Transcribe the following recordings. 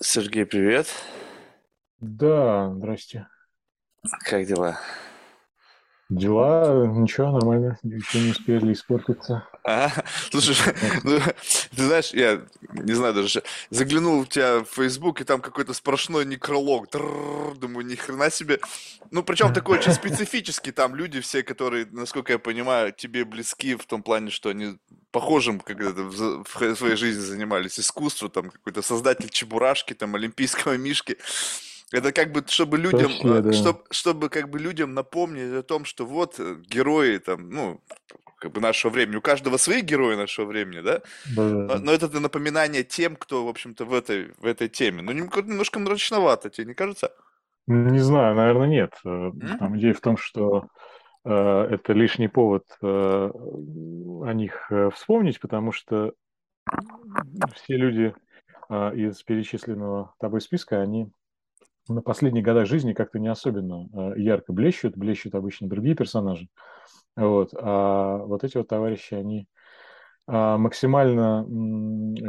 Сергей, привет. Да, здрасте. Как дела? Дела, ничего, нормально. Еще не успели испортиться. Слушай, ты знаешь, я не знаю даже, заглянул у тебя в Facebook, и там какой-то сплошной некролог. Думаю, ни хрена себе. Ну, причем такой очень специфический. Там люди все, которые, насколько я понимаю, тебе близки в том плане, что они похожим когда-то в своей жизни занимались искусством. Там какой-то создатель Чебурашки, там Олимпийского Мишки. Это как бы, чтобы людям, точно, да. чтобы как бы людям напомнить о том, что вот герои там, ну, как бы нашего времени, у каждого свои герои нашего времени, да? Но это напоминание тем, кто, в общем-то, в этой теме. Ну, немножко мрачновато, тебе не кажется? Не знаю, наверное, нет. Там идея в том, что это лишний повод о них вспомнить, потому что все люди из перечисленного тобой списка, они на последних годах жизни как-то не особенно ярко блещут обычно другие персонажи. Вот. А вот эти вот товарищи, они максимально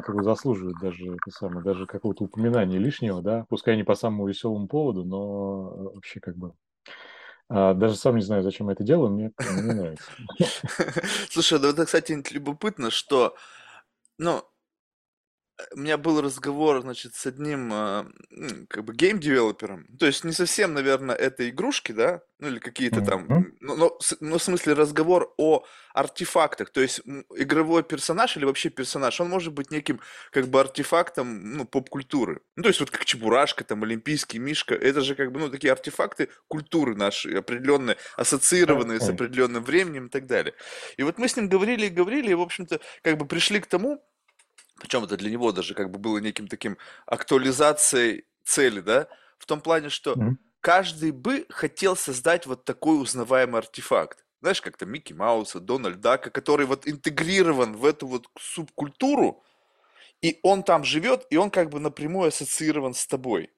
как бы заслуживают даже какого-то упоминания лишнего, да, пускай не по самому веселому поводу, но вообще как бы даже сам не знаю, зачем я это делаю, мне это не нравится. Слушай, да, это, кстати, любопытно, что, ну, у меня был разговор, значит, с одним как бы гейм-девелопером. То есть не совсем, наверное, это игрушки, да? Ну или какие-то там... Но в смысле разговор о артефактах. То есть игровой персонаж или вообще персонаж, он может быть неким как бы артефактом, ну, поп-культуры. Ну то есть вот как Чебурашка, там, Олимпийский Мишка. Это же как бы, ну, такие артефакты культуры наши, определенные, ассоциированные с определенным временем и так далее. И вот мы с ним говорили, и, в общем-то, как бы пришли к тому... Причем это для него даже как бы было неким таким актуализацией цели, да, в том плане, что каждый бы хотел создать вот такой узнаваемый артефакт. Знаешь, как-то Микки Мауса, Дональд Дака, который вот интегрирован в эту вот субкультуру, и он там живет, и он как бы напрямую ассоциирован с тобой.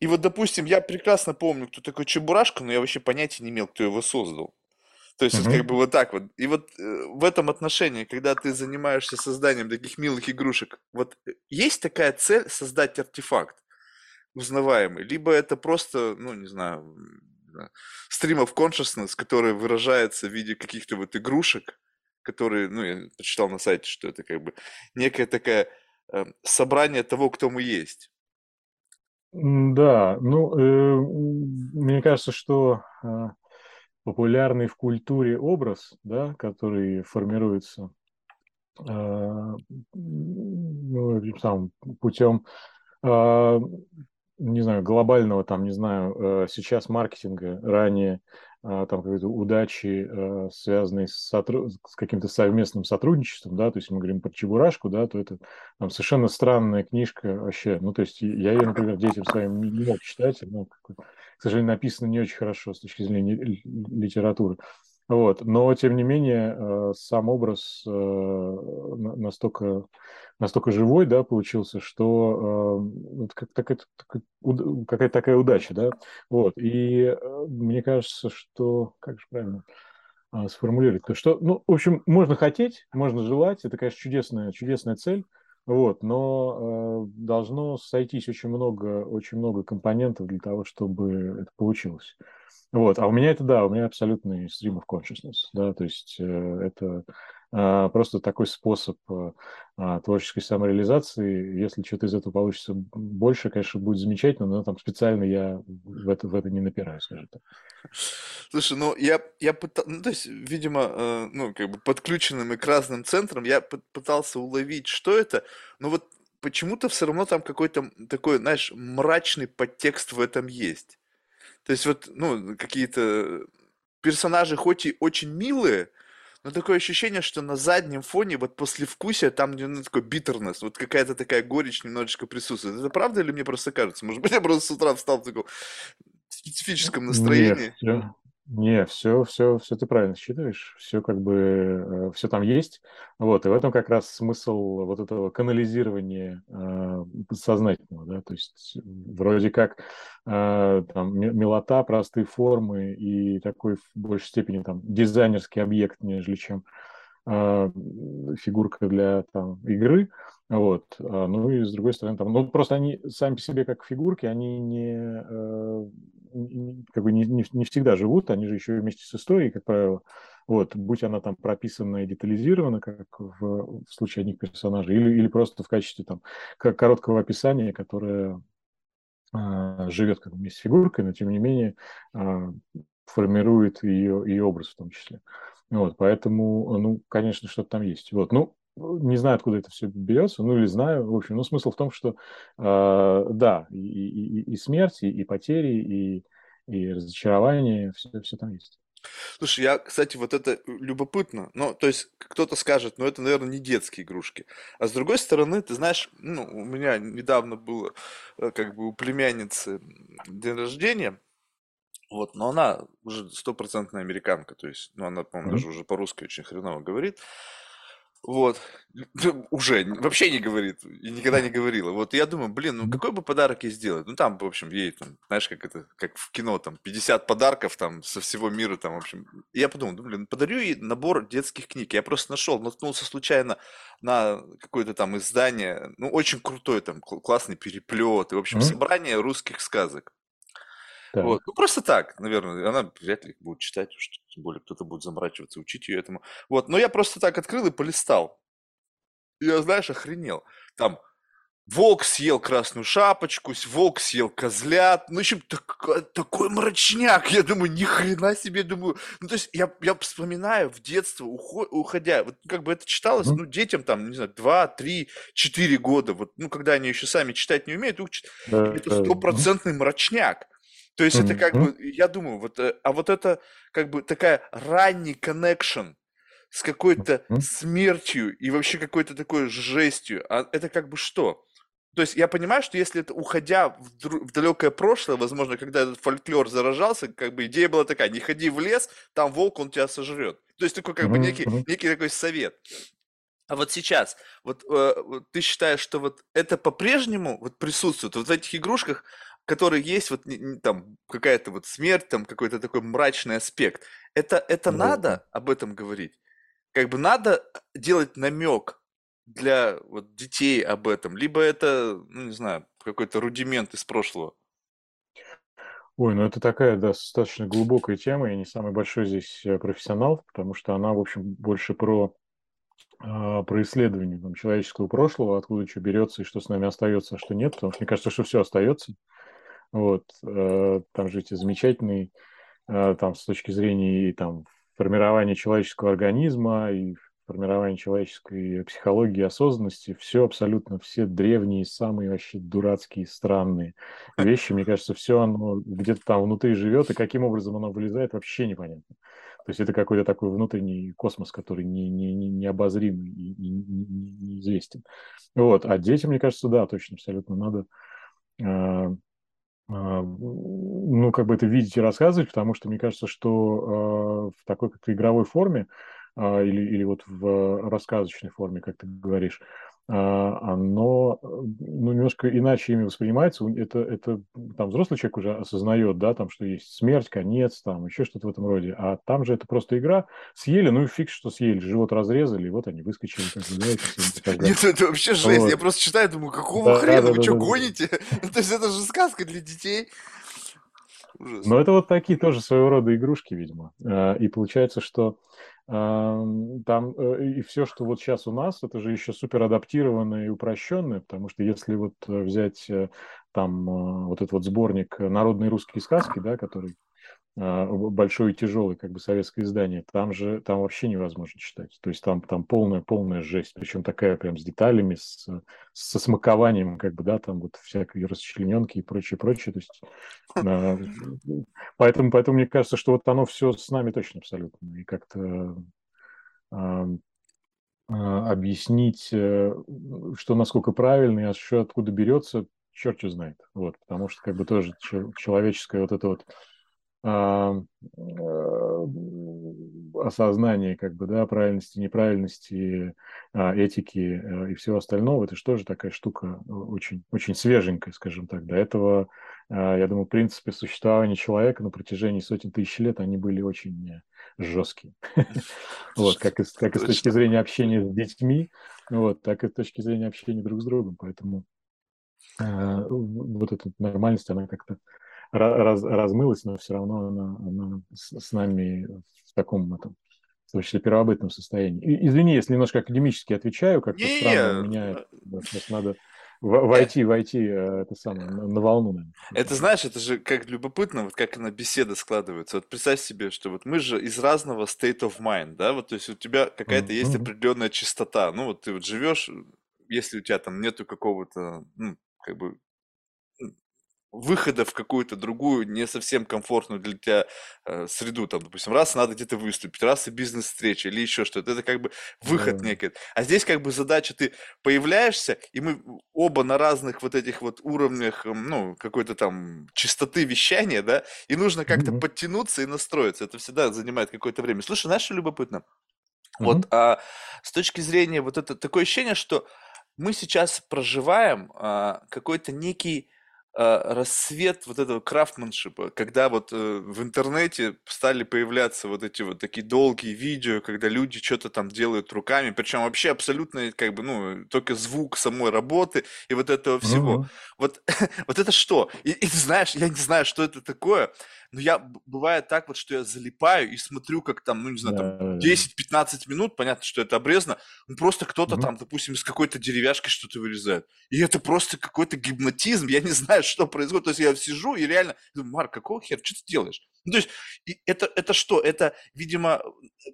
И вот, допустим, я прекрасно помню, кто такой Чебурашка, но я вообще понятия не имел, кто его создал. То есть вот как бы вот так вот. И вот в этом отношении, когда ты занимаешься созданием таких милых игрушек, вот есть такая цель создать артефакт узнаваемый? Либо это просто, ну не знаю, stream of consciousness, который выражается в виде каких-то вот игрушек, которые, ну я прочитал на сайте, что это как бы некое такое собрание того, кто мы есть. Да, ну мне кажется, что... популярный в культуре образ, да, который формируется путем, не знаю, глобального, там, не знаю, сейчас маркетинга, ранее там какой-то удачи, связанной с каким-то совместным сотрудничеством, да, то есть мы говорим про Чебурашку, да, то это там совершенно странная книжка вообще, ну, то есть я ее, например, детям своим не мог читать, но, к сожалению, написано не очень хорошо с точки зрения литературы, вот, но, тем не менее, сам образ настолько живой, да, получился, что какая-то такая удача, да, вот, и мне кажется, что, как же правильно сформулировать, то что, ну, в общем, можно хотеть, можно желать, это, конечно, чудесная цель, вот, но должно сойтись очень много компонентов для того, чтобы это получилось. Вот, а у меня это, да, у меня абсолютный stream of consciousness, да, то есть это просто такой способ творческой самореализации, если что-то из этого получится больше, конечно, будет замечательно, но там специально я в это не напираю, скажем так. Слушай, ну, я пытался, ну, то есть, видимо, ну, как бы подключенным и к разным центрам я пытался уловить, что это, но вот почему-то все равно там какой-то такой, знаешь, мрачный подтекст в этом есть. То есть вот, ну, какие-то персонажи хоть и очень милые, но такое ощущение, что на заднем фоне, вот послевкусия, там такой битернес, вот какая-то такая горечь немножечко присутствует. Это правда или мне просто кажется? Может быть, я просто с утра встал в таком специфическом настроении? Нет, все ты правильно считаешь, все как бы, все там есть, вот, и в этом как раз смысл вот этого канализирования подсознательного, да, то есть вроде как там милота, простые формы и такой в большей степени там дизайнерский объект, нежели чем фигурка для там игры, Вот. Ну и с другой стороны, там, ну просто они сами по себе как фигурки, они не всегда живут, они же еще вместе с историей, как правило. Вот, будь она там прописана и детализирована, как в случае одних персонажей, или просто в качестве там короткого описания, которое живет как вместе с фигуркой, но тем не менее формирует ее образ в том числе. Вот, поэтому, ну, конечно, что-то там есть. Вот, ну, не знаю, откуда это все берется, ну, или знаю, в общем, ну, смысл в том, что, да, и смерть, и потери, и разочарование, все там есть. Слушай, я, кстати, вот это любопытно. Ну, то есть кто-то скажет, ну, это, наверное, не детские игрушки. А с другой стороны, ты знаешь, ну, у меня недавно было, как бы, у племянницы день рождения. Вот, но она уже стопроцентная американка, то есть, ну, она, по-моему, даже уже по-русски очень хреново говорит. Вот, уже вообще не говорит и никогда не говорила. Вот я думаю, блин, ну какой бы подарок ей сделать? Ну там, в общем, ей там, знаешь, как это, как в кино, там 50 подарков там со всего мира, там, в общем. И я подумал, блин, подарю ей набор детских книг. Я просто наткнулся случайно на какое-то там издание, ну очень крутой, там классный переплет, и, в общем, собрание русских сказок. Да. Вот. Ну, просто так, наверное, она вряд ли будет читать, уж тем более кто-то будет заморачиваться, учить ее этому. Вот, но я просто так открыл и полистал. Я, знаешь, охренел. Там волк съел красную шапочку, волк съел козлят. Ну, в общем, такой мрачняк. Я думаю, ни хрена себе, думаю. Ну, то есть я вспоминаю в детство, уходя, вот как бы это читалось, ну, детям там, не знаю, 2, 3, 4 года, вот, ну, когда они еще сами читать не умеют, учат. Да, это стопроцентный мрачняк. То есть это как бы, я думаю, вот, а вот это как бы такая ранний коннекшн с какой-то смертью и вообще какой-то такой жестью. А это как бы что? То есть я понимаю, что если это уходя в далекое прошлое, возможно, когда этот фольклор заражался, как бы идея была такая, не ходи в лес, там волк, он тебя сожрет. То есть такой как бы некий такой совет. А вот сейчас, вот ты считаешь, что вот это по-прежнему вот присутствует вот в этих игрушках, которые есть, вот там какая-то вот смерть, там какой-то такой мрачный аспект. Это надо об этом говорить? Как бы надо делать намек для вот детей об этом? Либо это, ну не знаю, какой-то рудимент из прошлого? Ой, ну это такая достаточно глубокая тема. Я не самый большой здесь профессионал, потому что она, в общем, больше про исследование там, человеческого прошлого, откуда что берется и что с нами остается, а что нет. Потому что мне кажется, что все остается. Вот, там же эти замечательные, там, с точки зрения и, там, формирования человеческого организма и формирования человеческой психологии, осознанности, все абсолютно, все древние, самые вообще дурацкие, странные вещи, мне кажется, все оно где-то там внутри живет, и каким образом оно вылезает, вообще непонятно. То есть это какой-то такой внутренний космос, который необозримый и неизвестен. Вот, а детям, мне кажется, да, точно, абсолютно надо... ну, как бы это видеть и рассказывать, потому что мне кажется, что в такой как-то игровой форме или вот в рассказочной форме, как ты говоришь, оно, ну, немножко иначе ими воспринимается. Это там взрослый человек уже осознает, да, там, что есть смерть, конец, там, еще что-то в этом роде. А там же это просто игра. Съели, ну и фиг, что съели. Живот разрезали, и вот они выскочили. Нет, это вообще жесть. Я просто читаю, думаю, какого хрена, вы что, гоните? То есть это же сказка для детей. Но это вот такие тоже своего рода игрушки, видимо. И получается, что там и все, что вот сейчас у нас, это же еще супер адаптированное и упрощенное, потому что если вот взять там вот этот вот сборник «Народные русские сказки», да, который большой и тяжелый, как бы советское издание, там же там вообще невозможно читать. То есть там полная жесть, причем такая прям с деталями, со смакованием, как бы, да, там вот всякие расчлененки и прочее. То есть, поэтому мне кажется, что вот оно все с нами точно абсолютно. И как-то объяснить, что насколько правильно, а еще откуда берется, черт его знает. Вот, потому что как бы тоже человеческое вот это вот осознание, как бы, да, правильности, неправильности, этики и всего остального, это же тоже такая штука очень, очень свеженькая, скажем так. До этого, я думаю, принципы существования человека на протяжении сотен тысяч лет, они были очень жесткий. Вот, как и с точки зрения общения с детьми, вот, так и с точки зрения общения друг с другом. Поэтому вот эта нормальность, она как-то размылась, но все равно она с нами в таком, в том числе, первобытном состоянии. Извини, если немножко академически отвечаю, как-то странно меня, сейчас надо... Войти это самое, на волну, наверное. Это, знаешь, это же как любопытно, вот как она беседа складывается. Вот представь себе, что вот мы же из разного state of mind, да, вот то есть у тебя какая-то есть определенная чистота. Ну, вот ты вот живешь, если у тебя там нету какого-то, ну, как бы, выхода в какую-то другую, не совсем комфортную для тебя среду. Там, допустим, раз надо где-то выступить, раз и бизнес-встреча или еще что-то. Это как бы выход некий. А здесь как бы задача, ты появляешься, и мы оба на разных вот этих вот уровнях, ну, какой-то там чистоты вещания, да, и нужно как-то подтянуться и настроиться. Это всегда занимает какое-то время. Слушай, знаешь, что любопытно? Вот с точки зрения вот это такое ощущение, что мы сейчас проживаем какой-то некий рассвет вот этого крафтманшипа, когда вот в интернете стали появляться вот эти вот такие долгие видео, когда люди что-то там делают руками, причем вообще абсолютно как бы, ну, только звук самой работы и вот этого всего. Вот, вот это что? И ты знаешь, я не знаю, что это такое, но я, бывает так вот, что я залипаю и смотрю, как там, ну, не знаю, там 10-15 минут, понятно, что это обрезано, ну, просто кто-то там, допустим, из какой-то деревяшки что-то вырезает. И это просто какой-то гипнотизм, я не знаю, что происходит. То есть я сижу и реально думаю, Марк, какого хера, что ты делаешь? Ну, то есть это что? Это, видимо,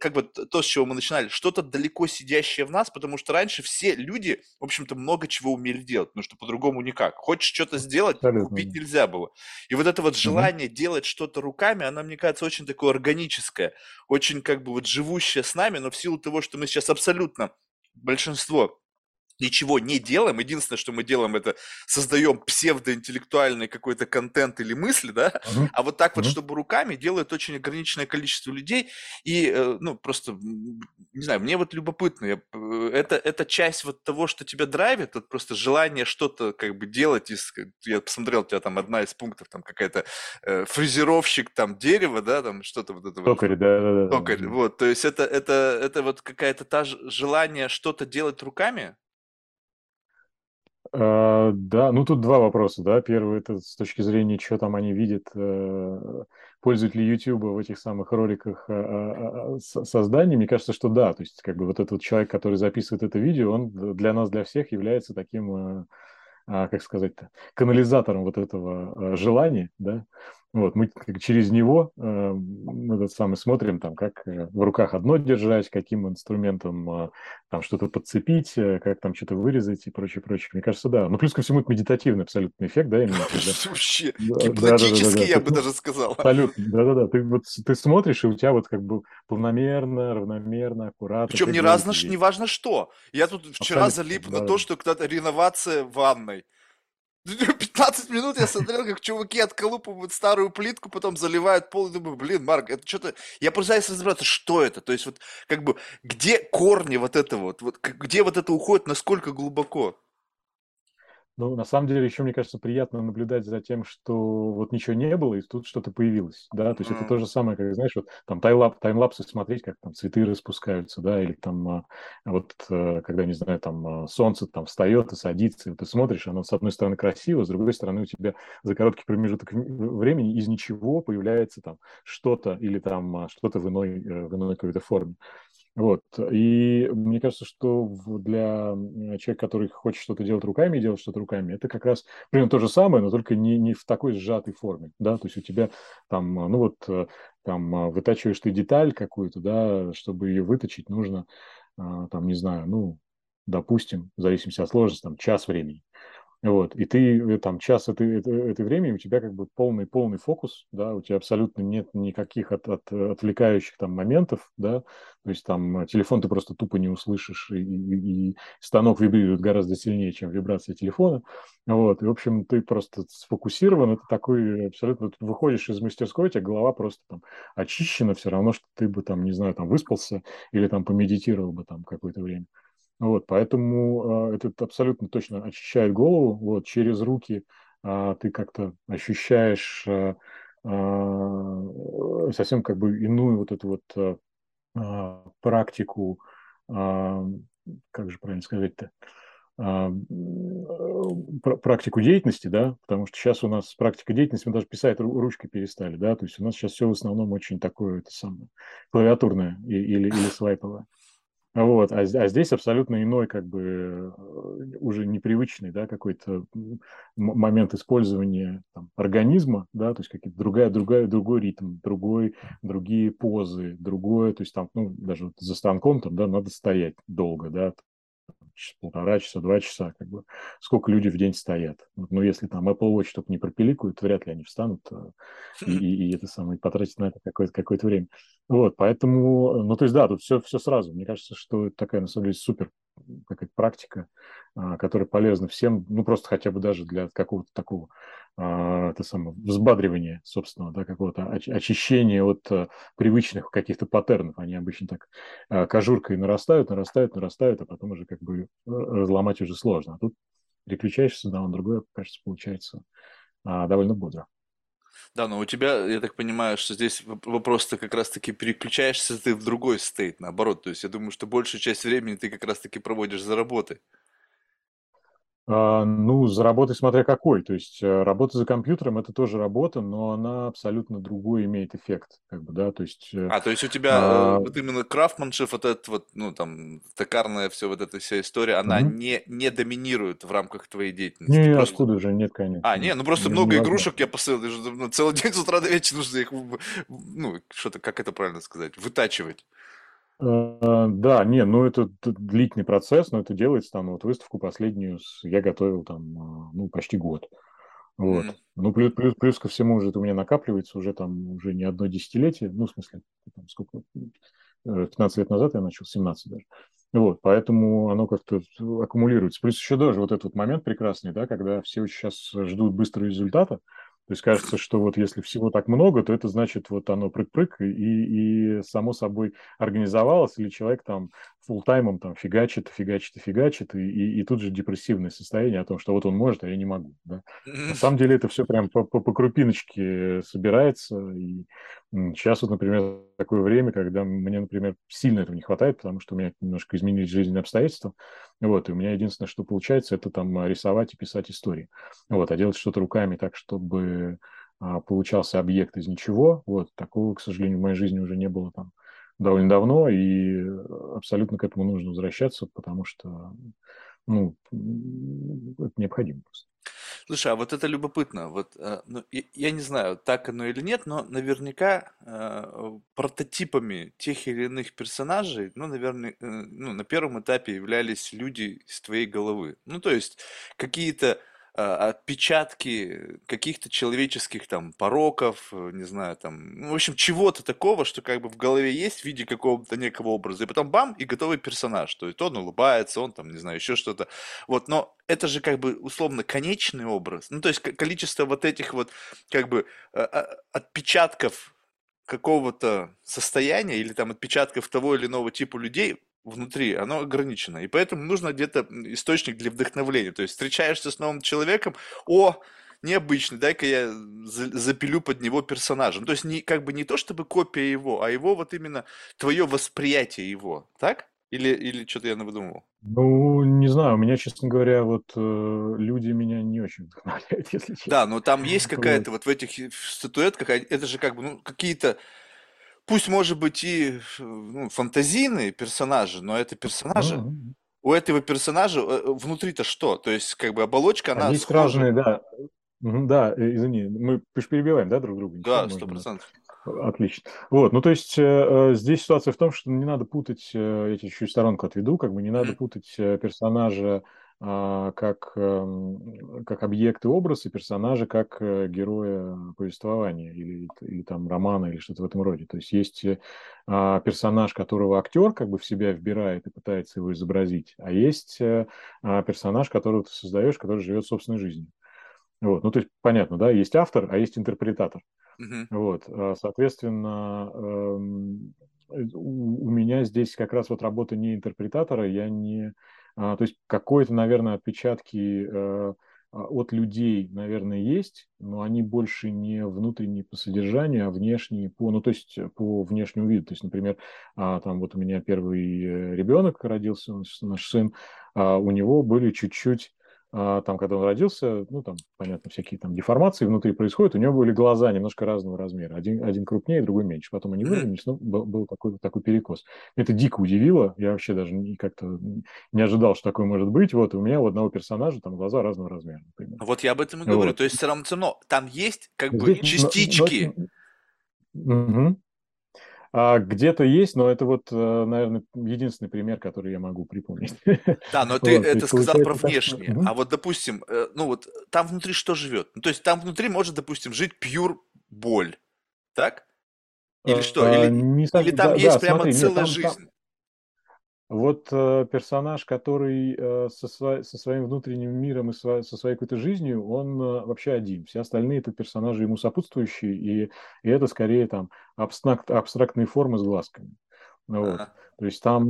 как бы то, с чего мы начинали, что-то далеко сидящее в нас, потому что раньше все люди, в общем-то, много чего умели делать, потому что по-другому никак. Хочешь что-то сделать, купить нельзя было. И вот это вот желание делать что-то руками, оно, мне кажется, очень такое органическое, очень как бы вот живущее с нами, но в силу того, что мы сейчас абсолютно большинство ничего не делаем. Единственное, что мы делаем, это создаем псевдоинтеллектуальный какой-то контент или мысли, да? А вот так вот, чтобы руками, делают очень ограниченное количество людей. И, ну, просто, не знаю, мне вот любопытно. Это часть вот того, что тебя драйвит, вот просто желание что-то как бы делать. Я посмотрел, у тебя там одна из пунктов, там какая-то фрезеровщик, там дерево, да, там что-то вот это. Токарь, вот. Да. Токарь, вот. То есть это вот какая-то та желание что-то делать руками? Да, ну тут два вопроса, да. Первый – это с точки зрения, что там они видят, пользуют ли YouTube в этих самых роликах создания. Мне кажется, что да, то есть как бы вот этот человек, который записывает это видео, он для нас, для всех является таким, как сказать-то, канализатором вот этого желания, да. Вот, мы через него этот самый смотрим, там, как в руках одно держать, каким инструментом там что-то подцепить, как там что-то вырезать и прочее. Мне кажется, да. Ну, плюс ко всему, это медитативный абсолютный эффект, да, именно. Вообще, гипнотический, я бы даже сказал. Абсолютно, да. Ты смотришь, и у тебя вот как бы равномерно, аккуратно. Причем не важно что. Я тут вчера залип на то, что когда-то реновация ванной. 15 минут я смотрел, как чуваки отколупывают старую плитку, потом заливают пол, и думаю, блин, Марк, это что-то... Я пытаюсь разобраться, что это, то есть вот как бы где корни вот этого, вот где вот это уходит, насколько глубоко? Ну, на самом деле, еще, мне кажется, приятно наблюдать за тем, что вот ничего не было, и тут что-то появилось, да, то есть это то же самое, как, знаешь, вот там таймлапсы смотреть, как там цветы распускаются, да, или там вот, когда, не знаю, там солнце там встает и садится, и ты смотришь, оно с одной стороны красиво, с другой стороны у тебя за короткий промежуток времени из ничего появляется там что-то или там что-то в иной какой-то форме. Вот, и мне кажется, что для человека, который хочет что-то делать руками и делать что-то руками, это как раз примерно то же самое, но только не в такой сжатой форме, да, то есть у тебя там, ну вот, там вытачиваешь ты деталь какую-то, да, чтобы ее выточить нужно, там, не знаю, ну, допустим, в зависимости от сложности, там, час времени. Вот, и ты там час это время, у тебя как бы полный фокус, да, у тебя абсолютно нет никаких отвлекающих там моментов, да, то есть там телефон ты просто тупо не услышишь, и станок вибрирует гораздо сильнее, чем вибрация телефона, вот, и, в общем, ты просто сфокусирован, это такой абсолютно, ты выходишь из мастерской, у тебя голова просто там очищена, все равно, что ты бы там, не знаю, там выспался или там помедитировал бы там какое-то время. Вот, поэтому это абсолютно точно очищает голову. Вот, через руки ты как-то ощущаешь совсем как бы иную вот эту вот практику, как же правильно сказать-то, практику деятельности, да, потому что сейчас у нас практика деятельности, мы даже писать ручкой перестали, да, то есть у нас сейчас все в основном очень такое, это самое, клавиатурное или свайповое. Вот, а здесь абсолютно иной, как бы, уже непривычный, да, какой-то момент использования там, организма, да, то есть какие-то другой ритм, другие позы, другое, то есть там, ну, даже вот за станком там, да, надо стоять долго, да, полтора часа, 2 часа, как бы, сколько люди в день стоят. Но если там Apple Watch только не пропиликуют, вряд ли они встанут и это самое, потратят на это какое-то время. Вот, поэтому, ну, то есть, да, тут все сразу. Мне кажется, что это такая, на самом деле, супер какая-то практика, которая полезна всем, ну, просто хотя бы даже для какого-то такого, это самое, взбадривания, собственно, да, какого-то очищения от привычных каких-то паттернов. Они обычно так кожуркой нарастают, а потом уже как бы разломать уже сложно. А тут переключаешься на другое, кажется, получается довольно бодро. Да, но у тебя, я так понимаю, что здесь вопрос-то как раз-таки переключаешься ты в другой стейт, наоборот. То есть я думаю, что большую часть времени ты как раз-таки проводишь за работой. Ну, за работой смотря какой. То есть работа за компьютером – это тоже работа, но она абсолютно другой имеет эффект. Как бы, да? То есть у тебя вот именно крафтманшип, вот эта вот, ну, там, токарная все, вот эта вся история, она не доминирует в рамках твоей деятельности? Нет, просто... откуда же, нет, конечно. Ну просто много игрушек я поставил, целый день с утра до вечера нужно их, ну, что-то, как это правильно сказать, вытачивать. Да, не, ну это длительный процесс, но это делается там, вот выставку последнюю я готовил там, ну, почти год. Вот. Ну, плюс ко всему уже это у меня накапливается уже там уже не одно десятилетие, ну, в смысле, там, сколько, 15 лет назад я начал, 17 даже. Вот, поэтому оно как-то аккумулируется. Плюс еще даже вот этот вот момент прекрасный, да, когда все сейчас ждут быстрого результата. То есть кажется, что вот если всего так много, то это значит, вот оно прыг-прыг и само собой организовалось, или человек там фулл-таймом там фигачит, и тут же депрессивное состояние о том, что вот он может, а я не могу. Да? На самом деле это все прям по крупиночке собирается. И сейчас вот, например, такое время, когда мне, например, сильно этого не хватает, потому что у меня немножко изменились жизненные обстоятельства. Вот, и у меня единственное, что получается, это там рисовать и писать истории. Вот, а делать что-то руками так, чтобы получался объект из ничего. Вот, такого, к сожалению, в моей жизни уже не было там довольно давно, и абсолютно к этому нужно возвращаться, потому что, ну, это необходимо просто. Слушай, а вот это любопытно. Вот, ну, я не знаю, так оно или нет, но наверняка прототипами тех или иных персонажей, ну, наверное, ну, на первом этапе являлись люди из твоей головы. Ну, то есть какие-то отпечатки каких-то человеческих там пороков, не знаю, там, ну, в общем, чего-то такого, что как бы в голове есть в виде какого-то некого образа, и потом бам, и готовый персонаж, то есть он улыбается, он там, не знаю, еще что-то, вот, но это же как бы условно конечный образ, ну, то есть количество вот этих вот как бы отпечатков какого-то состояния или там отпечатков того или иного типа людей внутри, оно ограничено, и поэтому нужно где-то источник для вдохновления, то есть встречаешься с новым человеком, необычный, дай-ка я запилю под него персонажем, то есть не, как бы не то чтобы копия его, а его вот именно твое восприятие его, так? Или что-то я навыдумывал? Ну, не знаю, у меня, честно говоря, вот люди меня не очень вдохновляют, если честно. Да, но там есть какая-то вот в этих статуэтках, это же как бы, ну, какие-то пусть, может быть, и фантазийные персонажи, но это персонажи. У этого персонажа внутри-то что? То есть, как бы оболочка, она... Есть разные, да. Да, извини, мы перебиваем, да, друг друга? Да, 100%. Отлично. Вот, ну, то есть, здесь ситуация в том, что не надо путать, я тебе чуть-чуть сторонку отведу, как бы не надо путать персонажа как объект и образ, и персонажа как героя повествования или там романа, или что-то в этом роде. То есть есть персонаж, которого актер как бы в себя вбирает и пытается его изобразить, а есть персонаж, которого ты создаешь, который живет собственной жизнью. Вот. Ну, то есть, понятно, да, есть автор, а есть интерпретатор. Вот. Соответственно, у меня здесь как раз вот работа не интерпретатора, я не... То есть какой-то, наверное, отпечатки от людей, наверное, есть, но они больше не внутренние по содержанию, а внешние по, ну, то есть по внешнему виду. То есть, например, там вот у меня первый ребенок родился, наш сын, у него были чуть-чуть, там, когда он родился, ну, там, понятно, всякие там деформации внутри происходят, у него были глаза немножко разного размера. Один крупнее, другой меньше. Потом они выровнялись, но был такой перекос. Это дико удивило. Я вообще даже как-то не ожидал, что такое может быть. Вот у меня у одного персонажа там глаза разного размера, например. Вот я об этом и говорю. Вот. То есть все равно там есть как бы здесь частички. Угу. Где-то есть, но это вот, наверное, единственный пример, который я могу припомнить. Да, но ты это сказал про внешнее. А вот, допустим, ну вот там внутри что живет? Ну, то есть там внутри может, допустим, жить пьюр боль, так? Или что? Или там есть прямо целая жизнь? Вот персонаж, который со своим внутренним миром и со своей какой-то жизнью, он вообще один. Все остальные это персонажи ему сопутствующие, и это скорее там абстрактные формы с глазками. Вот. То есть там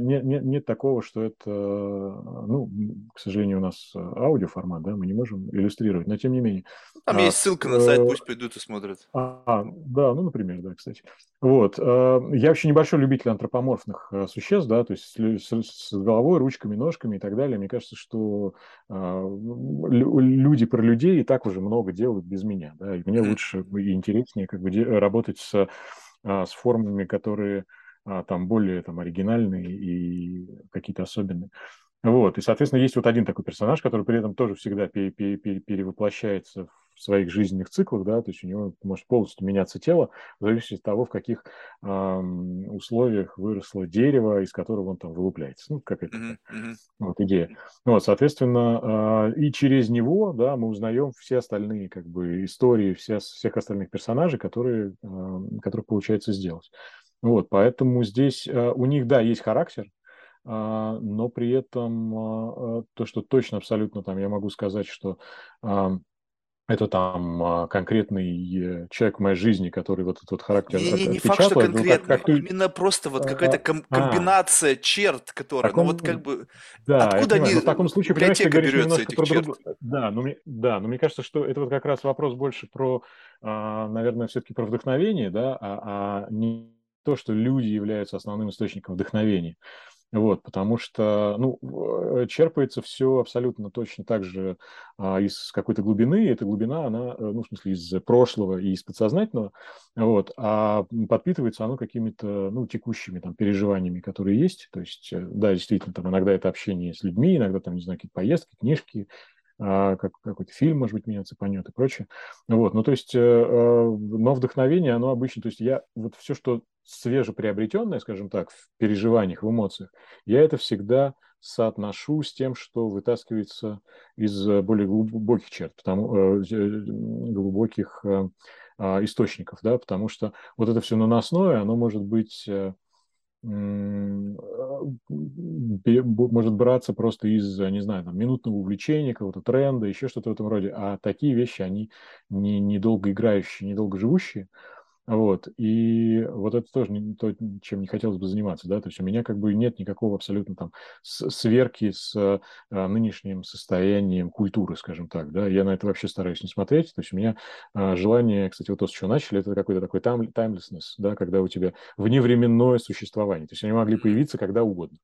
нет такого, что это, ну, к сожалению, у нас аудиоформат, да, мы не можем иллюстрировать, но тем не менее. Там есть ссылка на сайт, пусть придут и смотрят. Да, ну, например, да, кстати. Вот. Я вообще небольшой любитель антропоморфных существ, да, то есть с головой, ручками, ножками и так далее. Мне кажется, что люди про людей и так уже много делают без меня, да, и мне лучше и интереснее как бы работать с формами, которые там более там, оригинальные и какие-то особенные. Вот. И, соответственно, есть вот один такой персонаж, который при этом тоже всегда перевоплощается в своих жизненных циклах, да, то есть у него может полностью меняться тело, в зависимости от того, в каких условиях выросло дерево, из которого он там вылупляется. Ну, какая-то вот, идея. Ну, вот, соответственно, и через него, да, мы узнаем все остальные, как бы, истории всех остальных персонажей, которых получается сделать. Вот, поэтому здесь у них, да, есть характер, но при этом то, что точно абсолютно там я могу сказать, что это там конкретный человек в моей жизни, который вот этот вот характер отпечатал. Не факт, что конкретно, именно просто вот какая-то комбинация черт, которая, таком, ну вот как бы, да, откуда они, в таком случае, библиотека берется этих черт. Но мне кажется, что это вот как раз вопрос больше про, наверное, все-таки про вдохновение, да, а не то, что люди являются основным источником вдохновения. Вот, потому что, ну, черпается все абсолютно точно так же из какой-то глубины, и эта глубина, она, ну, в смысле, из прошлого и из подсознательного, вот, а подпитывается оно какими-то, ну, текущими там переживаниями, которые есть, то есть, да, действительно, там иногда это общение с людьми, иногда там, не знаю, какие-то поездки, книжки, какой-то фильм, может быть, меня цепанет и прочее, вот, ну, то есть, но вдохновение, оно обычно, то есть, я вот все, что свежеприобретенное, скажем так, в переживаниях, в эмоциях, я это всегда соотношу с тем, что вытаскивается из более глубоких черт, глубоких источников, да, потому что вот это все наносное, оно может браться просто из, не знаю, там, минутного увлечения, какого-то тренда, еще что-то в этом роде, а такие вещи, они недолго играющие, недолго живущие. Вот, и вот это тоже не то, чем не хотелось бы заниматься, да, то есть у меня как бы нет никакого абсолютно там сверки с нынешним состоянием культуры, скажем так, да, я на это вообще стараюсь не смотреть, то есть у меня желание, кстати, вот то, с чего начали, это какой-то такой таймлеснес, да, когда у тебя вневременное существование, то есть они могли появиться когда угодно.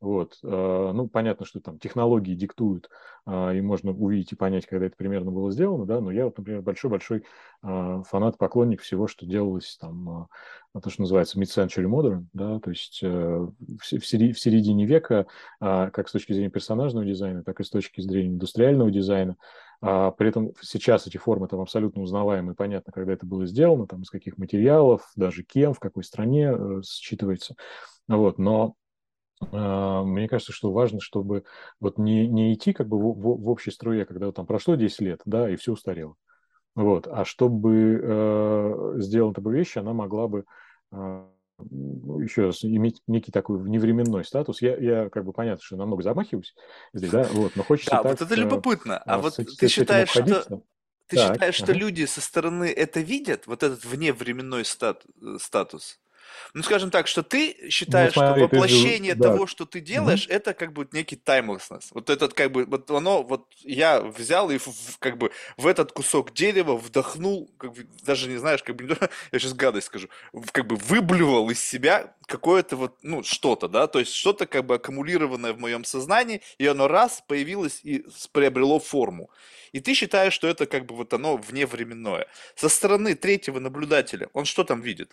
Вот, ну, понятно, что там технологии диктуют, и можно увидеть и понять, когда это примерно было сделано, да, но я, вот, например, большой-большой фанат, поклонник всего, что делалось там, то, что называется mid-century modern, да, то есть в середине века, как с точки зрения персонажного дизайна, так и с точки зрения индустриального дизайна. При этом сейчас эти формы там абсолютно узнаваемы, понятно, когда это было сделано, там, из каких материалов, даже кем, в какой стране считывается, вот, но мне кажется, что важно, чтобы вот не идти как бы в общей струе, когда вот там прошло 10 лет, да, и все устарело. Вот. А чтобы сделана такая вещь, она могла бы еще раз иметь некий такой вневременной статус. Я как бы понятно, что намного замахиваюсь здесь, да, вот, но хочется так... Да, вот это любопытно. А вот ты считаешь, что... Ты считаешь, что люди со стороны это видят, вот этот вневременной статус? Ну, скажем так, что ты считаешь, ну, смотри, что воплощение того, что ты делаешь, это как бы некий таймлеснес. Вот этот как бы, вот оно, вот я взял и как бы в этот кусок дерева вдохнул, как бы, даже не знаешь, как бы, я сейчас гадость скажу, как бы выблевал из себя какое-то вот, ну, что-то, да, то есть что-то как бы аккумулированное в моем сознании, и оно раз появилось и приобрело форму. И ты считаешь, что это как бы вот оно вневременное. Со стороны третьего наблюдателя он что там видит?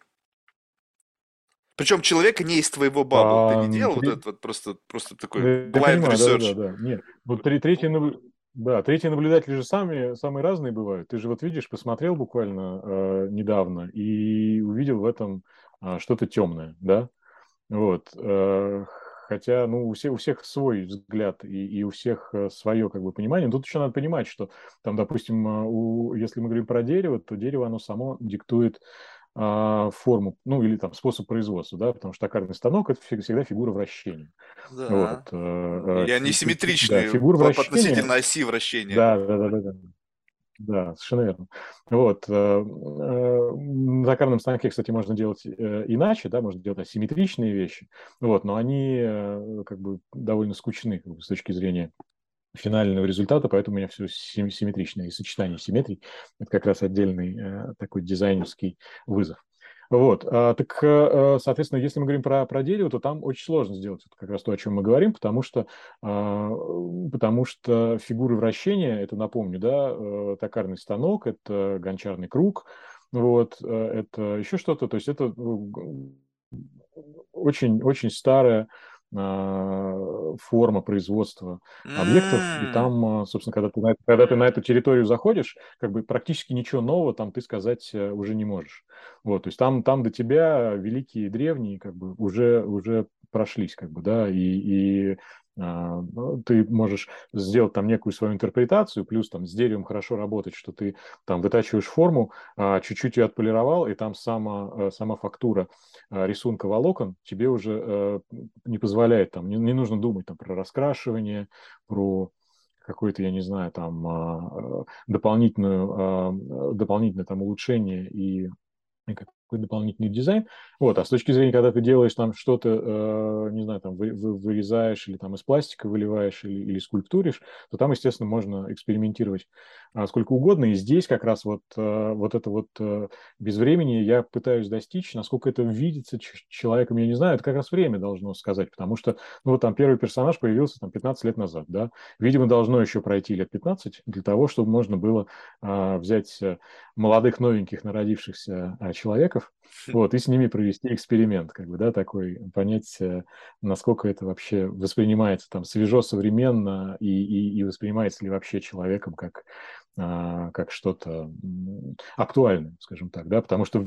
Причем человека не из твоего бабла. Ты не делал вот это вот просто такой blind research? Да. Нет. Вот третьи наблюдатели же самые разные бывают. Ты же вот видишь, посмотрел буквально недавно и увидел в этом что-то темное, да? Вот. Хотя, ну, у всех свой взгляд и у всех свое, как бы, понимание. Тут еще надо понимать, что там, допустим, если мы говорим про дерево, то дерево, оно само диктует форму, ну, или там способ производства, да, потому что токарный станок – это всегда фигура вращения. Да. Вот. И они симметричные, да, относительно оси вращения. Да. Да, совершенно верно. Вот. На токарном станке, кстати, можно делать иначе, да, можно делать асимметричные вещи, вот, но они как бы довольно скучны, как бы, с точки зрения финального результата, поэтому у меня все симметрично. И сочетание симметрий – это как раз отдельный такой дизайнерский вызов. Вот, так, соответственно, если мы говорим про дерево, то там очень сложно сделать вот как раз то, о чем мы говорим, потому что фигуры вращения, это, напомню, да, токарный станок, это гончарный круг, вот, это еще что-то, то есть это очень старая форма производства объектов, и там, собственно, когда ты на эту территорию заходишь, как бы практически ничего нового там ты сказать уже не можешь. Вот, то есть там до тебя великие и древние как бы уже прошлись, как бы, да, и ты можешь сделать там некую свою интерпретацию, плюс там с деревом хорошо работать, что ты там вытачиваешь форму, чуть-чуть ее отполировал, и там сама фактура рисунка волокон тебе уже не позволяет, там не нужно думать там про раскрашивание, про какое-то, я не знаю, там дополнительное там улучшение и какой дополнительный дизайн. Вот. А с точки зрения, когда ты делаешь там что-то, не знаю, там вырезаешь или там из пластика выливаешь или скульптуришь, то там, естественно, можно экспериментировать сколько угодно. И здесь как раз вот это вот безвременье я пытаюсь достичь. Насколько это видится человеком, я не знаю. Это как раз время должно сказать, потому что, ну, вот там первый персонаж появился там 15 лет назад, да. Видимо, должно еще пройти лет 15 для того, чтобы можно было взять молодых, новеньких, народившихся человеков, вот, и с ними провести эксперимент, как бы, да, такой, понять, насколько это вообще воспринимается там свежо, современно, и воспринимается ли вообще человеком как что-то актуальное, скажем так, да, потому что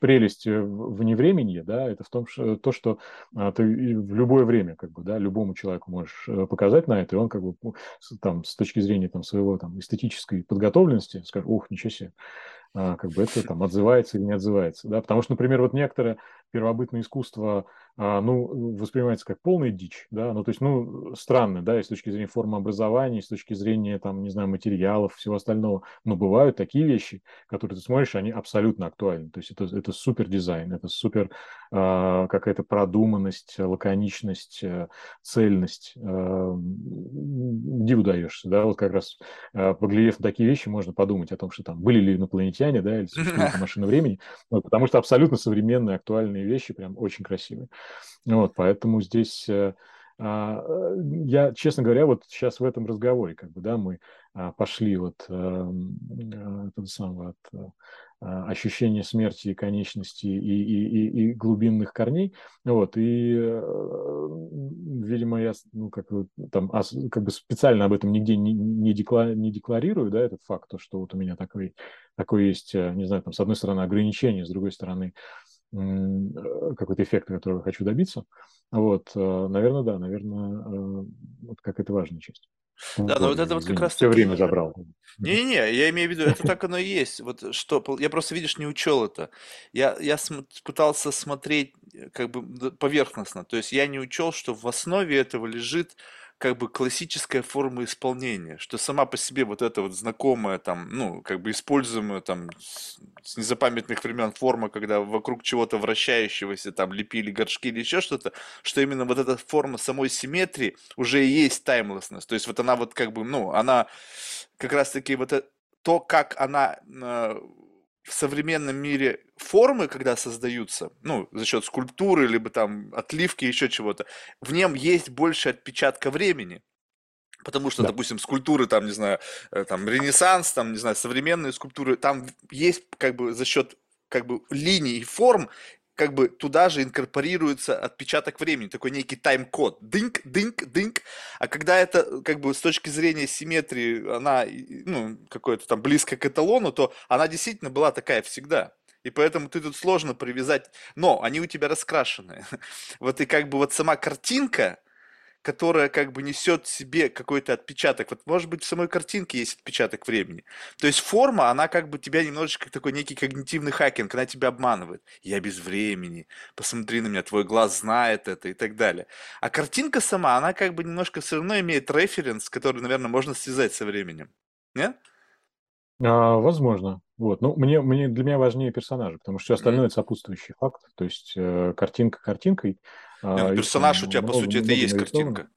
прелесть вневременья, да, это в том, что ты в любое время, как бы, да, любому человеку можешь показать на это, и он, как бы, там, с точки зрения там своего там эстетической подготовленности скажет: ух, ничего себе, как бы это там отзывается или не отзывается, да, потому что, например, вот некоторое первобытное искусство, ну, воспринимается как полная дичь, да, ну, то есть, ну, странно, да, и с точки зрения формообразования, и с точки зрения, там, не знаю, материалов, всего остального, но бывают такие вещи, которые ты смотришь, они абсолютно актуальны, то есть это супер дизайн, это супер какая-то продуманность, лаконичность, цельность, диву даешься, да, вот как раз поглядев на такие вещи, можно подумать о том, что там были ли инопланетяне, да, или существует машина времени, потому что абсолютно современные, актуальные вещи, прям очень красивые. Вот, поэтому здесь я, честно говоря, вот сейчас в этом разговоре, как бы, да, мы пошли вот от ощущения смерти и конечности и глубинных корней, вот, и, видимо, я, ну, как бы, там, как бы специально об этом нигде не декларирую, да, этот факт, то, что вот у меня такой есть, не знаю, там, с одной стороны ограничение, с другой стороны какой-то эффект, которого хочу добиться. Вот, наверное, вот как это важная часть. Да, но вот это вот как раз... Все время забрал. Не-не-не, я имею в виду, это так оно и есть. Вот что, я просто, видишь, не учел это. Я пытался смотреть как бы поверхностно. То есть я не учел, что в основе этого лежит как бы классическая форма исполнения, что сама по себе вот эта вот знакомая там, ну, как бы используемая там с незапамятных времен форма, когда вокруг чего-то вращающегося там лепили горшки или еще что-то, что именно вот эта форма самой симметрии уже и есть таймлессность, то есть вот она вот как бы, ну, она как раз-таки вот это, то, как она в современном мире формы, когда создаются, ну, за счет скульптуры, либо там отливки, еще чего-то, в нем есть больше отпечатка времени. Потому что, да, допустим, скульптуры, там, не знаю, там, Ренессанс, там, не знаю, современные скульптуры, там есть, как бы, за счет, как бы, линий и форм, как бы, туда же инкорпорируется отпечаток времени, такой некий тайм-код. Дынк, дынк, дынк. А когда это, как бы, с точки зрения симметрии, она, ну, какое-то там близко к эталону, то она действительно была такая всегда. И поэтому ты тут сложно привязать, но они у тебя раскрашены. Вот и как бы вот сама картинка, которая как бы несет в себе какой-то отпечаток. Вот, может быть, в самой картинке есть отпечаток времени. То есть форма, она как бы тебя немножечко, такой некий когнитивный хакинг, она тебя обманывает. Я без времени, посмотри на меня, твой глаз знает это и так далее. А картинка сама, она как бы немножко все равно имеет референс, который, наверное, можно связать со временем. Нет? Возможно. Вот. Ну, для меня важнее персонажи, потому что все остальное это сопутствующий факт. То есть картинка картинкой. Персонаж у тебя, по сути, это и есть картинка.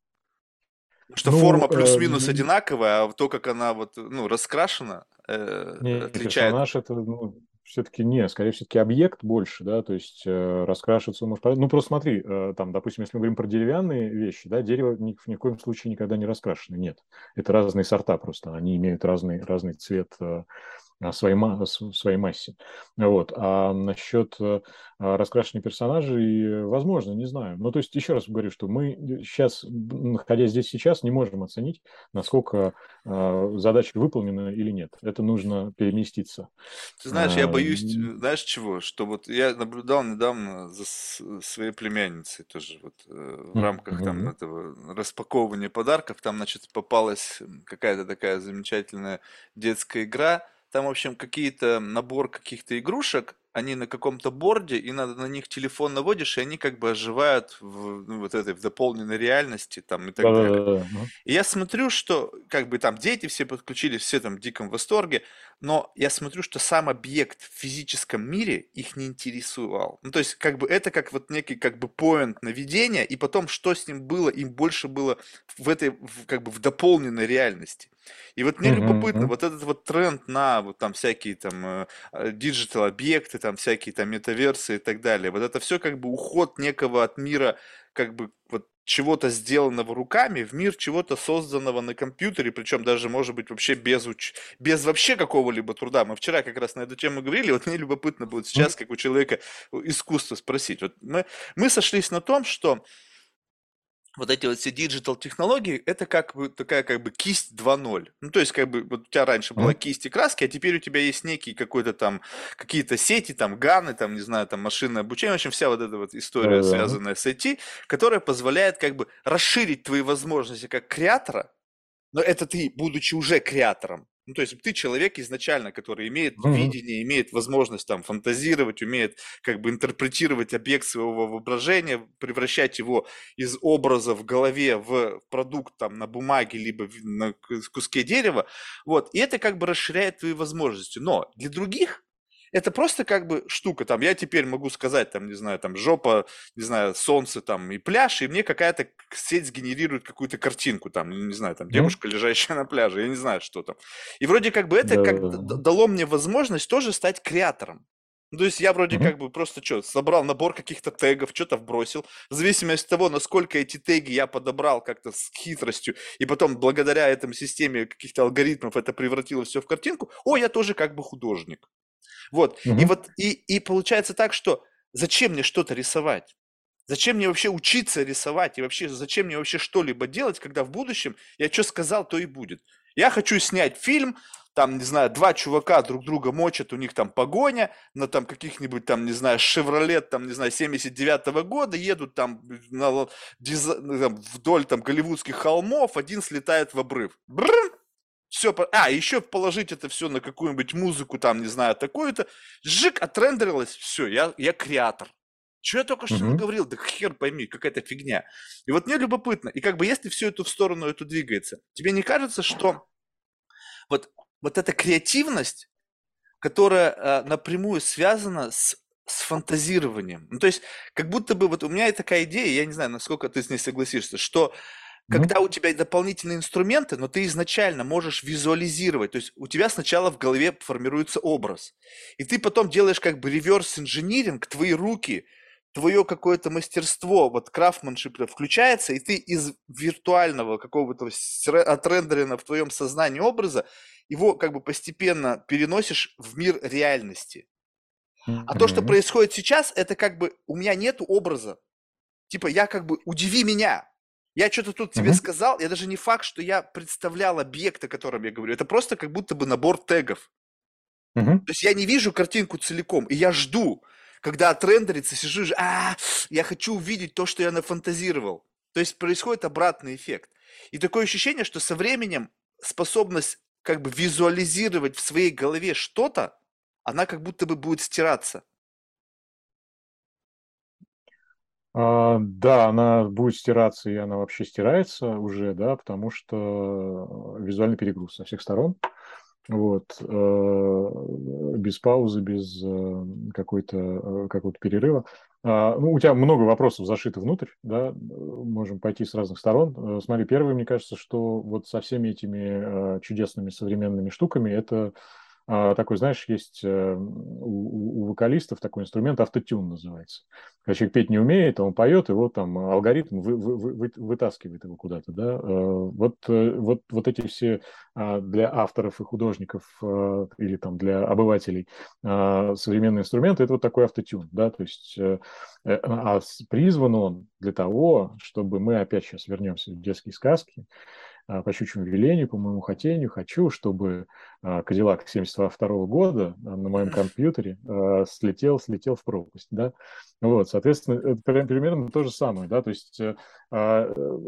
Что форма плюс-минус одинаковая, а то, как она вот, ну, раскрашена, отличает. Персонаж это, ну, все-таки не, скорее все-таки объект больше, да, то есть раскрашиваться он может... Ну, просто смотри, там, допустим, если мы говорим про деревянные вещи, да, дерево ни в коем случае никогда не раскрашено, нет. Это разные сорта просто, они имеют разный цвет... своей массе. Вот. А насчет раскрашенных персонажей, возможно, не знаю. Ну, то есть, еще раз говорю, что мы сейчас, находясь здесь сейчас, не можем оценить, насколько задача выполнена или нет. Это нужно переместиться. Ты знаешь, я боюсь, знаешь чего? Что вот я наблюдал недавно за своей племянницей тоже вот в рамках там этого распаковывания подарков. Там, значит, попалась какая-то такая замечательная детская игра. Там, в общем, какие-то набор каких-то игрушек, они на каком-то борде, и надо на них телефон наводишь, и они как бы оживают в, ну, вот этой в дополненной реальности там, и так далее. И я смотрю, что как бы там дети все подключились, все там в диком восторге, но я смотрю, что сам объект в физическом мире их не интересовал. Ну, то есть как бы это как вот некий как бы поинт наведения, и потом что с ним было, им больше было в этой как бы в дополненной реальности. И вот мне любопытно, вот этот вот тренд на вот там всякие там диджитал-объекты, там всякие там метаверсы и так далее, вот это все как бы уход некого от мира как бы вот чего-то сделанного руками в мир чего-то созданного на компьютере, причем даже, может быть, вообще без вообще какого-либо труда. Мы вчера как раз на эту тему говорили, вот мне любопытно будет сейчас, как у человека искусство спросить. Вот мы сошлись на том, что вот эти вот все диджитал-технологии, это как бы такая как бы кисть 2.0. Ну, то есть, как бы вот у тебя раньше была кисть и краски, а теперь у тебя есть некие какой-то там, какие-то сети, там, ганы, там, не знаю, там, машинное обучение, в общем, вся вот эта вот история, связанная с IT, которая позволяет как бы расширить твои возможности как креатора, но это ты, будучи уже креатором. Ну, то есть ты человек изначально, который имеет видение, имеет возможность там фантазировать, умеет как бы интерпретировать объект своего воображения, превращать его из образа в голове в продукт там на бумаге, либо на куске дерева. Вот. И это как бы расширяет твои возможности. Но для других это просто как бы штука. Там я теперь могу сказать, там, не знаю, там жопа, не знаю, солнце там и пляж, и мне какая-то сеть сгенерирует какую-то картинку, там, не знаю, там девушка, лежащая на пляже, я не знаю, что там. И вроде как бы это дало мне возможность тоже стать креатором. Ну, то есть я вроде как бы просто собрал набор каких-то тегов, что-то вбросил. В зависимости от того, насколько эти теги я подобрал как-то с хитростью, и потом благодаря этой системе каких-то алгоритмов это превратило все в картинку, я тоже как бы художник. Вот. И получается так, что зачем мне что-то рисовать? Зачем мне вообще учиться рисовать? И вообще, зачем мне вообще что-либо делать, когда в будущем я что сказал, то и будет. Я хочу снять фильм, там, не знаю, два чувака друг друга мочат, у них там погоня, на там каких-нибудь там, не знаю, Шевролет, там, не знаю, 79-го года, едут там, вдоль там голливудских холмов, один слетает в обрыв. Все, еще положить это все на какую-нибудь музыку, там, не знаю, такую-то. Жик, отрендерилось, все, я креатор. Что я только что говорил? Да хер пойми, какая-то фигня. И вот мне любопытно. И как бы если всю эту в сторону эту двигается, тебе не кажется, что вот эта креативность, которая напрямую связана с фантазированием. Ну, то есть, как будто бы вот у меня есть такая идея, я не знаю, насколько ты с ней согласишься, что когда у тебя дополнительные инструменты, но ты изначально можешь визуализировать, то есть у тебя сначала в голове формируется образ, и ты потом делаешь как бы реверс-инжиниринг, твои руки, твое какое-то мастерство, вот крафтманшип включается, и ты из виртуального какого-то отрендеренного в твоем сознании образа его как бы постепенно переносишь в мир реальности. А то, что происходит сейчас, это как бы у меня нет образа. Типа я как бы удиви меня. Я что-то тут тебе сказал, я даже не факт, что я представлял объект, о котором я говорю. Это просто как будто бы набор тегов. То есть я не вижу картинку целиком, и я жду, когда отрендерится, сижу и же, я хочу увидеть то, что я нафантазировал. То есть происходит обратный эффект. И такое ощущение, что со временем способность как бы визуализировать в своей голове что-то, она как будто бы будет стираться. Да, она будет стираться, и она вообще стирается уже, да, потому что визуальный перегруз со всех сторон. Вот. Без паузы, без какого-то перерыва. Ну, у тебя много вопросов зашито внутрь, да, можем пойти с разных сторон. Смотри, первое, мне кажется, что вот со всеми этими чудесными современными штуками это... Такой, знаешь, есть у вокалистов такой инструмент, автотюн называется. Когда человек петь не умеет, он поет, его там алгоритм вытаскивает его куда-то. Да? Вот эти все для авторов и художников или там для обывателей современные инструменты, это вот такой автотюн. Да? То есть призван он для того, чтобы мы опять сейчас вернемся в детские сказки, по щучьему велению, по моему хотению, хочу, чтобы Cadillac 1972 года на моем компьютере слетел в пропасть, да, вот, соответственно, это примерно то же самое, да, то есть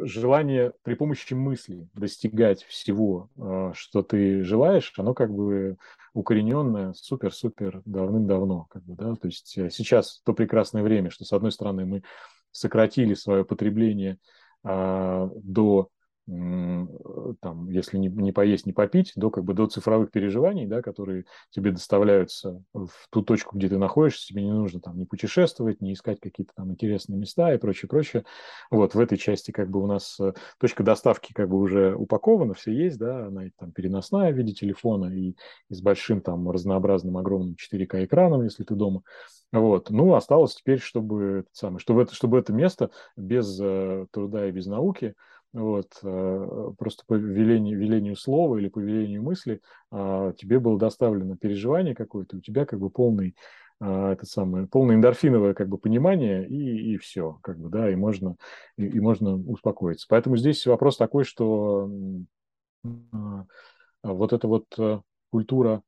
желание при помощи мысли достигать всего, что ты желаешь, оно как бы укорененное супер-супер давным-давно, как бы, да, то есть сейчас то прекрасное время, что, с одной стороны, мы сократили свое потребление до там, если не поесть, не попить, до цифровых переживаний, да, которые тебе доставляются в ту точку, где ты находишься, тебе не нужно там не путешествовать, не искать какие-то там интересные места и прочее, прочее. Вот в этой части как бы у нас точка доставки как бы уже упакована, все есть, да, она там переносная в виде телефона и с большим там разнообразным огромным 4К экраном, если ты дома. Вот. Ну, осталось теперь, чтобы это место без труда и без науки, вот, просто по велению слова или по велению мысли тебе было доставлено переживание какое-то, у тебя как бы полное эндорфиновое как бы понимание, и все, как бы, да, и можно успокоиться. Поэтому здесь вопрос такой, что вот эта вот культура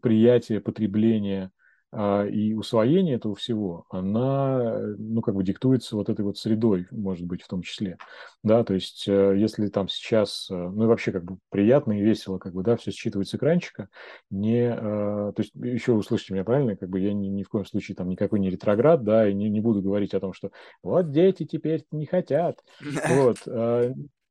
приятия, потребления и усвоение этого всего, она, ну, как бы диктуется вот этой вот средой, может быть, в том числе, да, то есть если там сейчас, ну, и вообще как бы приятно и весело, как бы, да, все считывать с экранчика, то есть еще услышите меня правильно, как бы я ни в коем случае там никакой не ретроград, да, и не буду говорить о том, что вот дети теперь не хотят, вот,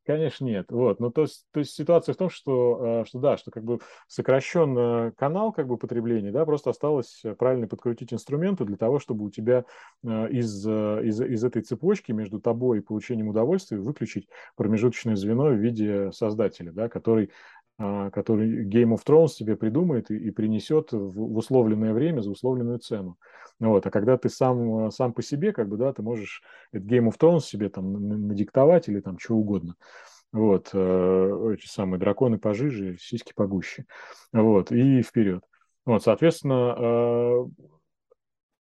конечно, нет. Вот. Но то есть ситуация в том, что как бы сокращен канал как бы потребления, да, просто осталось правильно подкрутить инструменты для того, чтобы у тебя из этой цепочки между тобой и получением удовольствия выключить промежуточное звено в виде создателя, да, который Game of Thrones тебе придумает и принесет в условленное время за условленную цену. Вот. А когда ты сам по себе, как бы, да, ты можешь Game of Thrones себе там надиктовать или там чего угодно. Вот. Эти самые драконы пожиже, сиськи погуще. Вот. И вперед. Вот. Соответственно,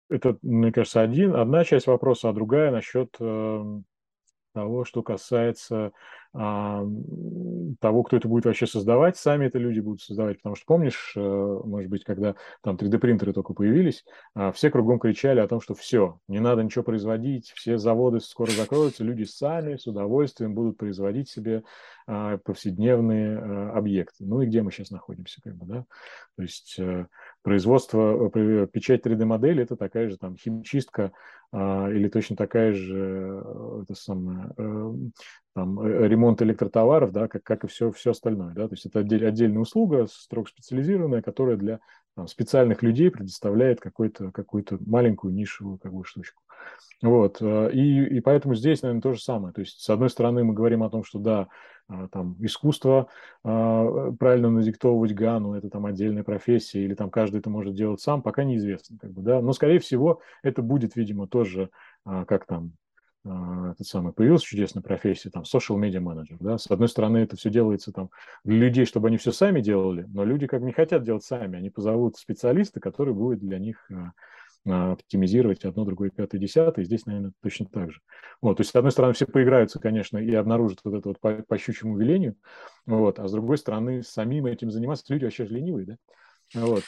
это, мне кажется, одна часть вопроса, а другая насчет того, что касается того, кто это будет вообще создавать, сами это люди будут создавать. Потому что, помнишь, может быть, когда там 3D-принтеры только появились, все кругом кричали о том, что все, не надо ничего производить, все заводы скоро закроются, люди сами с удовольствием будут производить себе повседневные объекты. Ну и где мы сейчас находимся, как бы, да? То есть производство, печать 3D-модели – это такая же там химчистка или точно такая же это самое, там, ремонт электротоваров, да, как и все остальное. Да? То есть это отдельная услуга, строго специализированная, которая для там, специальных людей предоставляет какую-то маленькую нишевую штучку. Вот. И поэтому здесь, наверное, то же самое. То есть, с одной стороны, мы говорим о том, что да, там, искусство правильно надиктовывать Гану, это там отдельная профессия, или там каждый это может делать сам, пока неизвестно. Как бы, да? Но, скорее всего, это будет, видимо, тоже, как там, этот самый, появилась чудесная профессия, там, social media manager, да, с одной стороны, это все делается там для людей, чтобы они все сами делали, но люди как не хотят делать сами, они позовут специалиста, который будет для них оптимизировать одно, другое, пятое, десятое, и здесь, наверное, точно так же. Вот, то есть, с одной стороны, все поиграются, конечно, и обнаружат вот это вот по щучьему велению, вот, а с другой стороны, самим этим заниматься, люди вообще же ленивые, да, вот,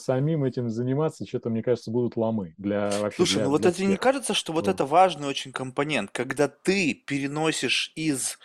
самим этим заниматься, что-то, мне кажется, будут ломы. Слушай, ну вот это не кажется, что вот это важный очень компонент, когда ты переносишь из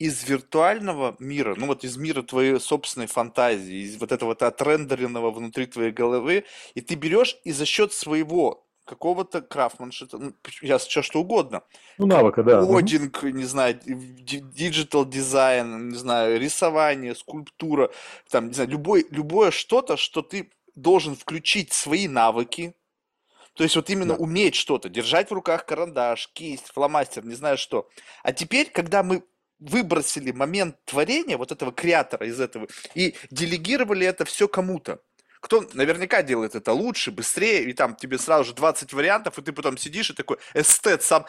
виртуального мира, ну вот из мира твоей собственной фантазии, из вот этого отрендеренного внутри твоей головы, и ты берешь и за счет своего какого-то крафтманшипа, сейчас все что угодно. Ну, навыка, да. Кодинг, не знаю, диджитал дизайн, не знаю, рисование, скульптура, там, не знаю, любое что-то, что ты должен включить свои навыки. То есть вот именно уметь что-то, держать в руках карандаш, кисть, фломастер, не знаю что. А теперь, когда мы выбросили момент творения вот этого креатора из этого и делегировали это все кому-то, кто наверняка делает это лучше, быстрее, и там тебе сразу же 20 вариантов, и ты потом сидишь и такой, эстет сам.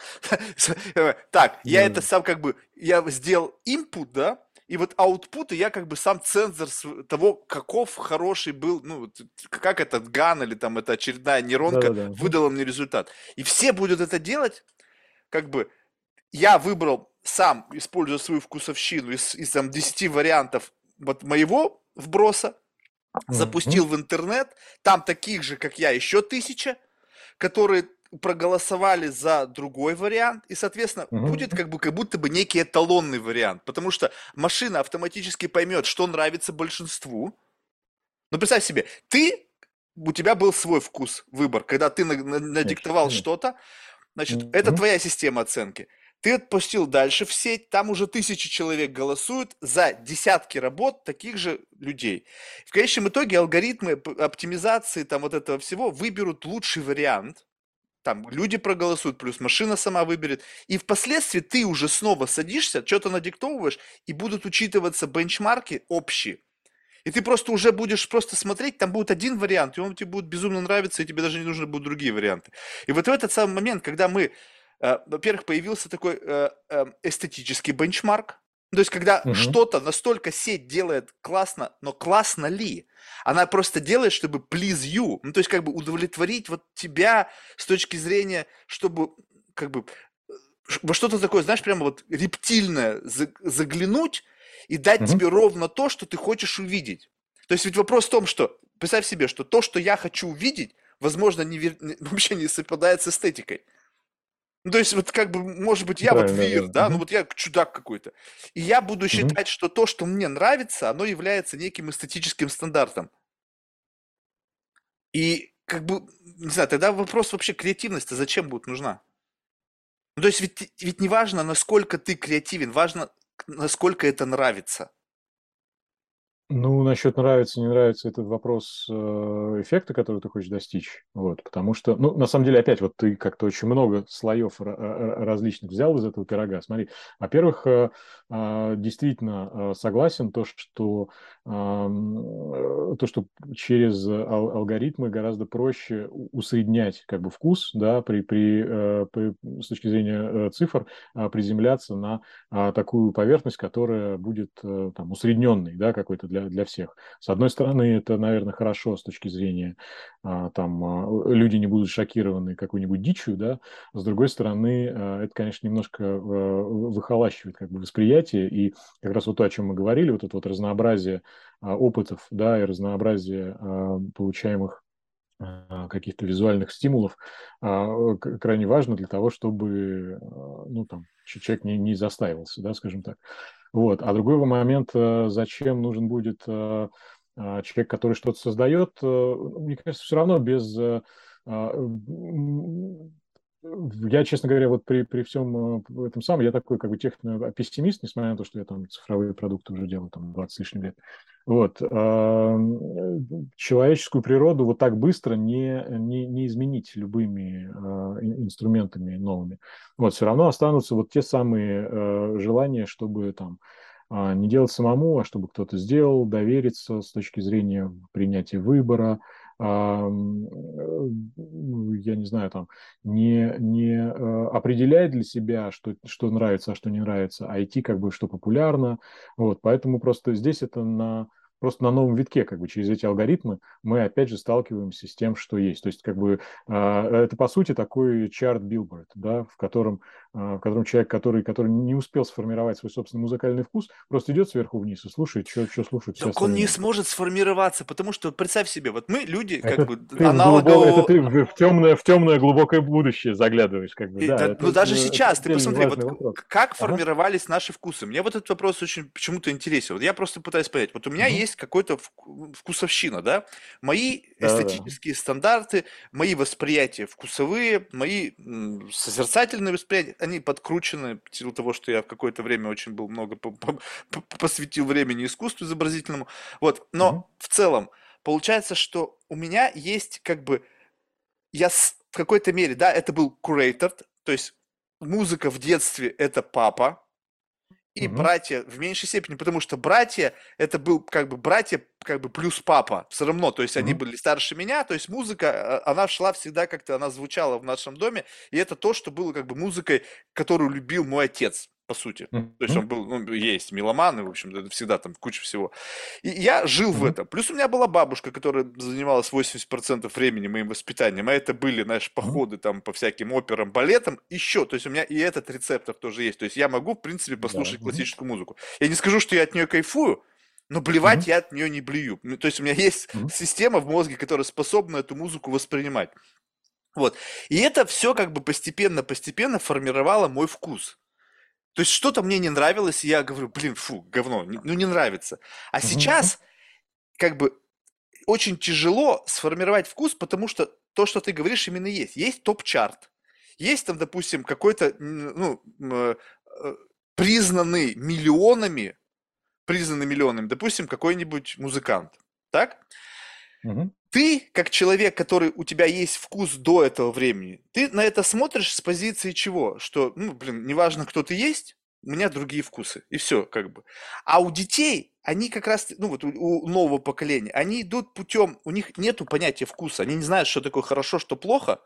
Так, я это сам как бы, я сделал input, да, и вот output, и я как бы сам цензор того, каков хороший был, ну, как этот ган или там эта очередная нейронка выдала мне результат. И все будут это делать, как бы, я выбрал сам, используя свою вкусовщину из там 10 вариантов вот моего вброса, запустил в интернет, там таких же, как я, еще 1000, которые проголосовали за другой вариант, и, соответственно, будет как будто бы некий эталонный вариант, потому что машина автоматически поймет, что нравится большинству. Ну, представь себе, у тебя был свой вкус, выбор, когда ты надиктовал что-то, значит, это твоя система оценки. Ты отпустил дальше в сеть, там уже 1000 человек голосуют за десятки работ таких же людей. В конечном итоге алгоритмы оптимизации там вот этого всего выберут лучший вариант. Там люди проголосуют, плюс машина сама выберет. И впоследствии ты уже снова садишься, что-то надиктовываешь, и будут учитываться бенчмарки общие. И ты просто уже будешь просто смотреть, там будет один вариант, и он тебе будет безумно нравиться, и тебе даже не нужны будут другие варианты. И вот в этот самый момент, когда мы... Во-первых, появился такой эстетический бенчмарк. То есть, когда что-то настолько сеть делает классно, но классно ли? Она просто делает, чтобы please you. Ну, то есть, как бы удовлетворить вот тебя с точки зрения, чтобы как бы во что-то такое, знаешь, прямо вот рептильное заглянуть и дать тебе ровно то, что ты хочешь увидеть. То есть, ведь вопрос в том, что представь себе, что то, что я хочу увидеть, возможно, вообще не совпадает с эстетикой. Ну, то есть, вот как бы, может быть, я правильно, вот вир, да, ну вот я чудак какой-то. И я буду считать, что то, что мне нравится, оно является неким эстетическим стандартом. И как бы, не знаю, тогда вопрос вообще креативности, зачем будет нужна? Ну, то есть, ведь не важно, насколько ты креативен, важно, насколько это нравится. Ну, насчет нравится, не нравится, это вопрос эффекта, который ты хочешь достичь. Вот, потому что, ну, на самом деле, опять, вот ты как-то очень много слоев различных взял из этого пирога. Смотри, во-первых, действительно согласен то, что через алгоритмы гораздо проще усреднять как бы вкус, да, с точки зрения цифр, приземляться на такую поверхность, которая будет там усредненной, да, какой-то для для всех. С одной стороны, это, наверное, хорошо с точки зрения, там, люди не будут шокированы какой-нибудь дичью, да, с другой стороны, это, конечно, немножко выхолащивает как бы восприятие, и как раз вот то, о чем мы говорили, вот это вот разнообразие опытов, да, и разнообразие получаемых каких-то визуальных стимулов крайне важно для того, чтобы, ну, там, человек не застаивался, да, скажем так. Вот. А другой момент, зачем нужен будет человек, который что-то создает, мне кажется, все равно без... Я, честно говоря, вот при всем этом самом, я такой как бы техно-пессимист, несмотря на то, что я там цифровые продукты уже делаю там 20 с лишним лет. Вот. Человеческую природу вот так быстро не изменить любыми инструментами новыми. Вот. Все равно останутся вот те самые желания, чтобы там не делать самому, а чтобы кто-то сделал, довериться с точки зрения принятия выбора, я не знаю, там, не определять для себя, что нравится, а что не нравится, а идти, как бы, что популярно. Вот, поэтому просто здесь это просто на новом витке, как бы, через эти алгоритмы мы, опять же, сталкиваемся с тем, что есть. То есть, как бы, это, по сути, такой чарт-билборд, да, в котором человек, который не успел сформировать свой собственный музыкальный вкус, просто идет сверху вниз и слушает, что слушает. Так он не сможет сформироваться, потому что, представь себе, вот мы, люди, как бы, аналогово... Это ты в темное глубокое будущее заглядываешь, как бы, да. Ну, даже сейчас, ты посмотри, вот как формировались наши вкусы. Мне вот этот вопрос очень почему-то интересен. Я просто пытаюсь понять. Вот у меня есть какой-то вкусовщина, да? Мои эстетические стандарты, мои восприятия вкусовые, мои созерцательные восприятия, они подкручены в силу того, что я в какое-то время очень был много посвятил времени искусству изобразительному. Вот. Но в целом получается, что у меня есть как бы... Я в какой-то мере, да, это был курейтор, то есть музыка в детстве – это папа, и братья в меньшей степени, потому что братья, это был как бы братья как бы плюс папа, все равно, то есть они были старше меня, то есть музыка, она шла всегда как-то, она звучала в нашем доме, и это то, что было как бы музыкой, которую любил мой отец, по сути. То есть он был, ну, есть меломан, и, в общем, всегда там куча всего. И я жил в этом. Плюс у меня была бабушка, которая занималась 80% времени моим воспитанием, а это были, знаешь, походы там по всяким операм, балетам, еще. То есть у меня и этот рецептор тоже есть. То есть я могу, в принципе, послушать классическую музыку. Я не скажу, что я от нее кайфую, но блевать я от нее не блюю. То есть у меня есть система в мозге, которая способна эту музыку воспринимать. Вот. И это все как бы постепенно-постепенно формировало мой вкус. То есть что-то мне не нравилось, и я говорю, блин, фу, говно, ну не нравится. А сейчас как бы очень тяжело сформировать вкус, потому что то, что ты говоришь, именно есть. Есть топ-чарт, есть там, допустим, какой-то, ну, признанный миллионами, допустим, какой-нибудь музыкант, так? Ты, как человек, который у тебя есть вкус до этого времени, ты на это смотришь с позиции чего? Что, ну, блин, неважно, кто ты есть, у меня другие вкусы, и все, как бы. А у детей, они как раз, ну, вот у нового поколения, они идут путем, у них нету понятия вкуса, они не знают, что такое хорошо, что плохо,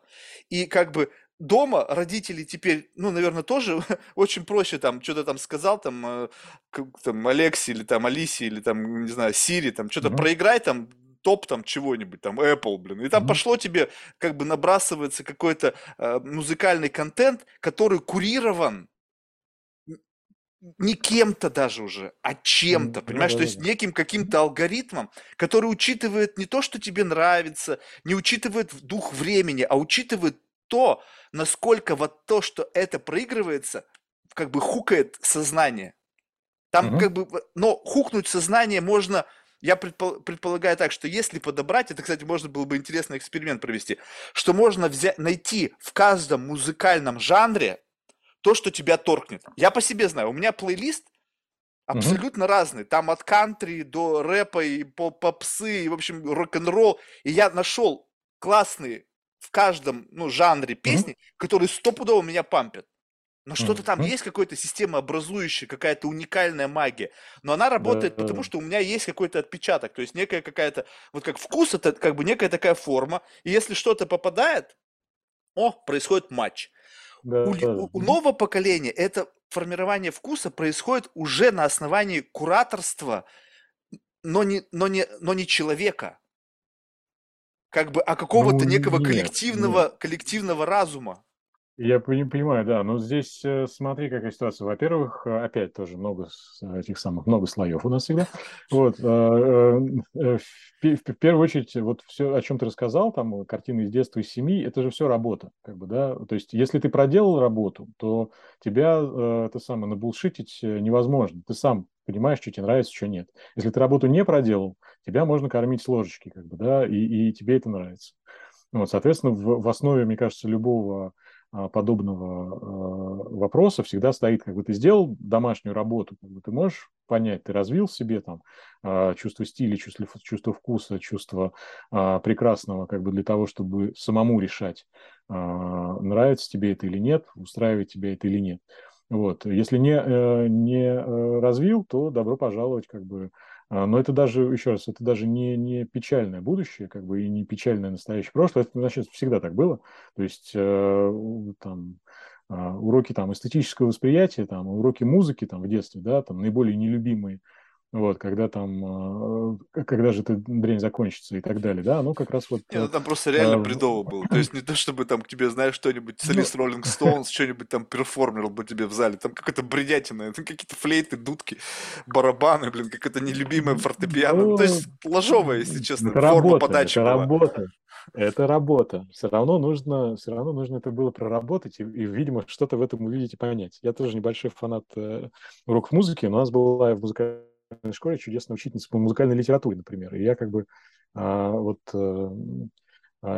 и как бы... Дома родители теперь, ну, наверное, тоже очень проще, там, что-то там сказал, там Алексе или там Алисе или там, не знаю, Сири, там, что-то проиграй, там, топ там чего-нибудь, там, Apple, блин, и там пошло тебе, как бы, набрасывается какой-то музыкальный контент, который курирован не кем-то даже уже, а чем-то, понимаешь, то есть неким каким-то алгоритмом, который учитывает не то, что тебе нравится, не учитывает дух времени, а учитывает то, насколько вот то, что это проигрывается, как бы хукает сознание. Там как бы... Но хукнуть сознание можно... Я предполагаю так, что если подобрать... Это, кстати, можно было бы интересный эксперимент провести. Что можно найти в каждом музыкальном жанре то, что тебя торкнет. Я по себе знаю. У меня плейлист абсолютно разный. Там от кантри до рэпа и попсы, и, в общем, рок-н-ролл. И я нашел классные... в каждом, ну, жанре песни, которые стопудово меня пампят. Но что-то там есть, какая-то система образующая, какая-то уникальная магия. Но она работает потому, что у меня есть какой-то отпечаток. То есть некая какая-то... Вот как вкус, это как бы некая такая форма. И если что-то попадает, происходит матч. У нового поколения это формирование вкуса происходит уже на основании кураторства, но не человека, как бы, а какого-то некого коллективного разума. Я понимаю, да, но здесь смотри, какая ситуация. Во-первых, опять тоже много слоев у нас всегда. Вот. В первую очередь, вот все, о чем ты рассказал, там, картины из детства, из семьи, это же все работа, как бы, да. То есть, если ты проделал работу, то тебя, набулшитить невозможно. Ты сам понимаешь, что тебе нравится, что нет. Если ты работу не проделал, тебя можно кормить с ложечки, как бы, да, и тебе это нравится. Вот, соответственно, в основе, мне кажется, любого подобного вопроса всегда стоит, как бы ты сделал домашнюю работу, как бы ты можешь понять, ты развил в себе там чувство стиля, чувство вкуса, чувство прекрасного, как бы для того, чтобы самому решать, нравится тебе это или нет, устраивает тебя это или нет. Вот. Если не развил, то добро пожаловать, как бы. Но это даже, еще раз, это даже не печальное будущее, как бы, и не печальное настоящее прошлое. Это, значит, всегда так было. То есть там, уроки там, эстетического восприятия, там, уроки музыки там, в детстве, да, там, наиболее нелюбимые, вот, когда же эта дрянь закончится и так далее, да, ну, как раз вот... Нет, ну, там просто реально бредово было, то есть не то, чтобы там к тебе, знаешь, что-нибудь, солист Rolling Stones, что-нибудь там перформерил бы тебе в зале, там какая-то бредятина, там какие-то флейты, дудки, барабаны, блин, какая-то нелюбимая фортепиано, ну, то есть ложовая, если честно, это форма работа, подачи это была. Это работа. Все равно нужно это было проработать и, видимо, что-то в этом увидеть и понять. Я тоже небольшой фанат уроков музыки, но у нас была в школе чудесная учительница по музыкальной литературе, например. И я как бы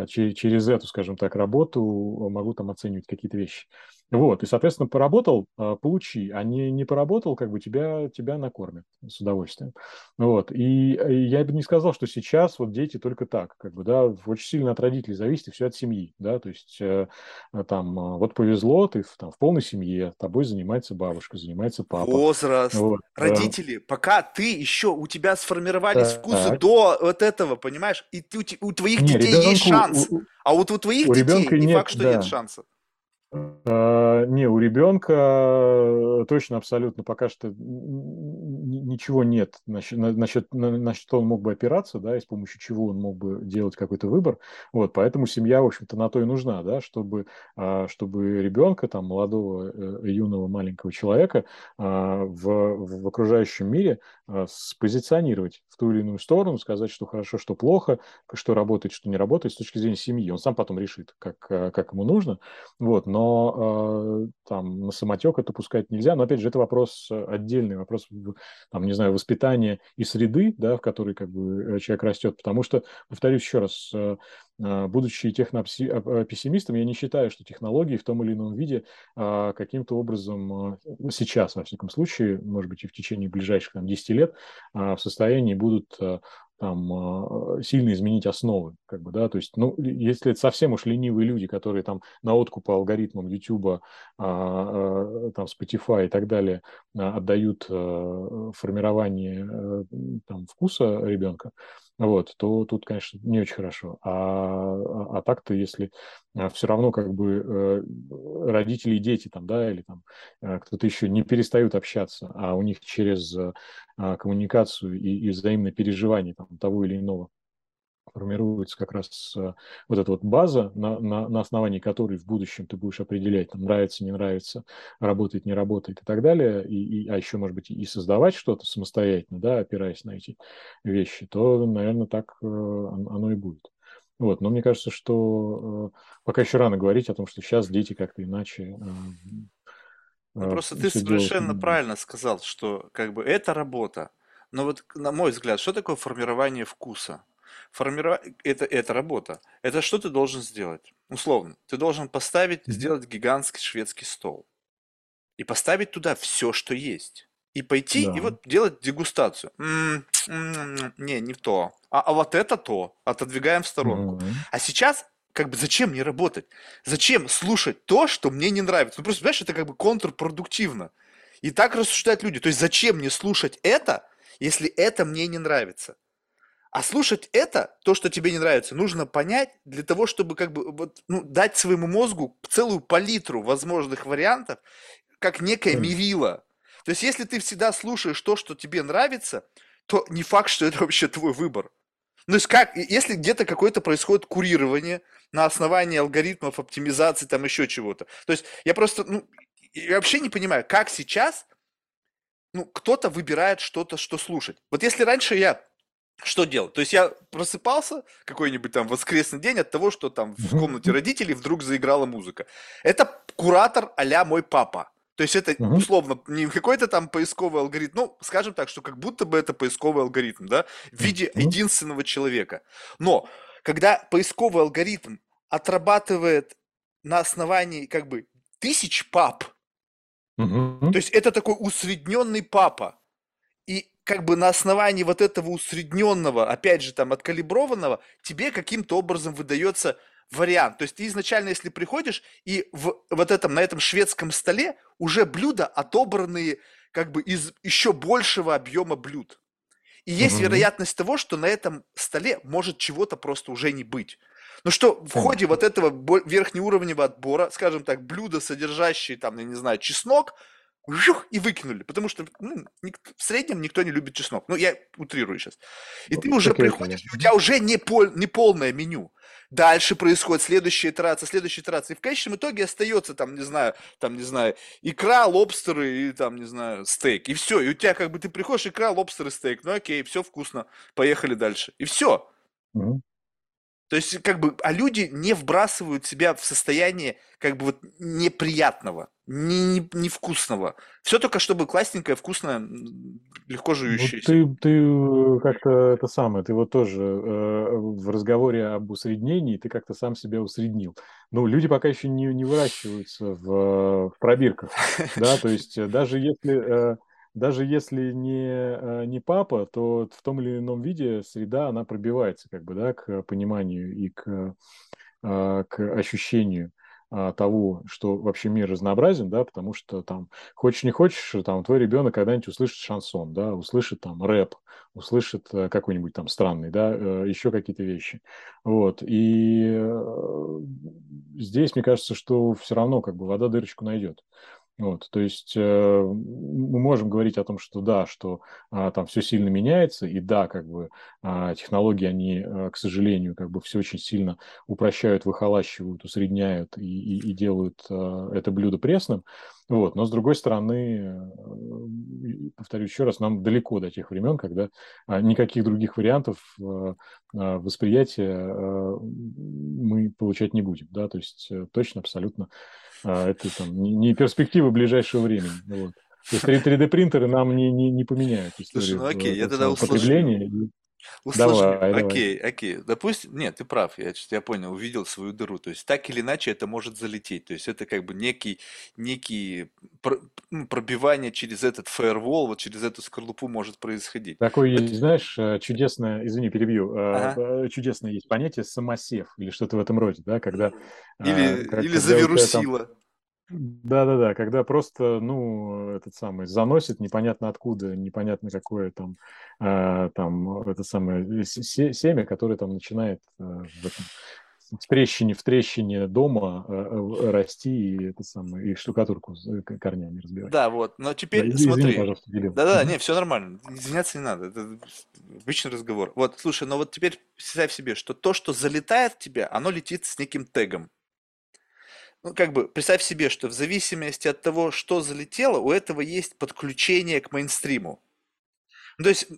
через эту, скажем так, работу могу там оценивать какие-то вещи. Вот. И, соответственно, поработал, получи. А не поработал, как бы тебя накормят с удовольствием. Вот. И я бы не сказал, что сейчас вот дети только так, как бы, да, очень сильно от родителей зависит, и все от семьи, да, то есть там вот повезло, ты там в полной семье, тобой занимается бабушка, занимается папа. Возраст, вот. Родители, пока ты еще, у тебя сформировались вкусы до вот этого, понимаешь, и ты, у твоих детей есть шанс, а вот у твоих детей не факт, что нет шанса. Не, у ребенка точно абсолютно пока что ничего нет, на что он мог бы опираться, да, и с помощью чего он мог бы делать какой-то выбор. Вот, поэтому семья, в общем-то, на то и нужна, да, чтобы ребенка, там, молодого, юного, маленького человека в окружающем мире спозиционировать в ту или иную сторону, сказать, что хорошо, что плохо, что работает, что не работает с точки зрения семьи. Он сам потом решит, как ему нужно. Вот, но там на самотек это пускать нельзя. Но, опять же, это вопрос отдельный, вопрос, там, не знаю, воспитания и среды, да, в которой как бы человек растет. Потому что, повторюсь еще раз, будучи технопессимистом, я не считаю, что технологии в том или ином виде каким-то образом сейчас, во всяком случае, может быть, и в течение ближайших там, 10 лет в состоянии будут... там сильно изменить основы, как бы, да, то есть, ну, если это совсем уж ленивые люди, которые там на откуп по алгоритмам YouTube, там, Spotify и так далее отдают формирование там, вкуса ребенка, вот, то тут, конечно, не очень хорошо. А так-то, если все равно, как бы, родители и дети, там, да, или там кто-то еще не перестают общаться, а у них через коммуникацию и взаимное переживание там, того или иного формируется как раз вот эта вот база, на основании которой в будущем ты будешь определять, там, нравится, не нравится, работает, не работает и так далее, а еще, может быть, и создавать что-то самостоятельно, да, опираясь на эти вещи, то, наверное, так оно и будет. Вот. Но мне кажется, что пока еще рано говорить о том, что сейчас дети как-то иначе... Ну, просто ты совершенно правильно сказал, что как бы это работа, но вот, на мой взгляд, что такое формирование вкуса? Это работа. Это что ты должен сделать? Условно, ты должен сделать гигантский шведский стол. И поставить туда все, что есть. И пойти, да. И вот делать дегустацию. Не то. А вот это то. Отодвигаем в сторонку. А сейчас, как бы, зачем мне работать? Зачем слушать то, что мне не нравится? Ну, просто, понимаешь, это как бы контрпродуктивно. И так рассуждают люди. То есть, зачем мне слушать это, если это мне не нравится? А слушать это, то, что тебе не нравится, нужно понять для того, чтобы как бы вот, ну, дать своему мозгу целую палитру возможных вариантов, как некое мерило. То есть, если ты всегда слушаешь то, что тебе нравится, то не факт, что это вообще твой выбор. Ну, есть как, если где-то какое-то происходит курирование на основании алгоритмов, оптимизации, там еще чего-то. То есть я просто, я вообще не понимаю, как сейчас, кто-то выбирает что-то, что слушать. Вот если раньше я что делал? То есть я просыпался какой-нибудь там воскресный день от того, что там в комнате родителей вдруг заиграла музыка. Это куратор а-ля «Мой папа». То есть это, условно, не какой-то там поисковый алгоритм, скажем так, что как будто бы это поисковый алгоритм, да, в виде единственного человека. Но когда поисковый алгоритм отрабатывает на основании как бы тысяч пап, то есть это такой усредненный папа, и как бы на основании вот этого усредненного, опять же, там, откалиброванного, тебе каким-то образом выдается вариант. То есть ты изначально, если приходишь, и на этом шведском столе уже блюда отобранные как бы из еще большего объема блюд. И есть вероятность того, что на этом столе может чего-то просто уже не быть. Но что в ходе вот этого верхнеуровневого отбора, скажем так, блюда, содержащие там, я не знаю, чеснок, и выкинули, потому что в среднем никто не любит чеснок. Я утрирую сейчас. И ты уже приходишь, и у тебя уже не полное меню. Дальше происходит следующая итерация. И в конечном итоге остается там, не знаю, икра, лобстеры и там, не знаю, стейк. И все. И у тебя как бы ты приходишь, икра, лобстеры, стейк. Окей, все вкусно. Поехали дальше. И все. То есть как бы, а люди не вбрасывают себя в состояние как бы вот неприятного, невкусного. Все только чтобы классненькое, вкусное, легко живущееся. Ты как-то это самое, ты вот тоже в разговоре об усреднении, ты как-то сам себя усреднил. Люди пока еще не выращиваются в пробирках, да, то есть даже если не папа, то в том или ином виде среда, она пробивается как бы, да, к пониманию и к ощущению того, что вообще мир разнообразен, да, потому что там, хочешь не хочешь, там твой ребенок когда-нибудь услышит шансон, да, услышит там рэп, услышит какой-нибудь там странный, да, еще какие-то вещи. Вот. И здесь, мне кажется, что все равно как бы вода дырочку найдет. Вот, то есть мы можем говорить о том, что да, что там все сильно меняется, и да, как бы технологии, они, к сожалению, как бы все очень сильно упрощают, выхолащивают, усредняют и делают это блюдо пресным. Вот, но с другой стороны, повторю еще раз, нам далеко до тех времен, когда никаких других вариантов восприятия мы получать не будем, да, то есть точно, абсолютно. Это там, не перспективы ближайшего времени. Вот. То есть 3D-принтеры нам не поменяют. Слушай, окей, я тогда усложню. Окей. Допустим, нет, ты прав, я понял, увидел свою дыру. То есть так или иначе это может залететь. То есть это как бы некие пробивание через этот фаервол, вот через эту скорлупу может происходить. Такое есть, знаешь, чудесное, извини, перебью, чудесное есть понятие самосев или что-то в этом роде, да, когда... Или завирусило. Да-да-да, когда просто, заносит непонятно откуда, непонятно какое семя, которое там начинает в трещине, дома расти и штукатурку корнями разбирать. Да, вот, но теперь смотри. Извини, пожалуйста, делил. Да-да, все нормально, извиняться не надо, это обычный разговор. Вот, слушай, но вот теперь представь себе, что то, что залетает в тебя, оно летит с неким тегом. Представь себе, что в зависимости от того, что залетело, у этого есть подключение к мейнстриму. То есть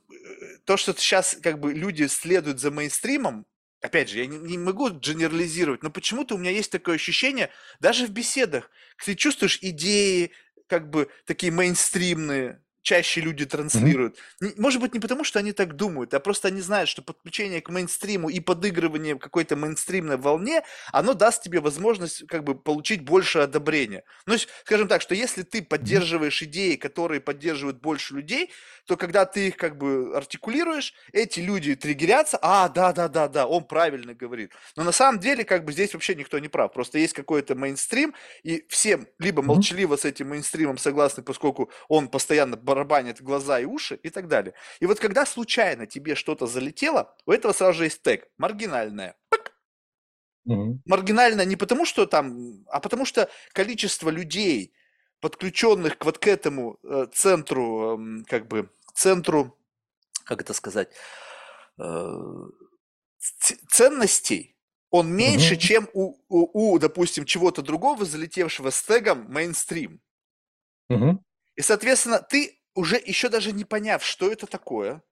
то, что сейчас люди следуют за мейнстримом, опять же, я не могу дженерализировать, но почему-то у меня есть такое ощущение, даже в беседах, ты чувствуешь идеи, такие мейнстримные, чаще люди транслируют. Может быть, не потому, что они так думают, а просто они знают, что подключение к мейнстриму и подыгрывание какой-то мейнстримной волне, оно даст тебе возможность получить больше одобрения. Скажем так, что если ты поддерживаешь идеи, которые поддерживают больше людей, то когда ты их артикулируешь, эти люди триггерятся, да, он правильно говорит. Но на самом деле здесь вообще никто не прав, просто есть какой-то мейнстрим, и все либо молчаливо с этим мейнстримом согласны, поскольку он постоянно барабанит глаза и уши и так далее. И вот когда случайно тебе что-то залетело, у этого сразу же есть тег «маргинальное». Маргинальное не потому, что там, а потому что количество людей, подключенных к этому центру как это сказать, ценностей, он меньше, чем у допустим, чего-то другого, залетевшего с тегом мейнстрим. И, соответственно, ты уже еще даже не поняв, что это такое,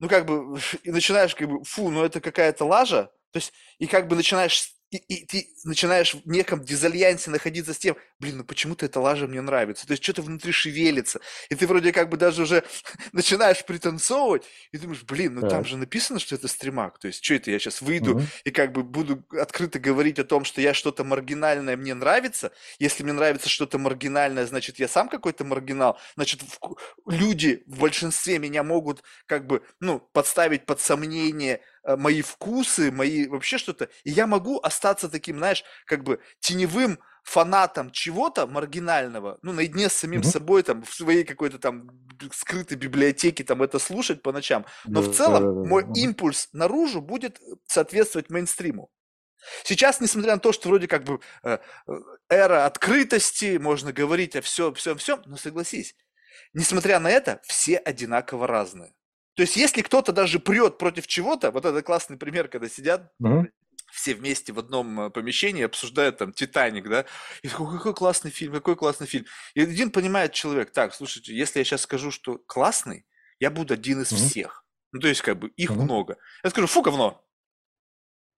ну, как бы, и начинаешь, как бы, фу, ну, это какая-то лажа, то есть, и как бы начинаешь, и ты начинаешь в неком дизальянсе находиться с тем, блин, ну почему-то эта лажа мне нравится, то есть что-то внутри шевелится, и ты вроде как бы даже уже начинаешь пританцовывать, и думаешь, блин, ну да, там же написано, что это стримак, то есть что это я сейчас выйду и как бы буду открыто говорить о том, что я что-то маргинальное, мне нравится, если мне нравится что-то маргинальное, значит я сам какой-то маргинал, значит люди в большинстве меня могут как бы, ну, подставить под сомнение мои вкусы, мои вообще что-то, и я могу остаться таким, знаешь, как бы теневым фанатом чего-то маргинального, ну, наедине с самим собой, там, в своей какой-то там скрытой библиотеке, там, это слушать по ночам, но в целом мой импульс наружу будет соответствовать мейнстриму. Сейчас, несмотря на то, что вроде как бы эра открытости, можно говорить о всем, но согласись, несмотря на это, все одинаково разные. То есть, если кто-то даже прет против чего-то, вот это классный пример, когда сидят все вместе в одном помещении, обсуждают там «Титаник», да, и такой, какой классный фильм, какой классный фильм. И один понимает человек, так, слушайте, если я сейчас скажу, что классный, я буду один из всех. Ну, то есть, как бы, их много. Я скажу, фу, говно.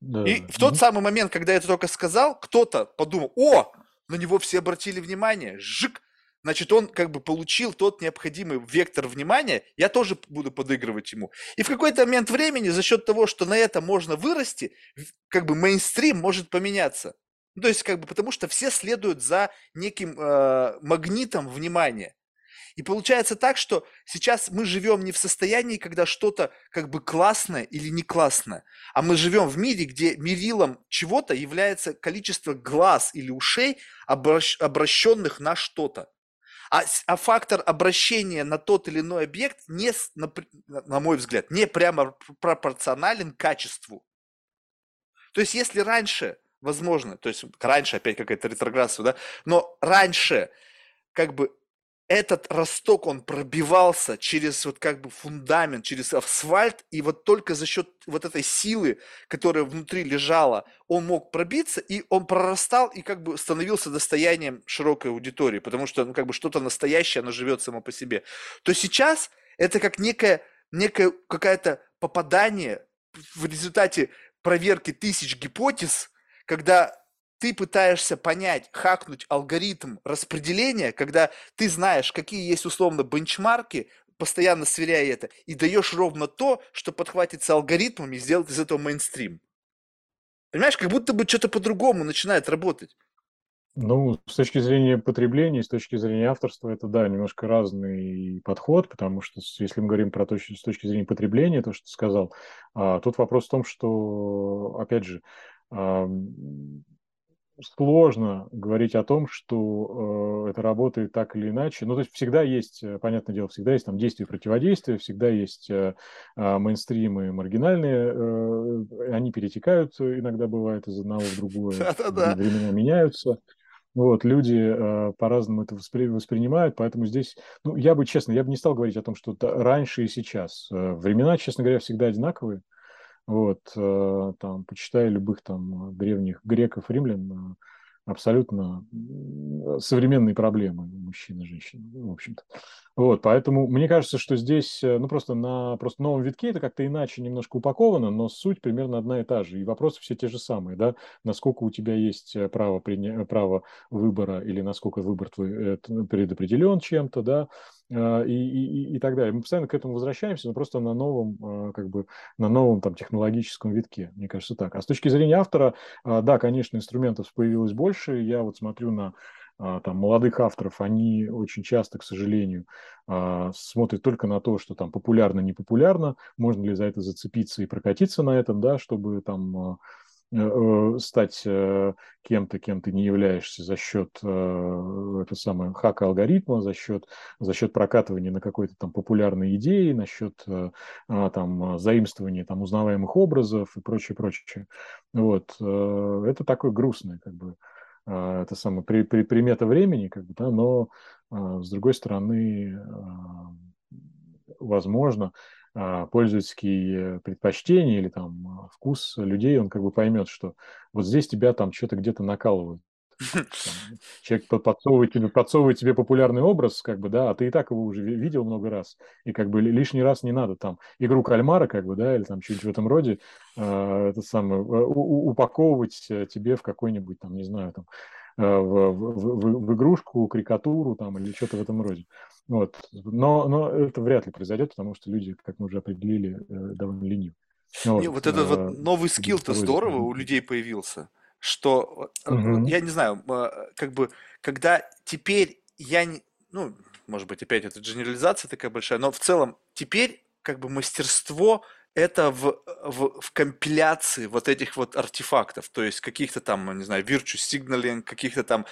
И в тот самый момент, когда я это только сказал, кто-то подумал, о, на него все обратили внимание, жик. Значит, он как бы получил тот необходимый вектор внимания, я тоже буду подыгрывать ему. И в какой-то момент времени за счет того, что на это можно вырасти, как бы мейнстрим может поменяться. Ну, то есть, как бы, потому что все следуют за неким магнитом внимания. И получается так, что сейчас мы живем не в состоянии, когда что-то как бы классное или не классное, а мы живем в мире, где мерилом чего-то является количество глаз или ушей, обращенных на что-то. А фактор обращения на тот или иной объект, не, на мой взгляд, не прямо пропорционален качеству. То есть, если раньше, возможно, то есть раньше опять какая-то ретроградация, да, но раньше как бы этот росток, он пробивался через вот как бы фундамент, через асфальт, и вот только за счет вот этой силы, которая внутри лежала, он мог пробиться, и он прорастал, и как бы становился достоянием широкой аудитории, потому что, ну, как бы что-то настоящее, оно живет само по себе. То сейчас это как некое какое-то попадание в результате проверки тысяч гипотез, когда ты пытаешься понять, хакнуть алгоритм распределения, когда ты знаешь, какие есть условно бенчмарки, постоянно сверяя это, и даешь ровно то, что подхватится алгоритмами и сделать из этого мейнстрим. Понимаешь, как будто бы что-то по-другому начинает работать. Ну, с точки зрения потребления, с точки зрения авторства, это, да, немножко разный подход, потому что, если мы говорим про то, с точки зрения потребления, то, что ты сказал, тут вопрос в том, что, опять же, сложно говорить о том, что это работает так или иначе. Ну, то есть всегда есть, понятное дело, всегда есть там действие и противодействие, всегда есть мейнстримы маргинальные, они перетекают, иногда бывает из одного в другое, времена меняются. Вот, люди по-разному это воспринимают, поэтому здесь, ну, я бы, честно, я бы не стал говорить о том, что раньше и сейчас. Времена, честно говоря, всегда одинаковые. Вот, там, почитая любых там древних греков, римлян, абсолютно современные проблемы мужчин и женщин, в общем-то. Вот, поэтому мне кажется, что здесь, ну, просто на просто новом витке это как-то иначе немножко упаковано, но суть примерно одна и та же, и вопросы все те же самые, да, насколько у тебя есть право выбора или насколько выбор твой предопределен чем-то, да, и так далее. Мы постоянно к этому возвращаемся, но просто на новом, как бы, на новом там технологическом витке, мне кажется, так. А с точки зрения автора, да, конечно, инструментов появилось больше. Я вот смотрю на там молодых авторов, они очень часто, к сожалению, смотрят только на то, что там популярно, не популярно, можно ли за это зацепиться и прокатиться на этом, да, чтобы там стать кем-то, кем ты не являешься за счет хака алгоритма, за счет прокатывания на какой-то там популярной идеи, насчет там заимствования там узнаваемых образов и прочее. Вот это такое грустное, как бы, это самое примета времени, как бы, да, но с другой стороны, возможно, пользовательские предпочтения или там вкус людей, он как бы поймет, что вот здесь тебя там что-то где-то накалывают. Человек подсовывает тебе популярный образ, как бы, да, а ты и так его уже видел много раз, и как бы лишний раз не надо там игру кальмара, как бы, да, или там что-нибудь в этом роде, это самое, упаковывать тебе в какой-нибудь, там, не знаю, там, в игрушку, карикатуру там или что-то в этом роде. Вот. Но это вряд ли произойдет, потому что люди, как мы уже определили, довольно ленивы. Вот, не, вот этот вот новый скилл-то здорово у людей появился, что, я не знаю, как бы, когда теперь я, может быть, опять это генерализация такая большая, но в целом теперь как бы мастерство это в компиляции вот этих вот артефактов, то есть каких-то там, не знаю, virtue signaling, каких-то там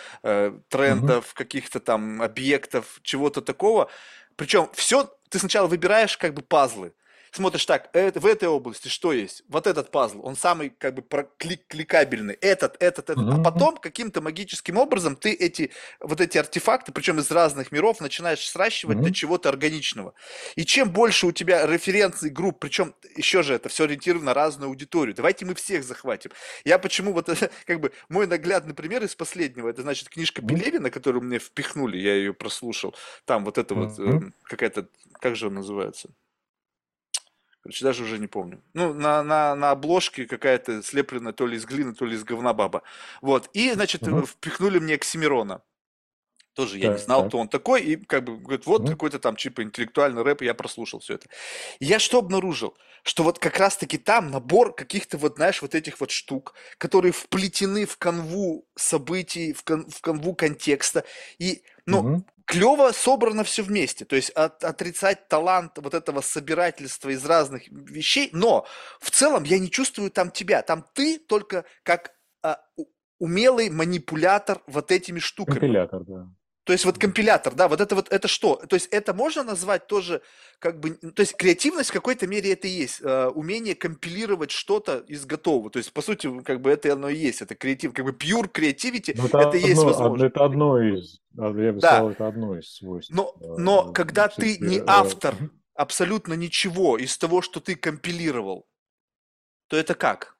трендов, каких-то там объектов, чего-то такого. Причем все, ты сначала выбираешь как бы пазлы, смотришь так, в этой области что есть? Вот этот пазл, он самый как бы кликабельный, этот. А потом каким-то магическим образом ты эти артефакты, причем из разных миров, начинаешь сращивать до чего-то органичного. И чем больше у тебя референций групп, причем еще же это все ориентировано на разную аудиторию. Давайте мы всех захватим. Я почему вот как бы мой наглядный пример из последнего, это значит книжка Пелевина, которую мне впихнули, я ее прослушал. Там вот это вот какая-то, как же она называется? Короче, даже уже не помню. На обложке какая-то слепленная то ли из глины, то ли из говна баба. Вот. И, значит, впихнули мне Оксимирона. Тоже я не знал, кто он такой. И как бы говорит, вот какой-то там типа интеллектуальный рэп, и я прослушал все это. И я что обнаружил? Что вот как раз-таки там набор каких-то вот, знаешь, вот этих вот штук, которые вплетены в канву событий, в канву контекста. И, клево собрано все вместе, то есть отрицать талант вот этого собирательства из разных вещей, но в целом я не чувствую там тебя, там ты только как умелый манипулятор вот этими штуками. Компилятор, да. То есть вот компилятор, да, вот это что? То есть это можно назвать тоже как бы, то есть креативность в какой-то мере это и есть, умение компилировать что-то из готового. То есть по сути как бы это оно и есть, это креатив, как бы pure creativity, это есть возможность. Это одно из, я бы сказал, это одно из свойств. Но когда ты не автор абсолютно ничего из того, что ты компилировал, то это как?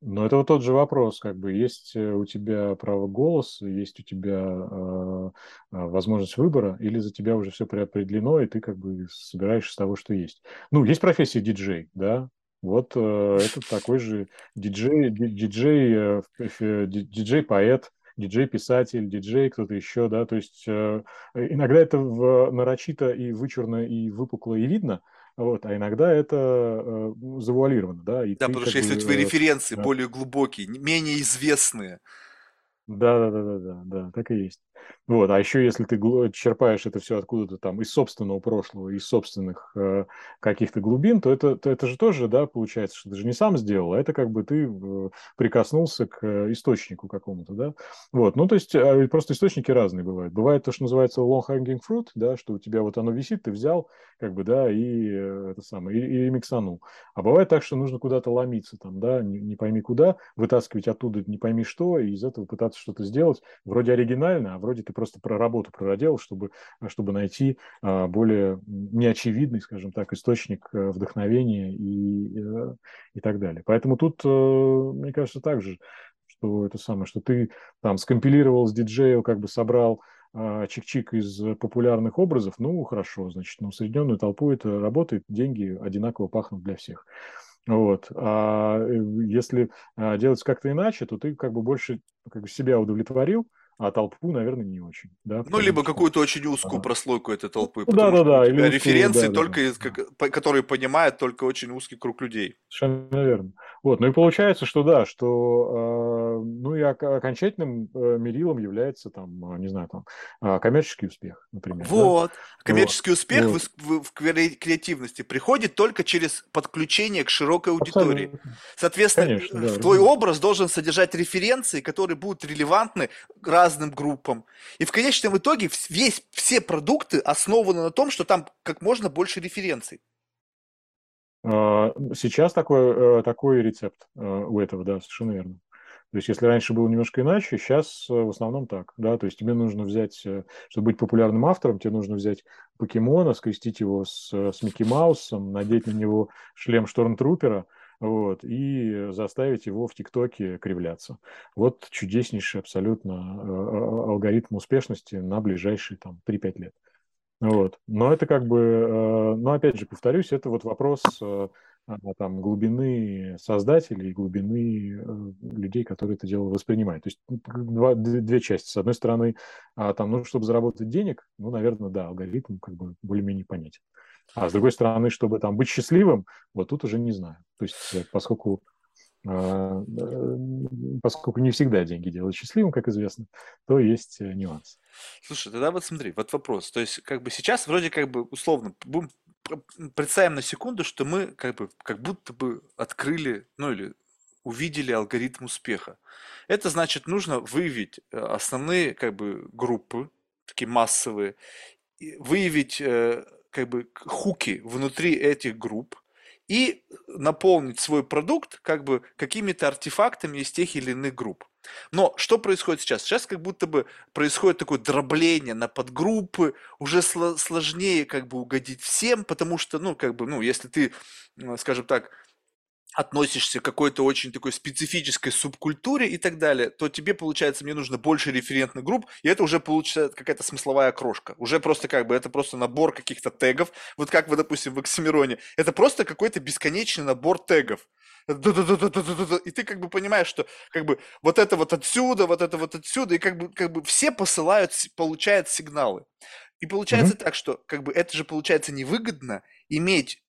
Но это вот тот же вопрос, как бы, есть у тебя право голоса, есть у тебя возможность выбора, или за тебя уже все предопределено, и ты как бы собираешь из того, что есть. Ну, есть профессия диджей, да, вот это такой же диджей-поэт, диджей-писатель, диджей, кто-то еще, да, то есть иногда это нарочито и вычурно, и выпукло, и видно, вот, а иногда это завуалировано, да. И да, потому что если у тебя референции более глубокие, менее известные. Да, так и есть. Вот, а еще если ты черпаешь это все откуда-то там из собственного прошлого, из собственных каких-то глубин, то это же тоже, да, получается, что ты же не сам сделал, а это как бы ты прикоснулся к источнику какому-то, да. Вот, ну, то есть просто источники разные бывают. Бывает то, что называется long-hanging fruit, да, что у тебя вот оно висит, ты взял, как бы, да, и миксанул. А бывает так, что нужно куда-то ломиться там, да, не пойми куда, вытаскивать оттуда не пойми что, и из этого пытаться что-то сделать, вроде оригинально, а вроде ты просто работу проделал, чтобы найти более неочевидный, скажем так, источник вдохновения и так далее. Поэтому тут, мне кажется, так же, что это самое, что ты там скомпилировал с диджея, как бы собрал чик-чик из популярных образов, ну, хорошо, значит, на усредненную толпу это работает, деньги одинаково пахнут для всех. Вот. А если делать как-то иначе, то ты как бы больше как бы себя удовлетворил, а толпу, наверное, не очень. Да, ну, либо что... какую-то очень узкую прослойку этой толпы. У тебя референции, которые понимают только очень узкий круг людей. Совершенно верно. Вот, ну и получается, что да, что ну и окончательным мерилом является там, не знаю, там коммерческий успех, например. Вот. Да? Коммерческий успех в креативности приходит только через подключение к широкой аудитории. Абсолютно. Соответственно, конечно, да, твой образ должен содержать референции, которые будут релевантны разным группам. И в конечном итоге все продукты основаны на том, что там как можно больше референций. Сейчас такой рецепт у этого, да, совершенно верно. То есть, если раньше было немножко иначе, сейчас в основном так, да, то есть тебе нужно взять, чтобы быть популярным автором, тебе нужно взять покемона, скрестить его с Микки Маусом, надеть на него шлем штормтрупера, вот, и заставить его в ТикТоке кривляться. Вот чудеснейший абсолютно алгоритм успешности на ближайшие там 3-5 лет. Вот. Но это как бы, но опять же, повторюсь, это вот вопрос там, глубины создателей, глубины людей, которые это дело воспринимают. То есть две части. С одной стороны, там, ну, чтобы заработать денег, ну, наверное, да, алгоритм как бы более-менее понятен. А с другой стороны, чтобы там быть счастливым, вот тут уже не знаю. То есть поскольку не всегда деньги делают счастливым, как известно, то есть нюанс. Слушай, тогда вот смотри, вот вопрос. То есть как бы сейчас вроде как бы условно представим на секунду, что мы как будто бы открыли, ну или увидели алгоритм успеха. Это значит, нужно выявить основные как бы группы, такие массовые, выявить как бы хуки внутри этих групп и наполнить свой продукт как бы какими-то артефактами из тех или иных групп. Но что происходит сейчас? Сейчас как будто бы происходит такое дробление на подгруппы, уже сложнее как бы угодить всем, потому что, ну, как бы, ну, если ты, скажем так, относишься к какой-то очень такой специфической субкультуре и так далее, то тебе, получается, мне нужно больше референтных групп, и это уже получится какая-то смысловая крошка. Уже просто как бы это просто набор каких-то тегов. Вот как вы, допустим, в Оксимироне. Это просто какой-то бесконечный набор тегов. И ты как бы понимаешь, что как бы вот это вот отсюда, вот это вот отсюда, и как бы все посылают, получают сигналы. И получается так, что как бы это же получается невыгодно иметь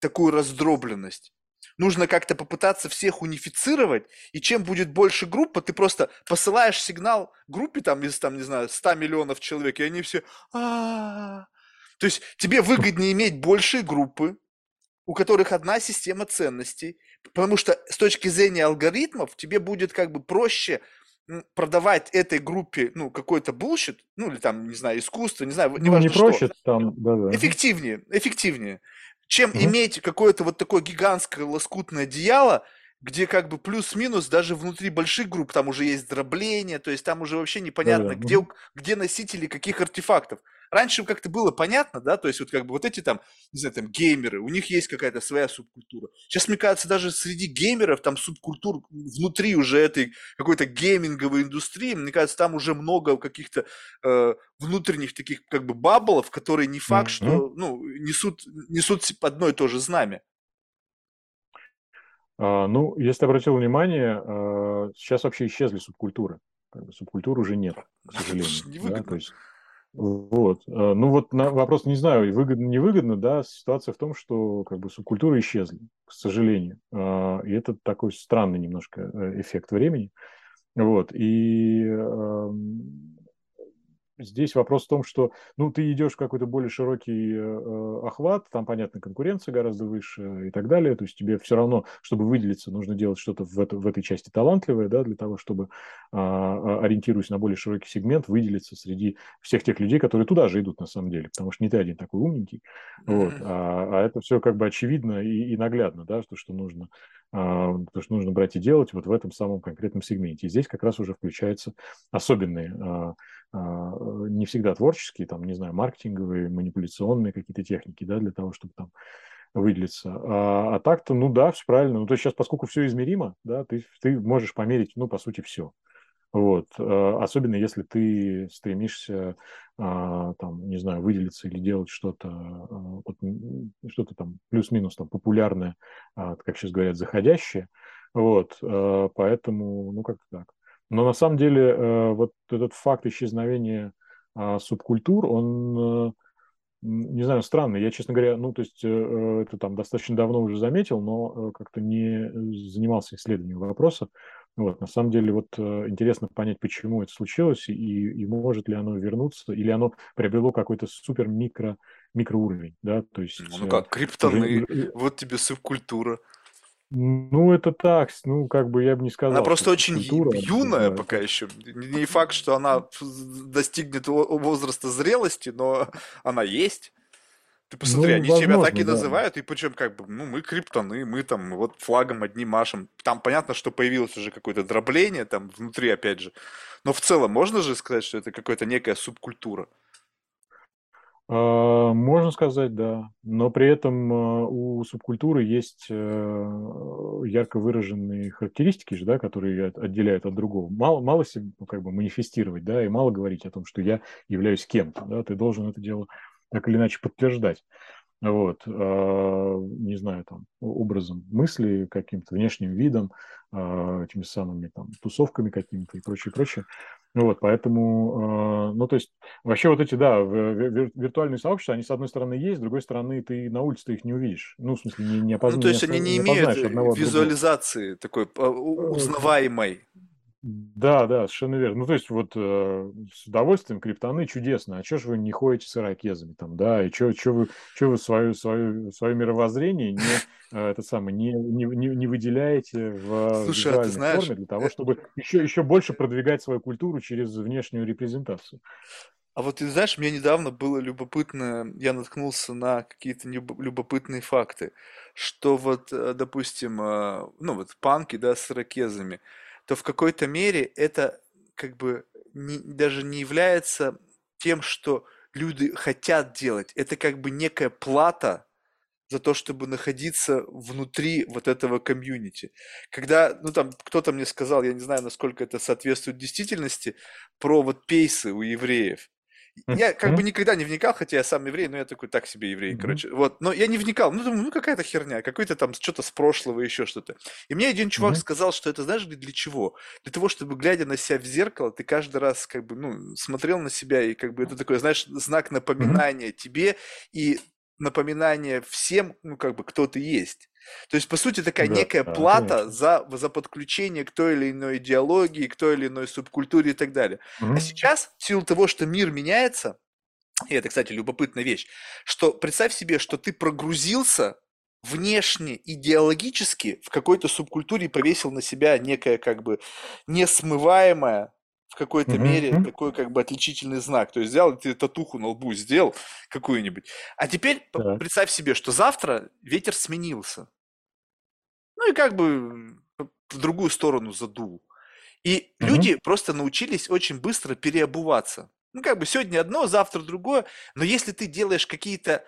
такую раздробленность. Нужно как-то попытаться всех унифицировать, и чем будет больше группа, ты просто посылаешь сигнал группе там из, там, не знаю, 100 миллионов человек, и они все... То есть тебе выгоднее иметь большие группы, у которых одна система ценностей, потому что с точки зрения алгоритмов тебе будет как бы проще продавать этой группе, ну, какой-то булщит, ну, или там, не знаю, искусство, не знаю, неважно что. Ну, не проще, там, да-да. Эффективнее. Чем иметь какое-то вот такое гигантское лоскутное одеяло, где как бы плюс-минус даже внутри больших групп там уже есть дробление, то есть там уже вообще непонятно, где носители каких артефактов. Раньше как-то было понятно, да, то есть вот как бы вот эти там, не знаю, там геймеры, у них есть какая-то своя субкультура. Сейчас, мне кажется, даже среди геймеров там субкультур внутри уже этой какой-то гейминговой индустрии, мне кажется, там уже много каких-то внутренних таких как бы баблов, которые не факт, что, ну, несут одно и то же знамя. Ну, если обратил внимание, сейчас вообще исчезли субкультуры. Субкультур уже нет, к сожалению. Да, то есть... Вот. Ну вот на вопрос, не знаю, выгодно-невыгодно, да, ситуация в том, что как бы субкультуры исчезли, к сожалению. И это такой странный немножко эффект времени. Вот. И здесь вопрос в том, что, ну, ты идешь в какой-то более широкий охват, там, понятно, конкуренция гораздо выше и так далее, то есть тебе все равно, чтобы выделиться, нужно делать что-то в этой части талантливое, да, для того, чтобы, ориентируясь на более широкий сегмент, выделиться среди всех тех людей, которые туда же идут на самом деле, потому что не ты один такой умненький, вот, а это все как бы очевидно и наглядно, да, что нужно брать и делать вот в этом самом конкретном сегменте. И здесь как раз уже включаются особенные, не всегда творческие, там, не знаю, маркетинговые, манипуляционные какие-то техники, да, для того, чтобы там выделиться. А так-то, ну да, все правильно. Ну, то есть сейчас, поскольку все измеримо, да, ты можешь померить, ну, по сути, все. Вот. Особенно если ты стремишься, там, не знаю, выделиться или делать что-то там плюс-минус там, популярное, как сейчас говорят, заходящее. Вот. Поэтому, ну, как-то так. Но на самом деле вот этот факт исчезновения субкультур, он, не знаю, странный. Я, честно говоря, ну, то есть это там достаточно давно уже заметил, но как-то не занимался исследованием вопроса. Вот, на самом деле, вот интересно понять, почему это случилось, и может ли оно вернуться, или оно приобрело какой-то супер-микроуровень, да, то есть... Ну как, криптоны, вот тебе субкультура. Ну, это так, ну, как бы я бы не сказал. Она просто очень юная пока еще. Не факт, что она достигнет возраста зрелости, но она есть. Ты посмотри, они себя так и называют, и причем как бы, мы криптоны, мы там вот флагом одним машем. Там понятно, что появилось уже какое-то дробление там внутри, опять же. Но в целом можно же сказать, что это какая-то некая субкультура? Можно сказать, да. Но при этом у субкультуры есть ярко выраженные характеристики, да, которые отделяют от другого. Мало себе как бы манифестировать, да, и мало говорить о том, что я являюсь кем-то. Да, ты должен это дело так или иначе подтверждать. Вот, не знаю, там, образом мысли, каким-то внешним видом, этими самыми там тусовками какими-то и прочее, прочее. Вот, поэтому, ну, то есть, вообще вот эти, да, виртуальные сообщества, они, с одной стороны, есть, с другой стороны, ты на улице их не увидишь. Ну, в смысле, не опознаешь. Ну, то есть, они не имеют визуализации такой узнаваемой. Да, да, совершенно верно. Ну, то есть, вот с удовольствием криптоны чудесно. А чё же вы не ходите с ирокезами там, да? И чё вы свое мировоззрение не выделяете в визуальной форме для того, чтобы еще больше продвигать свою культуру через внешнюю репрезентацию? А вот, ты знаешь, мне недавно было любопытно, я наткнулся на какие-то любопытные факты, что вот, допустим, ну, вот панки, да, с ирокезами, то в какой-то мере это как бы даже не является тем, что люди хотят делать. Это как бы некая плата за то, чтобы находиться внутри вот этого комьюнити. Когда, ну там, кто-то мне сказал, я не знаю, насколько это соответствует действительности, про вот пейсы у евреев. Я как бы никогда не вникал, хотя я сам еврей, но я такой, так себе еврей, короче. Вот, но я не вникал, ну думаю, ну какая-то херня, какой-то там что-то с прошлого, еще что-то. И мне один чувак сказал, что это, знаешь, для чего? Для того, чтобы, глядя на себя в зеркало, ты каждый раз как бы, ну, смотрел на себя, и как бы это такой, знаешь, знак напоминания тебе и напоминание всем, ну как бы, кто ты есть. То есть, по сути, такая некая плата за подключение к той или иной идеологии, к той или иной субкультуре и так далее. А сейчас, в силу того, что мир меняется, и это, кстати, любопытная вещь, что представь себе, что ты прогрузился внешне идеологически в какой-то субкультуре и повесил на себя некое как бы несмываемое, в какой-то мере такой как бы отличительный знак. То есть взял, ты татуху на лбу сделал какую-нибудь. А теперь представь себе, что завтра ветер сменился. Ну и как бы в другую сторону задул. И люди просто научились очень быстро переобуваться. Ну как бы сегодня одно, завтра другое. Но если ты делаешь какие-то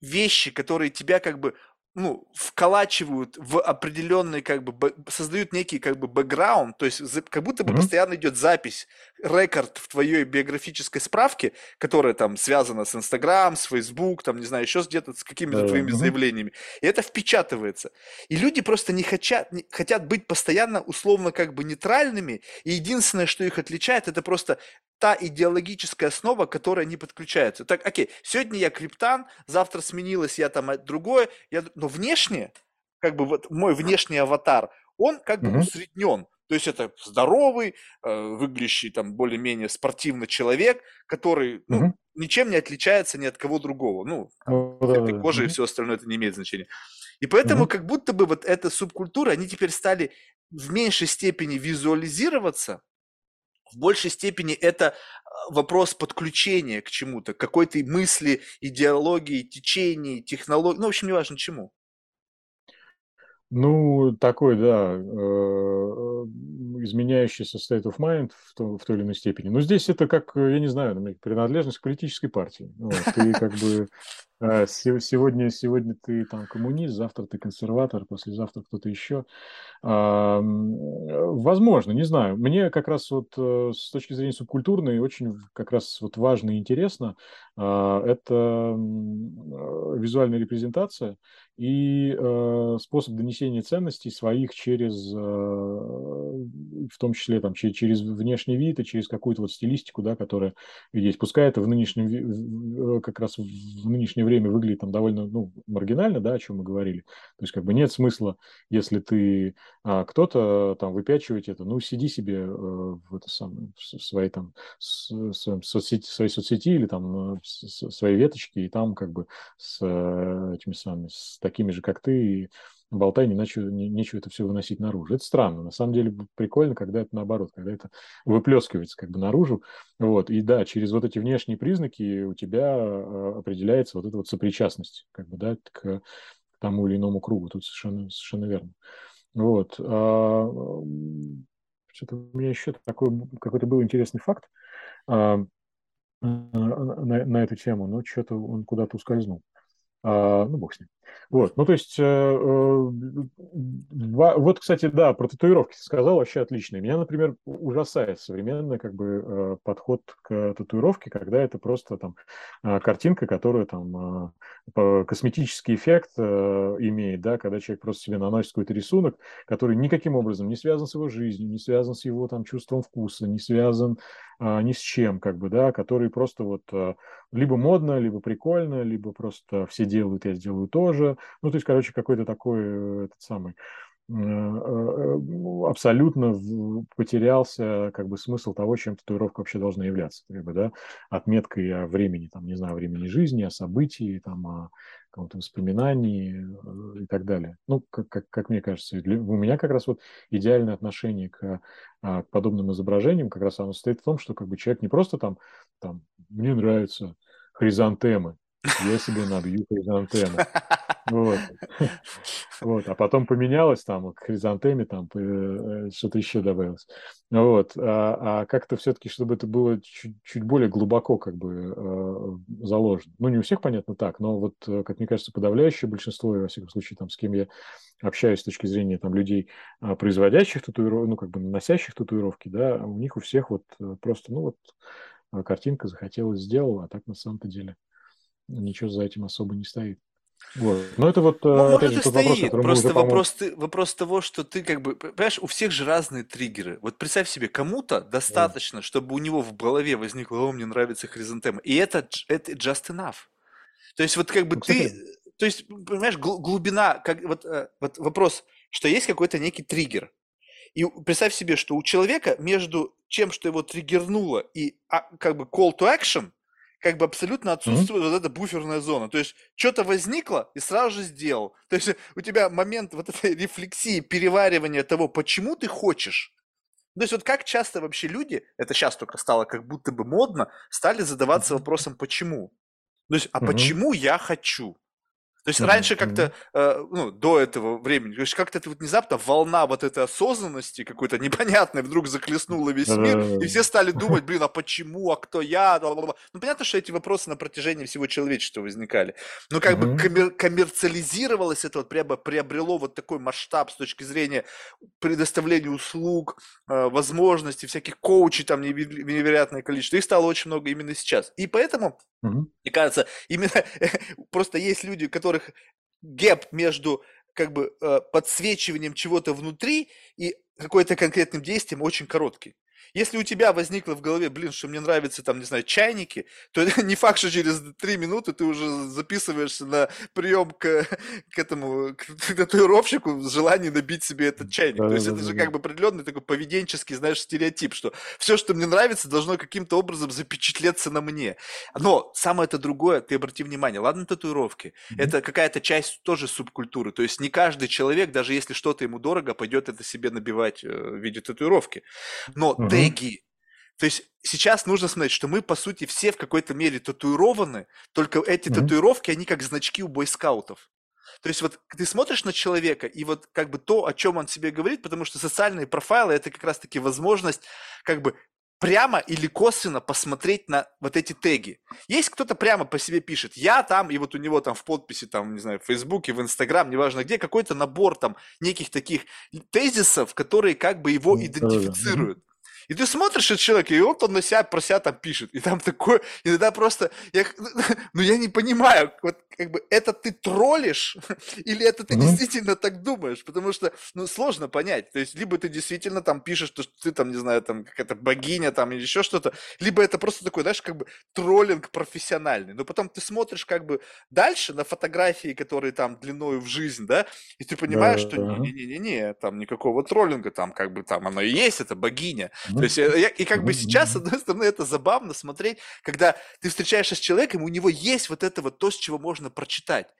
вещи, которые тебя как бы, ну, вколачивают в определенный, как бы, создают некий, как бы, бэкграунд, то есть как будто бы постоянно идет запись, рекорд в твоей биографической справке, которая там связана с Инстаграм, с Фейсбук, там, не знаю, еще где-то с какими-то твоими заявлениями. И это впечатывается. И люди просто не хотят быть постоянно условно как бы нейтральными, и единственное, что их отличает, это просто та идеологическая основа, к которой они подключаются. Так, окей, сегодня я криптан, завтра сменилась я там другое, но внешне, как бы вот мой внешний аватар, он как бы усреднен. То есть это здоровый, выглядящий там более-менее спортивный человек, который ничем не отличается ни от кого другого. Ну, кожа и все остальное, это не имеет значения. И поэтому как будто бы вот эта субкультура, они теперь стали в меньшей степени визуализироваться, в большей степени это вопрос подключения к чему-то, к какой-то мысли, идеологии, течении, технологии, ну, в общем, неважно чему. Ну, такой, да, изменяющийся state of mind в той или иной степени. Но здесь это как, я не знаю, принадлежность к политической партии. Вот, ты как бы сегодня ты там коммунист, завтра ты консерватор, послезавтра кто-то еще. Возможно, не знаю. Мне как раз вот с точки зрения субкультурной очень как раз вот важно и интересно это визуальная репрезентация и способ донесения ценностей своих через, в том числе там, через внешний вид и через какую-то вот стилистику, да, которая есть. Пускай это как раз в нынешнее время выглядит там довольно, ну, маргинально, да, о чем мы говорили. То есть как бы нет смысла, если ты кто-то там выпячивать это, ну, сиди себе в своей соцсети или там своей веточке и там как бы с такими же, как ты, болтай, нечего это все выносить наружу. Это странно. На самом деле прикольно, когда это наоборот, когда это выплескивается как бы наружу. Вот. И да, через вот эти внешние признаки у тебя определяется вот эта вот сопричастность как бы, да, к тому или иному кругу. Тут совершенно верно. Вот. Что-то у меня еще такой какой-то был интересный факт на эту тему, но что-то он куда-то ускользнул. Ну, бог с ним. Вот, ну, то есть, вот, кстати, да, про татуировки ты сказал, вообще отлично. Меня, например, ужасает современный, как бы, подход к татуировке, когда это просто, там, картинка, которая, там, косметический эффект имеет, да, когда человек просто себе наносит какой-то рисунок, который никаким образом не связан с его жизнью, не связан с его, там, чувством вкуса, не связан ни с чем, как бы, да, который просто вот либо модно, либо прикольно, либо просто все делают, я сделаю тоже. Ну, то есть, короче, какой-то такой этот самый абсолютно потерялся как бы смысл того, чем татуировка вообще должна являться. Как бы, да, отметкой о времени, там, не знаю, о времени жизни, о событии, там, о каком-то воспоминании и так далее. Ну, как мне кажется, у меня как раз вот идеальное отношение к подобным изображениям как раз оно состоит в том, что как бы человек не просто там мне нравятся хризантемы, я себе набью хризантемы. Вот. Вот. А потом поменялось там к хризантеме, там что-то еще добавилось. Вот. А как-то все-таки, чтобы это было чуть более глубоко как бы заложено. Ну, не у всех, понятно, так, но вот, как мне кажется, подавляющее большинство, и, во всяком случае, там, с кем я общаюсь с точки зрения там, людей, производящих татуировки, ну, как бы наносящих татуировки, да, у них у всех вот просто, ну, вот картинка захотелось, сделала, а так на самом-то деле ничего за этим особо не стоит. Вот. Но это вот, ну, опять же, тот вопрос, который просто вопрос того, что ты как бы, понимаешь, у всех же разные триггеры. Вот представь себе, кому-то достаточно, чтобы у него в голове возникло, о, мне нравится хризантема. И это just enough. То есть вот как бы, ну, ты, то есть, понимаешь, глубина, как, вот вопрос, что есть какой-то некий триггер. И представь себе, что у человека между тем, что его триггернуло, и как бы call to action, как бы абсолютно отсутствует вот эта буферная зона. То есть что-то возникло и сразу же сделал. То есть у тебя момент вот этой рефлексии, переваривания того, почему ты хочешь. То есть вот как часто вообще люди, это сейчас только стало как будто бы модно, стали задаваться вопросом «почему?». То есть «а почему я хочу?». То есть раньше как-то, ну, до этого времени, то есть как-то это вот внезапно волна вот этой осознанности какой-то непонятной вдруг захлестнула весь мир, и все стали думать, блин, а почему, а кто я, бла-бла-бла. Ну, понятно, что эти вопросы на протяжении всего человечества возникали, но как бы коммерциализировалось это, вот приобрело вот такой масштаб с точки зрения предоставления услуг, возможностей, всяких коучей, там невероятное количество, их стало очень много именно сейчас. И поэтому, мне кажется, именно просто есть люди, которые гэп между как бы подсвечиванием чего-то внутри и какой-то конкретным действием очень короткий. Если у тебя возникло в голове, блин, что мне нравятся там, не знаю, чайники, то не факт, что через 3 минуты ты уже записываешься на прием к этому к татуировщику с желанием набить себе этот чайник. Да, то есть это же как бы определенный такой поведенческий, знаешь, стереотип, что все, что мне нравится, должно каким-то образом запечатлеться на мне. Но самое-то другое, ты обрати внимание, ладно, татуировки, это какая-то часть тоже субкультуры, то есть не каждый человек, даже если что-то ему дорого, пойдет это себе набивать в виде татуировки. Но теги. То есть сейчас нужно смотреть, что мы, по сути, все в какой-то мере татуированы, только эти татуировки, они как значки у бойскаутов. То есть вот ты смотришь на человека, и вот как бы то, о чем он себе говорит, потому что социальные профайлы – это как раз-таки возможность как бы прямо или косвенно посмотреть на вот эти теги. Есть кто-то прямо по себе пишет, я там, и вот у него там в подписи, там, не знаю, в Фейсбуке, в Инстаграм, неважно где, какой-то набор там неких таких тезисов, которые как бы его идентифицируют. И ты смотришь этот человек, и вот он на себя про себя там пишет. И там такое, иногда просто, я не понимаю, вот как бы это ты троллишь, или это ты действительно так думаешь? Потому что, ну, сложно понять. То есть, либо ты действительно там пишешь, что ты там, не знаю, там какая-то богиня там или еще что-то, либо это просто такой, знаешь, как бы троллинг профессиональный. Но потом ты смотришь как бы дальше на фотографии, которые там длиною в жизнь, да, и ты понимаешь, что не-не-не-не, там никакого троллинга, там как бы там оно и есть, это богиня. То есть, и как бы сейчас, с одной стороны, это забавно смотреть, когда ты встречаешься с человеком, у него есть вот это вот то, с чего можно прочитать.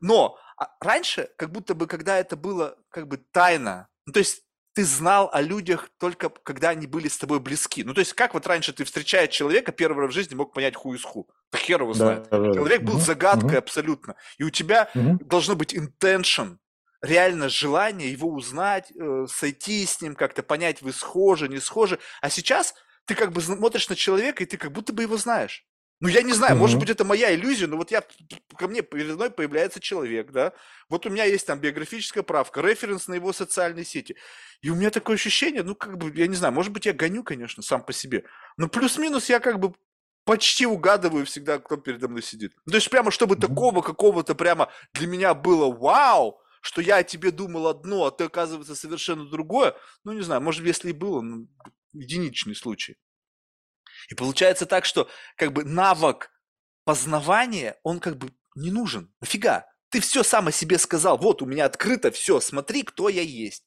Но А раньше, как будто бы, когда это было как бы тайно, ну, то есть ты знал о людях только когда они были с тобой близки. Ну, то есть как вот раньше ты, встречая человека, первый раз в жизни мог понять who is who. Хер его знает. Да, человек был загадкой абсолютно. И у тебя должно быть intention, реально желание его узнать, сойти с ним как-то, понять, вы схожи, не схожи. А сейчас ты как бы смотришь на человека, и ты как будто бы его знаешь. Ну, я не знаю, может быть, это моя иллюзия, но вот я, ко мне передо мной появляется человек, да, вот у меня есть там биографическая правка, референс на его социальные сети, и у меня такое ощущение, ну, как бы, я не знаю, может быть, я гоню, конечно, сам по себе, но плюс-минус я как бы почти угадываю всегда, кто передо мной сидит. Ну, то есть прямо, чтобы такого какого-то прямо для меня было вау, что я о тебе думал одно, а ты, оказывается, совершенно другое, ну, не знаю, может, если и было, ну, единичный случай. И получается так, что как бы навык познавания, он как бы не нужен. Нафига? Ты все сам о себе сказал. Вот, у меня открыто все, смотри, кто я есть.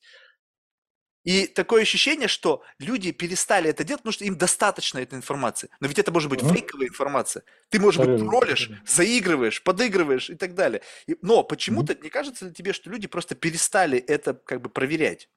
И такое ощущение, что люди перестали это делать, потому что им достаточно этой информации. Но ведь это может быть фейковая информация. Ты, может быть, троллишь, заигрываешь, подыгрываешь и так далее. Но почему-то, не кажется ли тебе, что люди просто перестали это как бы проверять?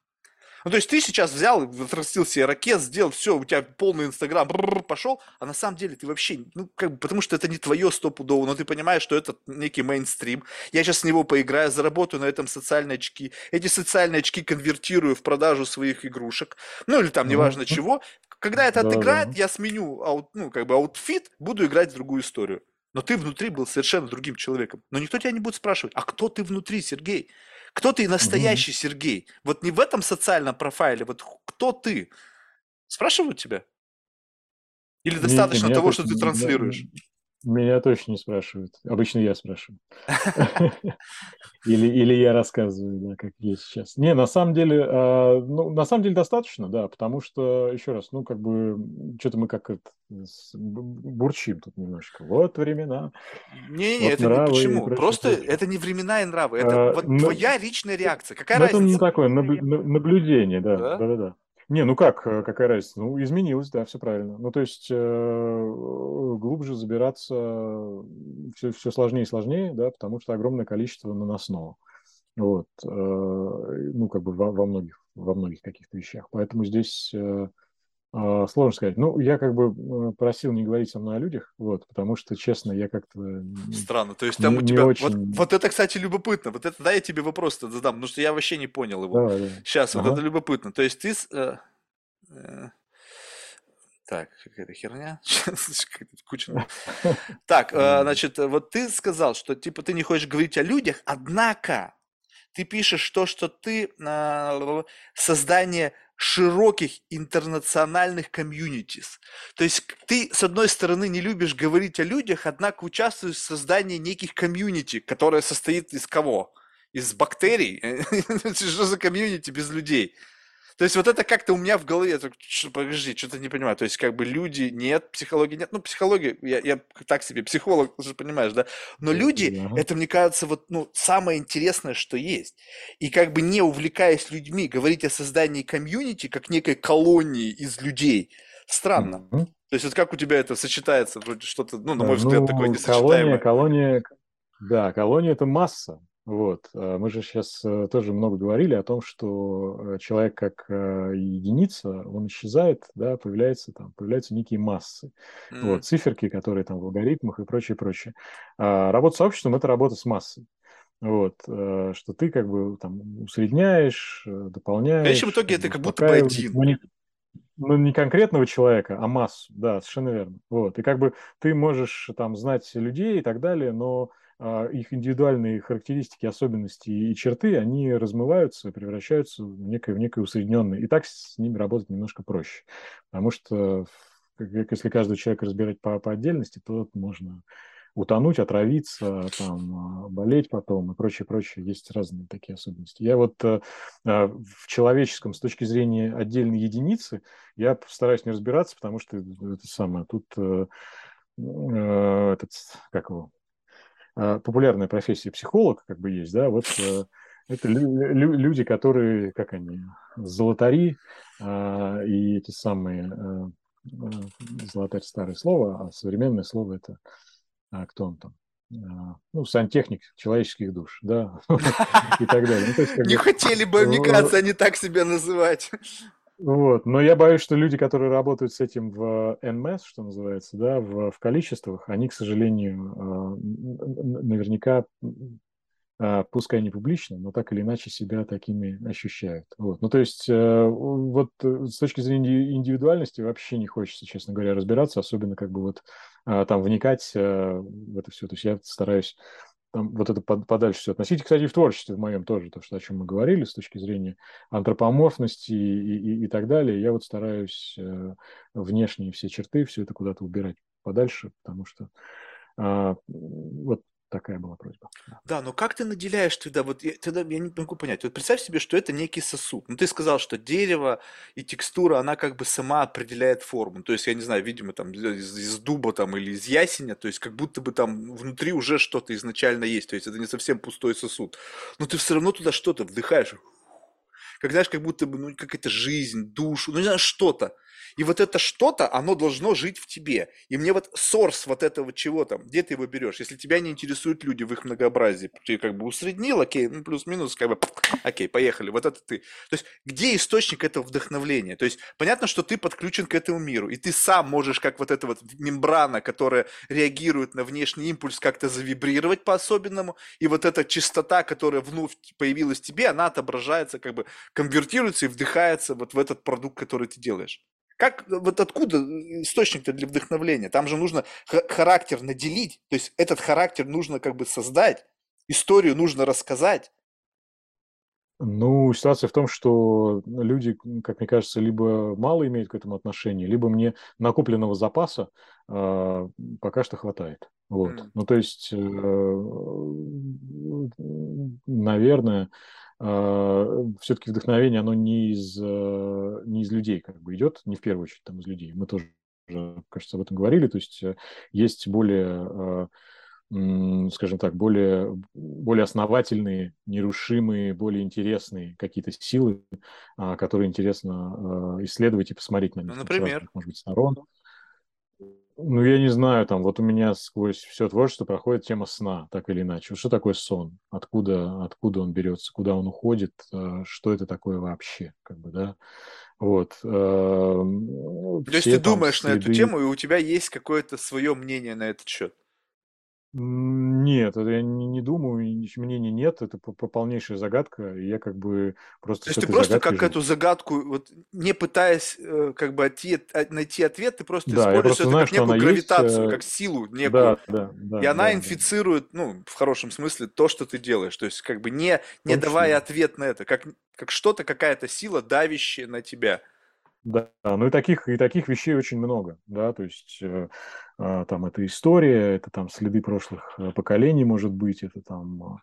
Ну, то есть ты сейчас взял, отрастил себе ракет, сделал все, у тебя полный Инстаграм, пошел, а на самом деле ты вообще, ну, как бы, потому что это не твое стопудово, но ты понимаешь, что это некий мейнстрим, я сейчас с него поиграю, заработаю на этом социальные очки, эти социальные очки конвертирую в продажу своих игрушек, ну, или там, неважно чего, когда это отыграет, я сменю, ну, как бы, аутфит, буду играть в другую историю. Но ты внутри был совершенно другим человеком. Но никто тебя не будет спрашивать, а кто ты внутри, Сергей? Кто ты настоящий Сергей? Вот не в этом социальном профайле, вот кто ты? Спрашивают тебя? Или достаточно того, что ты транслируешь? Меня точно не спрашивают. Обычно я спрашиваю. Или я рассказываю, да, как есть сейчас. Не, на самом деле достаточно, да, потому что, еще раз, ну, как бы, что-то мы как бурчим тут немножко. Вот времена. Не-не-не, это не почему. Просто это не времена и нравы. Это вот твоя личная реакция. Какая разница? Это не такое наблюдение, да, да-да-да. Не, ну как, какая разница? Ну, изменилось, да, все правильно. Ну, то есть глубже забираться все сложнее и сложнее, да, потому что огромное количество наносного. Вот. Ну, как бы во многих каких-то вещах. Поэтому здесь сложно сказать. Ну, я как бы просил не говорить со мной о людях, вот, потому что, честно, я как-то... Странно. То есть там у тебя... Очень... Вот это, кстати, любопытно. Вот это, да, я тебе вопрос задам, потому что я вообще не понял его. Да. Сейчас, вот это любопытно. То есть ты... Так, какая-то херня. Куча. Так, значит, вот ты сказал, что типа ты не хочешь говорить о людях, однако ты пишешь то, что ты создание широких интернациональных комьюнитис. То есть ты, с одной стороны, не любишь говорить о людях, однако участвуешь в создании неких комьюнити, которое состоит из кого? Из бактерий? Что за комьюнити без людей? То есть вот это как-то у меня в голове, я так, подожди, что-то не понимаю, то есть как бы люди нет, психологии нет, ну психология, я так себе психолог, ты же понимаешь, да, но люди, это мне кажется, вот, ну, самое интересное, что есть, и как бы не увлекаясь людьми, говорить о создании комьюнити как некой колонии из людей, странно, то есть вот как у тебя это сочетается, вроде что-то, ну, на мой взгляд, такое несочетаемое. Колония это масса. Вот. Мы же сейчас тоже много говорили о том, что человек как единица, он исчезает, да, появляются некие массы. Вот, циферки, которые там в алгоритмах и прочее. А работа с сообществом – это работа с массой. Вот, что ты как бы там усредняешь, дополняешь. В конечном итоге это как будто бы один. Ну, не конкретного человека, а массу. Да, совершенно верно. Вот. И как бы ты можешь там знать людей и так далее, но... их индивидуальные характеристики, особенности и черты, они размываются, превращаются в некое усредненное. И так с ними работать немножко проще. Потому что если каждого человека разбирать по отдельности, то можно утонуть, отравиться, там, болеть потом и прочее. Есть разные такие особенности. Я вот в человеческом, с точки зрения отдельной единицы, я стараюсь не разбираться, потому что это самое. Тут популярная профессия психолог, как бы есть, да, вот это люди, которые, как они, золотари, и эти самые, золотарь старое слово, а современное слово это, кто он там, ну, сантехник человеческих душ, да, и так далее. Не хотели бы обмекаться, а не так себя называть. Вот, но я боюсь, что люди, которые работают с этим в NMS, что называется, да, в количествах, они, к сожалению, наверняка, пускай не публично, но так или иначе себя такими ощущают. Вот. Ну, то есть, вот с точки зрения индивидуальности вообще не хочется, честно говоря, разбираться, особенно как бы вот там вникать в это все. То есть я стараюсь там вот это подальше все относить. Кстати, и в творчестве в моем тоже, то, что, о чем мы говорили, с точки зрения антропоморфности и так далее, я вот стараюсь внешние все черты, все это куда-то убирать подальше, потому что вот такая была просьба. Да, но как ты наделяешь тогда, вот тогда я не могу понять, вот представь себе, что это некий сосуд. Ну, ты сказал, что дерево и текстура, она как бы сама определяет форму. То есть, я не знаю, видимо, там из дуба там, или из ясеня, то есть, как будто бы там внутри уже что-то изначально есть. То есть, это не совсем пустой сосуд. Но ты все равно туда что-то вдыхаешь. Как, знаешь, как будто бы, ну, какая-то жизнь, душу, ну, не знаю, что-то. И вот это что-то, оно должно жить в тебе. И мне вот сорс вот этого чего там, где ты его берешь? Если тебя не интересуют люди в их многообразии, ты как бы усреднил, окей, ну, плюс-минус, как бы, окей, поехали, вот это ты. То есть, где источник этого вдохновления? То есть, понятно, что ты подключен к этому миру, и ты сам можешь, как вот эта вот мембрана, которая реагирует на внешний импульс, как-то завибрировать по-особенному, и вот эта чистота, которая вновь появилась в тебе, она отображается, как бы конвертируется и вдыхается вот в этот продукт, который ты делаешь. Как, вот откуда источник-то для вдохновления? Там же нужно характер наделить, то есть этот характер нужно как бы создать, историю нужно рассказать. Ну, ситуация в том, что люди, как мне кажется, либо мало имеют к этому отношения, либо мне накопленного запаса пока что хватает. Вот. Ну, то есть, наверное, все-таки вдохновение, оно не из людей как бы идет, не в первую очередь там из людей. Мы тоже, кажется, об этом говорили. То есть есть более, скажем так, более основательные, нерушимые, более интересные какие-то силы, которые интересно исследовать и посмотреть на них. Ну, например? Разных, может быть, сторон. Ну, я не знаю, там, вот у меня сквозь все творчество проходит тема сна, так или иначе. Что такое сон? Откуда он берется? Куда он уходит? Что это такое вообще? Как бы, да? Вот. То есть ты думаешь на эту тему, и у тебя есть какое-то свое мнение на этот счет? Нет, это я не думаю, мнения нет, это полнейшая загадка, и я как бы просто... То есть ты просто как живу. Эту загадку, вот, не пытаясь как бы найти ответ, ты просто используешь это как некую гравитацию, есть, как силу некую, и она инфицирует, ну, в хорошем смысле, то, что ты делаешь, то есть как бы не давая ответ на это, как что-то, какая-то сила, давящая на тебя. Да, ну и таких вещей очень много, да, то есть там это история, это там следы прошлых поколений, может быть, это там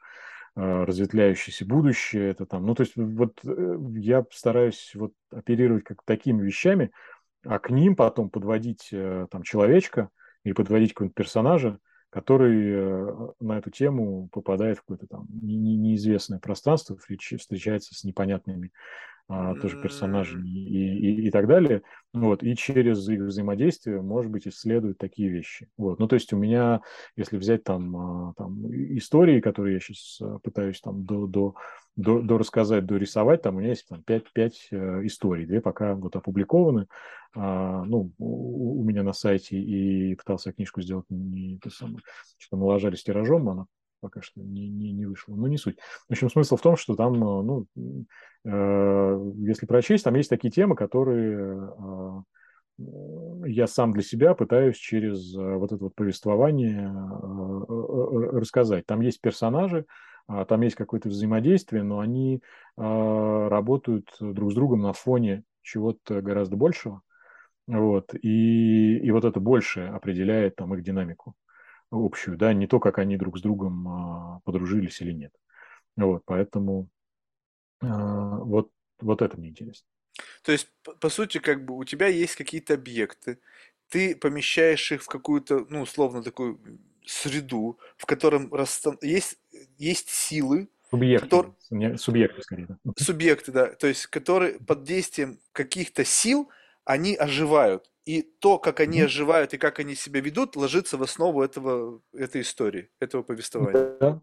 разветвляющееся будущее, это там, ну, то есть вот я стараюсь вот оперировать как такими вещами, а к ним потом подводить там человечка или подводить какого-нибудь персонажа, который на эту тему попадает в какое-то там неизвестное пространство, встречается с непонятными тоже персонажами и так далее. Вот. И через их взаимодействие, может быть, исследуют такие вещи. Вот. Ну, то есть у меня, если взять там истории, которые я сейчас пытаюсь там дорассказать, дорисовать, там у меня есть там, 5 историй, 2 пока вот опубликованы. Ну, у меня на сайте, и пытался книжку сделать, не то самое, что налажали с тиражом, она пока что не вышло. Но не суть. В общем, смысл в том, что там, ну, если прочесть, там есть такие темы, которые я сам для себя пытаюсь через вот это вот повествование рассказать. Там есть персонажи, там есть какое-то взаимодействие, но они работают друг с другом на фоне чего-то гораздо большего. Вот. И вот это большее определяет там их динамику общую, да, не то, как они друг с другом подружились или нет. Вот, поэтому вот это мне интересно. То есть, по сути, как бы у тебя есть какие-то объекты, ты помещаешь их в какую-то, ну, условно, такую среду, в котором есть силы, субъекты, скорее. Да. Субъекты, да, то есть, которые под действием каких-то сил, они оживают. И то, как они оживают и как они себя ведут, ложится в основу этой истории, этого повествования.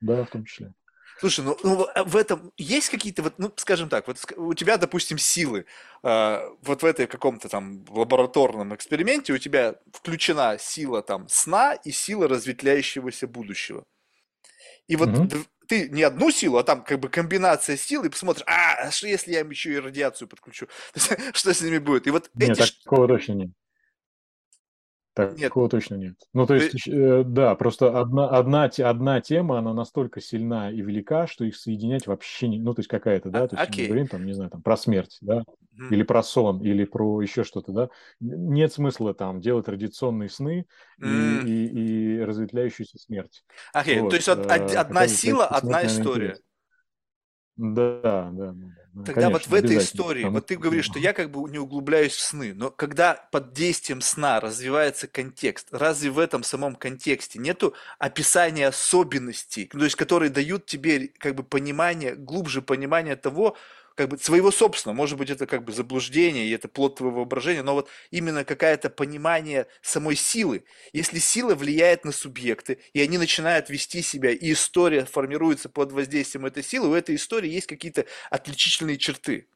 Да, в том числе. Слушай, ну в этом есть какие-то, вот, ну, скажем так, вот у тебя, допустим, силы, вот в этой каком-то там лабораторном эксперименте у тебя включена сила там сна и сила разветвляющегося будущего. И вот ты не одну силу, а там как бы комбинация сил, и посмотришь, а что если я им еще и радиацию подключу? Что с ними будет? И вот нет, такого точно нет. Такого точно нет. Ну, то есть, да, просто одна тема, она настолько сильна и велика, что их соединять вообще не... Ну, то есть, какая-то, да? То есть, мы говорим, там, не знаю, там, про смерть, да? Или про сон, или про еще что-то, да? Нет смысла там делать традиционные сны и разветвляющуюся смерть. Окей, вот. То есть, одна сила, одна история. Да. Тогда конечно, вот в этой истории, вот ты говоришь, что я как бы не углубляюсь в сны, но когда под действием сна развивается контекст, разве в этом самом контексте нету описания особенностей, то есть которые дают тебе как бы понимание, глубже понимание того, как бы своего собственного, может быть, это как бы заблуждение, и это плод твоего воображения, но вот именно какое-то понимание самой силы. Если сила влияет на субъекты, и они начинают вести себя, и история формируется под воздействием этой силы, у этой истории есть какие-то отличительные черты.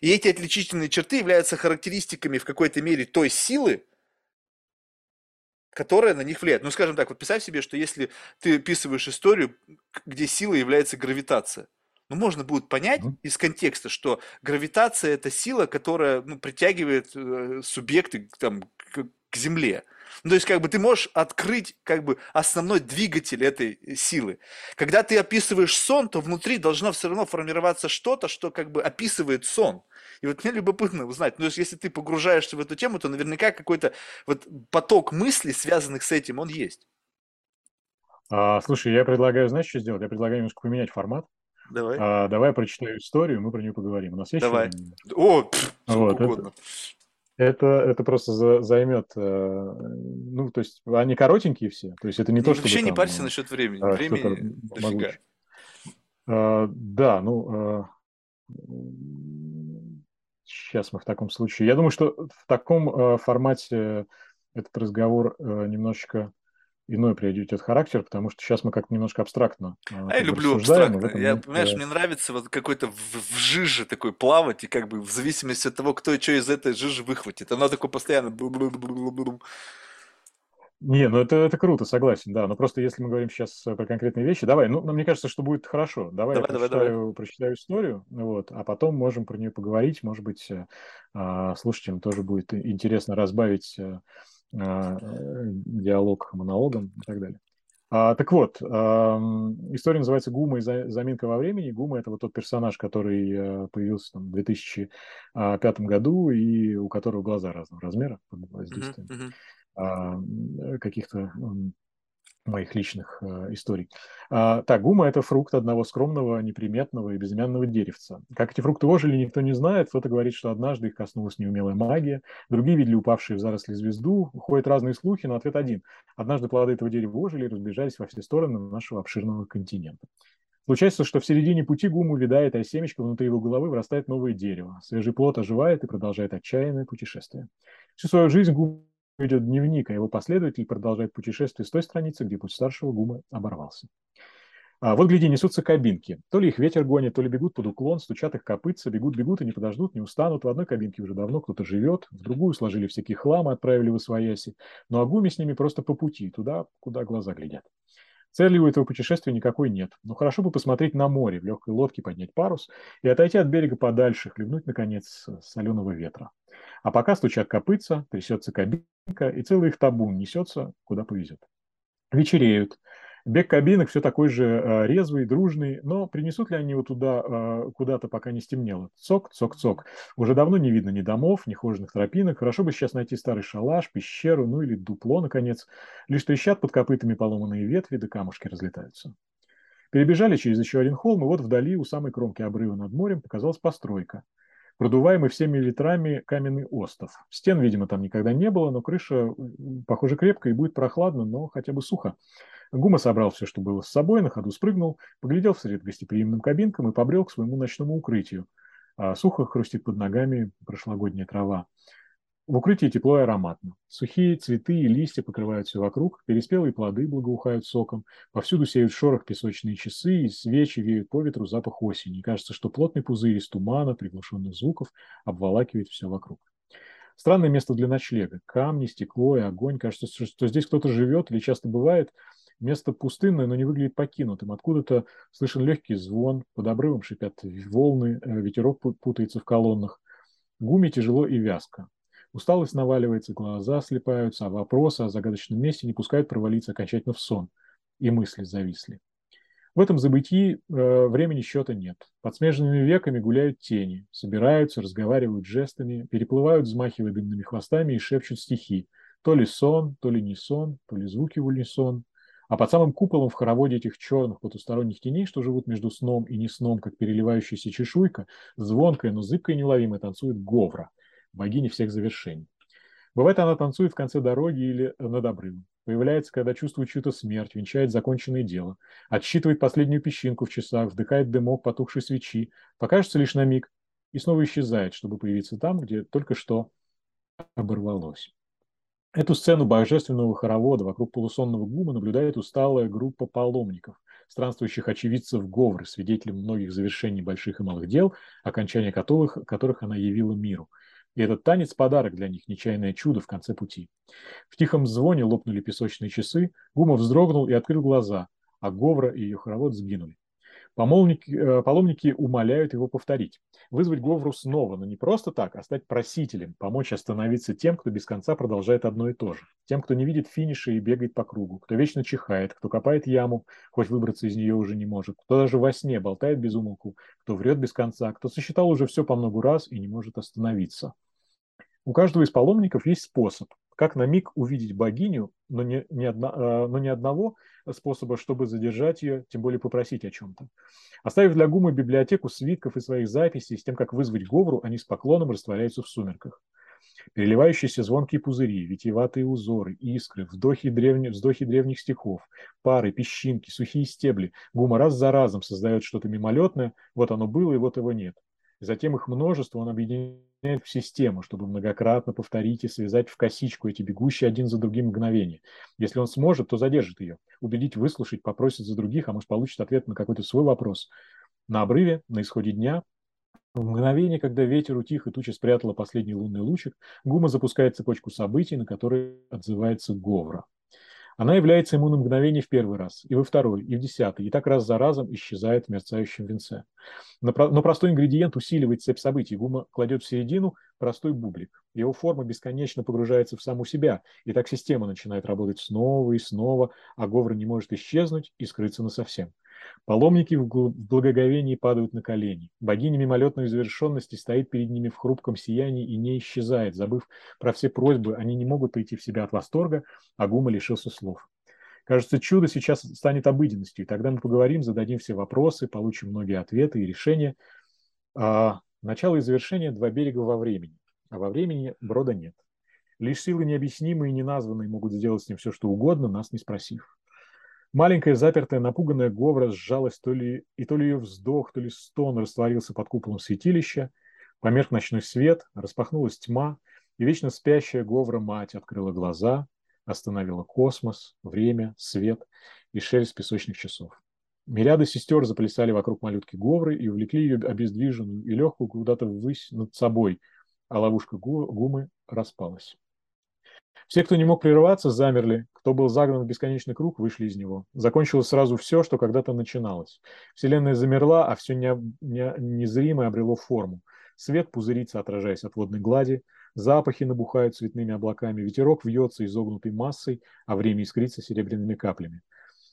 И эти отличительные черты являются характеристиками в какой-то мере той силы, которая на них влияет. Ну, скажем так, вот представь себе, что если ты описываешь историю, где сила является гравитация, ну, можно будет понять из контекста, что гравитация – это сила, которая притягивает субъекты там, к Земле. Ну, то есть, как бы ты можешь открыть как бы, основной двигатель этой силы. Когда ты описываешь сон, то внутри должно все равно формироваться что-то, что как бы описывает сон. И вот мне любопытно узнать, ну, если ты погружаешься в эту тему, то наверняка какой-то вот поток мыслей, связанных с этим, он есть. Слушай, я предлагаю, знаешь, что сделать? Я предлагаю немножко поменять формат. Давай. Давай прочитаю историю, мы про нее поговорим. У нас есть давай. О, сколько угодно. Это просто займет... Ну, то есть, они коротенькие все. То есть, это не то, что... Вообще не парься насчет времени. Времени дофига. Да, ну... Сейчас мы в таком случае... Я думаю, что в таком формате этот разговор немножечко... иной приоритет характер, потому что сейчас мы как-то немножко абстрактно. Я люблю абстрактно. Понимаешь, мне нравится вот какой-то в жиже такой плавать, и как бы в зависимости от того, кто и что из этой жижи выхватит. Она такой постоянно... Не, ну это круто, согласен, да. Но просто если мы говорим сейчас про конкретные вещи, давай, ну, мне кажется, что будет хорошо. Давай я прочитаю историю, вот, а потом можем про нее поговорить. Может быть, слушателям тоже будет интересно разбавить... диалог монологом и так далее. Так вот, история называется «Гума и заминка во времени». Гума – это вот тот персонаж, который появился там, в 2005 году и у которого глаза разного размера под воздействием каких-то моих личных историй. Так, гума – это фрукт одного скромного, неприметного и безымянного деревца. Как эти фрукты ожили, никто не знает. Кто-то говорит, что однажды их коснулась неумелая магия. Другие видели упавшие в заросли звезду. Ходят разные слухи, но ответ один. Однажды плоды этого дерева ожили и разбежались во все стороны нашего обширного континента. Случается, что в середине пути гуму увядает, а семечко внутри его головы вырастает новое дерево. Свежий плод оживает и продолжает отчаянное путешествие. Всю свою жизнь гума ведет дневник, а его последователь продолжает путешествие с той страницы, где путь старшего гумы оборвался. Вот, гляди, несутся кабинки. То ли их ветер гонит, то ли бегут под уклон, стучат их копытца, бегут и не подождут, не устанут. В одной кабинке уже давно кто-то живет, в другую сложили всякие хламы, отправили в освояси. Ну а гуме с ними просто по пути, туда, куда глаза глядят. Цели у этого путешествия никакой нет. Но хорошо бы посмотреть на море, в легкой лодке поднять парус и отойти от берега подальше, хлебнуть, наконец, соленого ветра. А пока стучат копытца, трясется кабинка, и целый их табун несется, куда повезет. Вечереют. Бег кабинок все такой же резвый, дружный, но принесут ли они его туда, куда-то, пока не стемнело? Цок, цок, цок. Уже давно не видно ни домов, ни хоженых тропинок. Хорошо бы сейчас найти старый шалаш, пещеру, ну или дупло, наконец. Лишь трещат под копытами поломанные ветви, да камушки разлетаются. Перебежали через еще один холм, и вот вдали, у самой кромки обрыва над морем, показалась постройка. Продуваемый всеми ветрами каменный остов. Стен, видимо, там никогда не было, но крыша, похоже, крепкая и будет прохладно, но хотя бы сухо. Гума собрал все, что было с собой, на ходу спрыгнул, поглядел вслед гостеприимным кабинкам и побрел к своему ночному укрытию. Сухо хрустит под ногами прошлогодняя трава. В укрытии тепло и ароматно. Сухие цветы и листья покрывают все вокруг, переспелые плоды благоухают соком, повсюду сеют шорох песочные часы, и свечи веют по ветру запах осени. И кажется, что плотный пузырь из тумана, приглушенных звуков обволакивает все вокруг. Странное место для ночлега. Камни, стекло и огонь. Кажется, что здесь кто-то живет или часто бывает. Место пустынное, но не выглядит покинутым. Откуда-то слышен легкий звон, под обрывом шипят волны, ветерок путается в колоннах. Гуме тяжело и вязко. Усталость наваливается, глаза слипаются, а вопросы о загадочном месте не пускают провалиться окончательно в сон, и мысли зависли. В этом забытии времени счета нет. Под смежными веками гуляют тени, собираются, разговаривают жестами, переплывают, взмахивая дымными хвостами, и шепчут стихи. То ли сон, то ли не сон, то ли звуки в унисон. А под самым куполом в хороводе этих черных потусторонних теней, что живут между сном и не сном, как переливающаяся чешуйка, звонкая, но зыбкая и невловимая, танцует Говра, богини всех завершений. Бывает, она танцует в конце дороги или над обрывом. Появляется, когда чувствует чью-то смерть, венчает законченное дело, отсчитывает последнюю песчинку в часах, вдыхает дымок потухшей свечи, покажется лишь на миг и снова исчезает, чтобы появиться там, где только что оборвалось. Эту сцену божественного хоровода вокруг полусонного Гума наблюдает усталая группа паломников, странствующих очевидцев Говры, свидетелем многих завершений больших и малых дел, окончания которых она явила миру. И этот танец – подарок для них, нечаянное чудо в конце пути. В тихом звоне лопнули песочные часы, Гума вздрогнул и открыл глаза, а Говра и ее хоровод сгинули. Паломники умоляют его повторить, вызвать Говру снова, но не просто так, а стать просителем, помочь остановиться тем, кто без конца продолжает одно и то же, тем, кто не видит финиша и бегает по кругу, кто вечно чихает, кто копает яму, хоть выбраться из нее уже не может, кто даже во сне болтает без умолку, кто врет без конца, кто сосчитал уже все по многу раз и не может остановиться. У каждого из паломников есть способ, как на миг увидеть богиню, но ни одного способа, чтобы задержать ее, тем более попросить о чем-то. Оставив для Гумы библиотеку свитков и своих записей, с тем, как вызвать Говру, они с поклоном растворяются в сумерках. Переливающиеся звонкие пузыри, витиеватые узоры, искры, вздохи древних стихов, пары, песчинки, сухие стебли. Гума раз за разом создает что-то мимолетное, вот оно было и вот его нет. Затем их множество он объединяет в систему, чтобы многократно повторить и связать в косичку эти бегущие один за другим мгновения. Если он сможет, то задержит ее, убедить, выслушать, попросит за других, а может получит ответ на какой-то свой вопрос. На обрыве, на исходе дня, в мгновение, когда ветер утих и туча спрятала последний лунный лучик, Гума запускает цепочку событий, на которые отзывается Говра. Она является ему на мгновение в первый раз, и во второй, и в десятый, и так раз за разом исчезает в мерцающем венце. Но простой ингредиент усиливает цепь событий. Гума кладет в середину простой бублик. Его форма бесконечно погружается в саму себя, и так система начинает работать снова и снова, а Говра не может исчезнуть и скрыться насовсем. Паломники в благоговении падают на колени. Богиня мимолетной завершенности стоит перед ними в хрупком сиянии и не исчезает. Забыв про все просьбы, они не могут прийти в себя от восторга, а Гума лишился слов. Кажется, чудо сейчас станет обыденностью, и тогда мы поговорим, зададим все вопросы, получим многие ответы и решения. Начало и завершение – два берега во времени, а во времени брода нет. Лишь силы необъяснимые и неназванные могут сделать с ним все, что угодно, нас не спросив. Маленькая, запертая, напуганная Говра сжалась, то ли ее вздох, то ли стон растворился под куполом святилища, померк ночной свет, распахнулась тьма, и вечно спящая Говра-мать открыла глаза, остановила космос, время, свет и шелест песочных часов. Мириады сестер заплясали вокруг малютки Говры и увлекли ее обездвиженную и легкую куда-то ввысь над собой, а ловушка Гумы распалась. Все, кто не мог прерваться, замерли. Кто был загнан в бесконечный круг, вышли из него. Закончилось сразу все, что когда-то начиналось. Вселенная замерла, а все незримое обрело форму. Свет пузырится, отражаясь от водной глади. Запахи набухают цветными облаками. Ветерок вьется изогнутой массой, а время искрится серебряными каплями.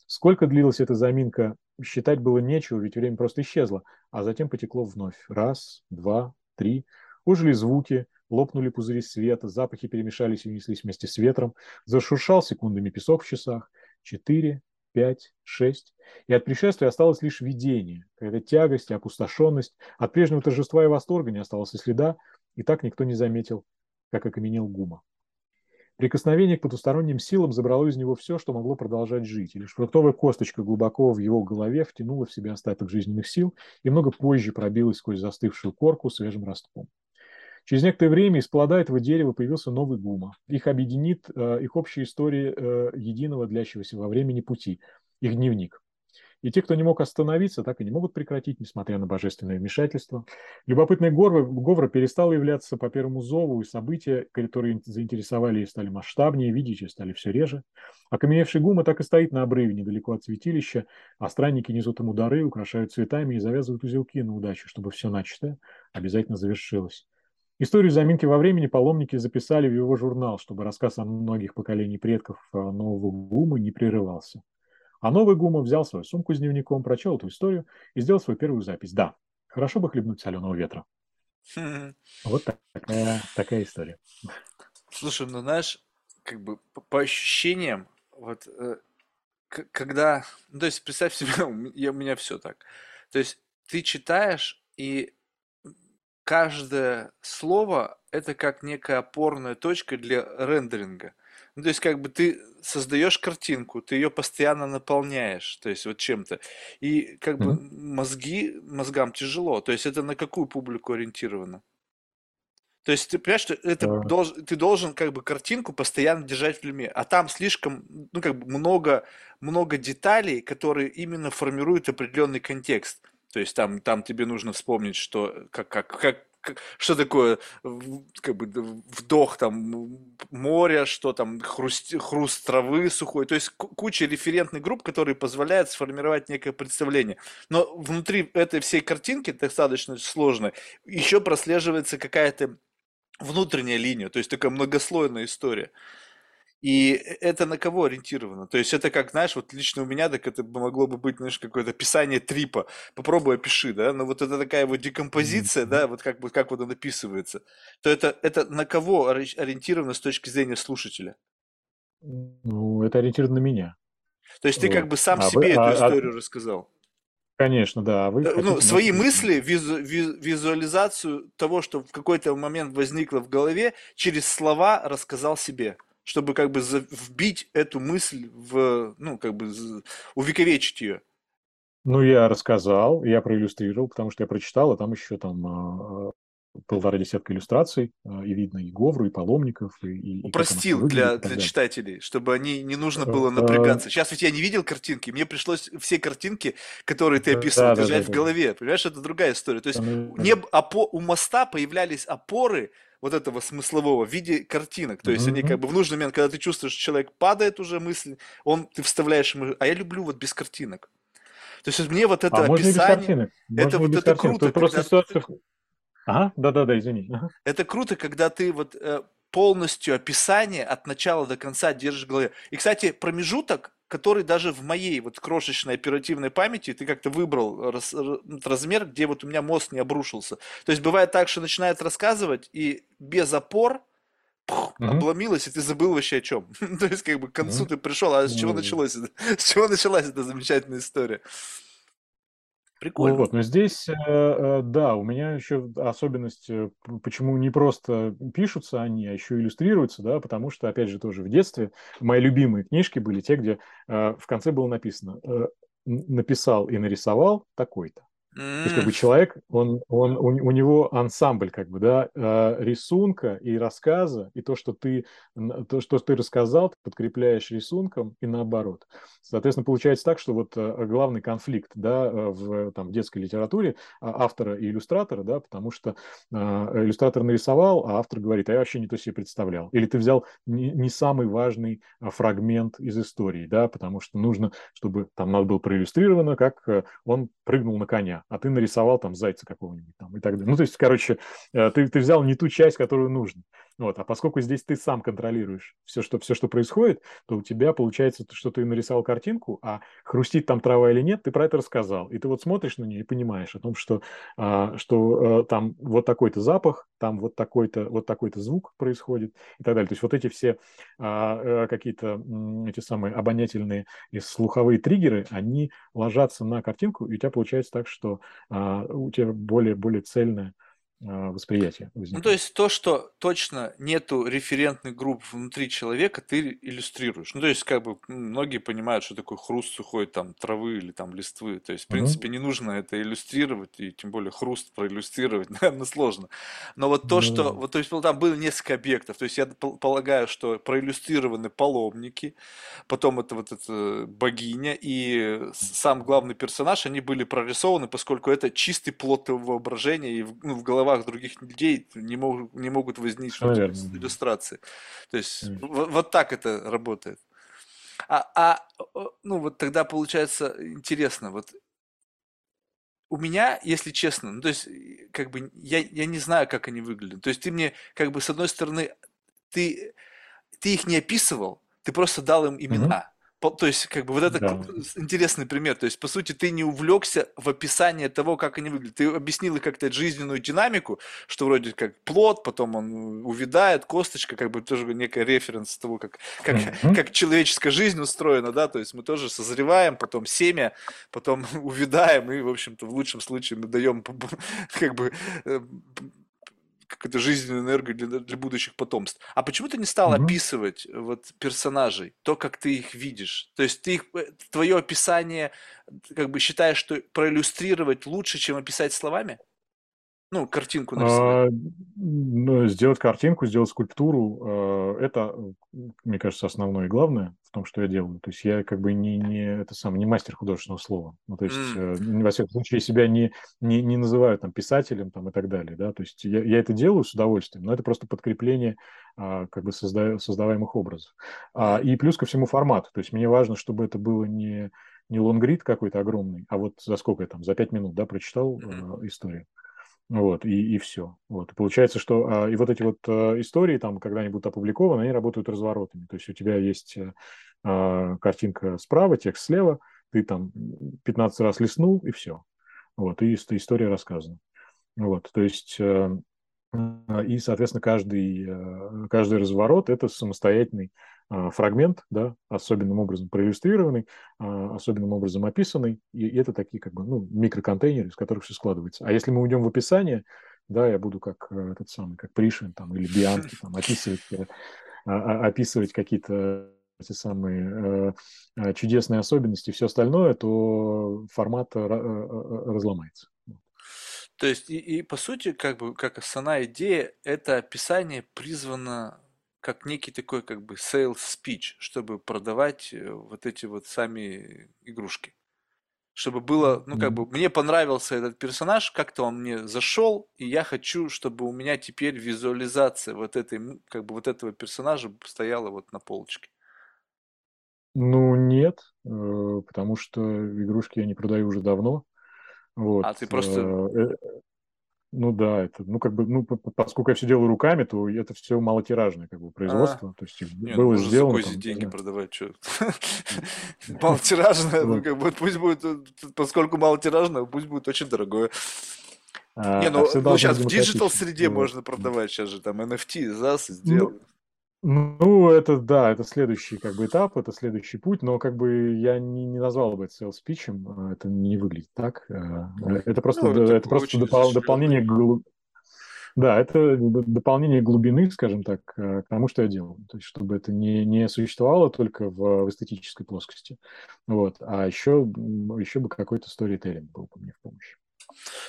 Сколько длилась эта заминка, считать было нечего, ведь время просто исчезло. А затем потекло вновь. Раз, два, три. Ожили звуки. Лопнули пузыри света, запахи перемешались и унеслись вместе с ветром. Зашуршал секундами песок в часах. 4, 5, 6. И от пришествия осталось лишь видение. Какая-то тягость и опустошенность. От прежнего торжества и восторга не осталось и следа. И так никто не заметил, как окаменел Гума. Прикосновение к потусторонним силам забрало из него все, что могло продолжать жить. И лишь фруктовая косточка глубоко в его голове втянула в себя остаток жизненных сил и много позже пробилась сквозь застывшую корку свежим ростком. Через некоторое время из плода этого дерева появился новый Гума. Их объединит их общая история единого, длящегося во времени пути, их дневник. И те, кто не мог остановиться, так и не могут прекратить, несмотря на божественное вмешательство. Любопытный Говра перестал являться по первому зову, и события, которые заинтересовали, стали масштабнее, видичи стали все реже. Окаменевший Гума так и стоит на обрыве недалеко от святилища, а странники несут ему дары, украшают цветами и завязывают узелки на удачу, чтобы все начатое обязательно завершилось. Историю заминки во времени паломники записали в его журнал, чтобы рассказ о многих поколениях предков нового Гумы не прерывался. А новый Гума взял свою сумку с дневником, прочел эту историю и сделал свою первую запись. Да, хорошо бы хлебнуть соленого ветра. Вот такая история. Слушай, ну знаешь, как бы по ощущениям, вот когда... Ну, то есть представь себе, у меня все так. То есть ты читаешь, и каждое слово это как некая опорная точка для рендеринга. Ну, то есть, как бы ты создаешь картинку, ты ее постоянно наполняешь, то есть, вот чем-то. И как бы мозгам тяжело. То есть, это на какую публику ориентировано? То есть, ты понимаешь, что это ты должен как бы картинку постоянно держать в уме. А там слишком, ну, как бы много деталей, которые именно формируют определенный контекст. То есть, там тебе нужно вспомнить, что что такое, как бы, вдох там моря, что там хруст травы сухой. То есть куча референтных групп, которые позволяют сформировать некое представление. Но внутри этой всей картинки, достаточно сложно, еще прослеживается какая-то внутренняя линия, то есть такая многослойная история. И это на кого ориентировано? То есть это как, знаешь, вот лично у меня так это могло бы быть, знаешь, какое-то описание трипа. Попробуй опиши, да? Но вот это такая вот декомпозиция, да, вот как вот она описывается. То это на кого ориентировано с точки зрения слушателя? Ну, это ориентировано на меня. То есть ты как бы сам себе эту историю рассказал? Конечно, да. Вы хотите... Свои мысли, визуализацию того, что в какой-то момент возникло в голове, через слова рассказал себе, чтобы как бы вбить эту мысль в, ну, как бы увековечить ее. Ну, я рассказал, я проиллюстрировал, потому что я прочитал, а там еще там полтора десятка иллюстраций, и видно и Говру, и паломников. И упростил для читателей, чтобы они не нужно было напрягаться. Сейчас ведь я не видел картинки, мне пришлось все картинки, которые ты описывал, держать в голове. Понимаешь, это другая история. То есть у моста появлялись опоры вот этого смыслового в виде картинок. То есть они как бы в нужный момент, когда ты чувствуешь, что человек падает уже мысль, ты вставляешь ему. А я люблю вот без картинок. То есть мне вот это описание... Это вот это круто. Ага, да-да-да, извини. Ага. Это круто, когда ты вот полностью описание от начала до конца держишь в голове. И, кстати, промежуток, который даже в моей вот крошечной оперативной памяти, ты как-то выбрал размер, где вот у меня мозг не обрушился. То есть бывает так, что начинает рассказывать, и без опор обломилось, и ты забыл вообще о чем. То есть как бы к концу ты пришел, а с чего началось? С чего началась эта замечательная история? Прикольно. Ну, вот, но здесь, да, у меня еще особенность, почему не просто пишутся они, а еще иллюстрируются, да, потому что, опять же, тоже в детстве мои любимые книжки были те, где в конце было написано «написал и нарисовал такой-то». То есть, как бы человек, у него ансамбль, как бы, да, рисунка и рассказа, и то, что ты рассказал, ты подкрепляешь рисунком и наоборот. Соответственно, получается так, что вот главный конфликт, да, в там, детской литературе автора и иллюстратора, да, потому что иллюстратор нарисовал, а автор говорит, а я вообще не то себе представлял. Или ты взял не самый важный фрагмент из истории, да, потому что нужно, чтобы там надо было проиллюстрировано, как он прыгнул на коня, а ты нарисовал там зайца какого-нибудь там и так далее. Ну, то есть, короче, ты взял не ту часть, которую нужно. Вот. А поскольку здесь ты сам контролируешь все, что происходит, то у тебя получается, что ты нарисовал картинку, а хрустит там трава или нет, ты про это рассказал. И ты вот смотришь на нее и понимаешь о том, что там вот такой-то запах, там вот такой-то звук происходит и так далее. То есть вот эти все какие-то эти самые обонятельные и слуховые триггеры, они ложатся на картинку, и у тебя получается так, что у тебя более цельная восприятие возникает. Ну, то есть то, что точно нету референтных групп внутри человека, ты иллюстрируешь. Ну, то есть, как бы многие понимают, что такое хруст сухой там травы или там листвы. То есть, в принципе, не нужно это иллюстрировать, и тем более хруст проиллюстрировать, наверное, сложно. Но вот то, что... Вот, то есть, там было несколько объектов. То есть, я полагаю, что проиллюстрированы паломники, потом это вот эта богиня и сам главный персонаж, они были прорисованы, поскольку это чистый плод его воображения, и в голове других людей не могут возникнуть иллюстрации. То есть вот так это работает. Ну вот тогда получается интересно. Вот у меня, если честно, ну, то есть как бы я не знаю, как они выглядят. То есть ты мне как бы с одной стороны ты их не описывал, ты просто дал им имена. То есть, как бы, вот это интересный пример. То есть, по сути, ты не увлекся в описании того, как они выглядят. Ты объяснил их как-то жизненную динамику, что вроде как плод, потом он увядает, косточка, как бы тоже некая референс того, как человеческая жизнь устроена, да, то есть мы тоже созреваем, потом семя, потом увядаем, и, в общем-то, в лучшем случае мы даем, как бы, какую-то жизненную энергию для будущих потомств. А почему ты не стал описывать вот персонажей, то, как ты их видишь? То есть ты твое описание, как бы считаешь, что проиллюстрировать лучше, чем описать словами? Ну, картинку нарисовать. Сделать картинку, сделать скульптуру, это, мне кажется, основное и главное в том, что я делаю. То есть я как бы не мастер художественного слова. Ну, то есть, во всяком случае, себя не называю там писателем там, и так далее. Да? То есть я это делаю с удовольствием, но это просто подкрепление как бы создаваемых образов. И плюс ко всему формат. То есть мне важно, чтобы это было не лонгрид какой-то огромный, а вот за сколько я там, за 5 минут, да, прочитал историю. Вот, и все. Вот. Получается, что и вот эти вот истории, там, когда они будут опубликованы, они работают разворотами. То есть у тебя есть картинка справа, текст слева, ты там 15 раз листнул, и все. Вот, и история рассказана. Вот, то есть... И, соответственно, каждый разворот – это самостоятельный фрагмент, да, особенным образом проиллюстрированный, особенным образом описанный. И это такие как бы, ну, микроконтейнеры, из которых все складывается. А если мы уйдем в описание, да, я буду как этот самый, как Пришвин там, или Бианки там, описывать какие-то эти самые чудесные особенности и все остальное, то формат разломается. То есть, и по сути, как бы, как основная идея, это описание призвано как некий такой, как бы, sales speech, чтобы продавать вот эти вот сами игрушки. Чтобы было, ну, как бы, мне понравился этот персонаж, как-то он мне зашел, и я хочу, чтобы у меня теперь визуализация вот этой, как бы, вот этого персонажа стояла вот на полочке. Ну, нет, потому что игрушки я не продаю уже давно. Вот. А ты просто... Ну да, это, ну, как бы, ну, поскольку я все делаю руками, то это все малотиражное, как бы, производство. То есть нет, было можно сделано. Можно закозить деньги продавать, что? Малотиражное, ну, как бы, пусть будет, поскольку малотиражное, пусть будет очень дорогое. Не, ну, сейчас в диджитал среде можно продавать, сейчас же там NFT, ЗАС сделали. Ну, это, да, это следующий, как бы, этап, это следующий путь, но, как бы, я не назвал бы это sales pitch'ем, это не выглядит так. Это просто, ну, это просто дополнение, да, это дополнение глубины, скажем так, к тому, что я делал. То есть, чтобы это не существовало только в эстетической плоскости. Вот. А еще бы какой-то storytelling был бы мне в помощь.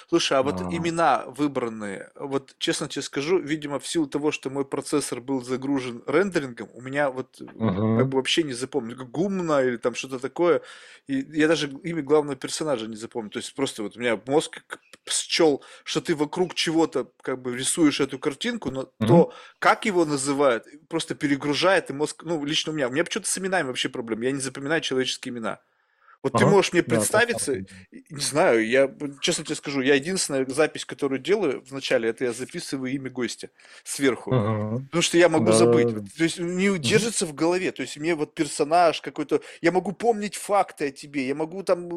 Слушай, а вот имена выбранные, вот честно тебе скажу, видимо, в силу того, что мой процессор был загружен рендерингом, у меня вот как бы вообще не запомнил, Гумна или там что-то такое, и я даже имя главного персонажа не запомнил, то есть просто вот у меня мозг счел, что ты вокруг чего-то как бы рисуешь эту картинку, но то, как его называют, просто перегружает, и мозг, ну, лично у меня почему-то с именами вообще проблема, я не запоминаю человеческие имена. Вот ты можешь мне представиться, не знаю, я честно тебе скажу, я единственная запись, которую делаю вначале, это я записываю имя гостя сверху, потому что я могу забыть, то есть не удержится в голове, то есть мне вот персонаж какой-то, я могу помнить факты о тебе, я могу там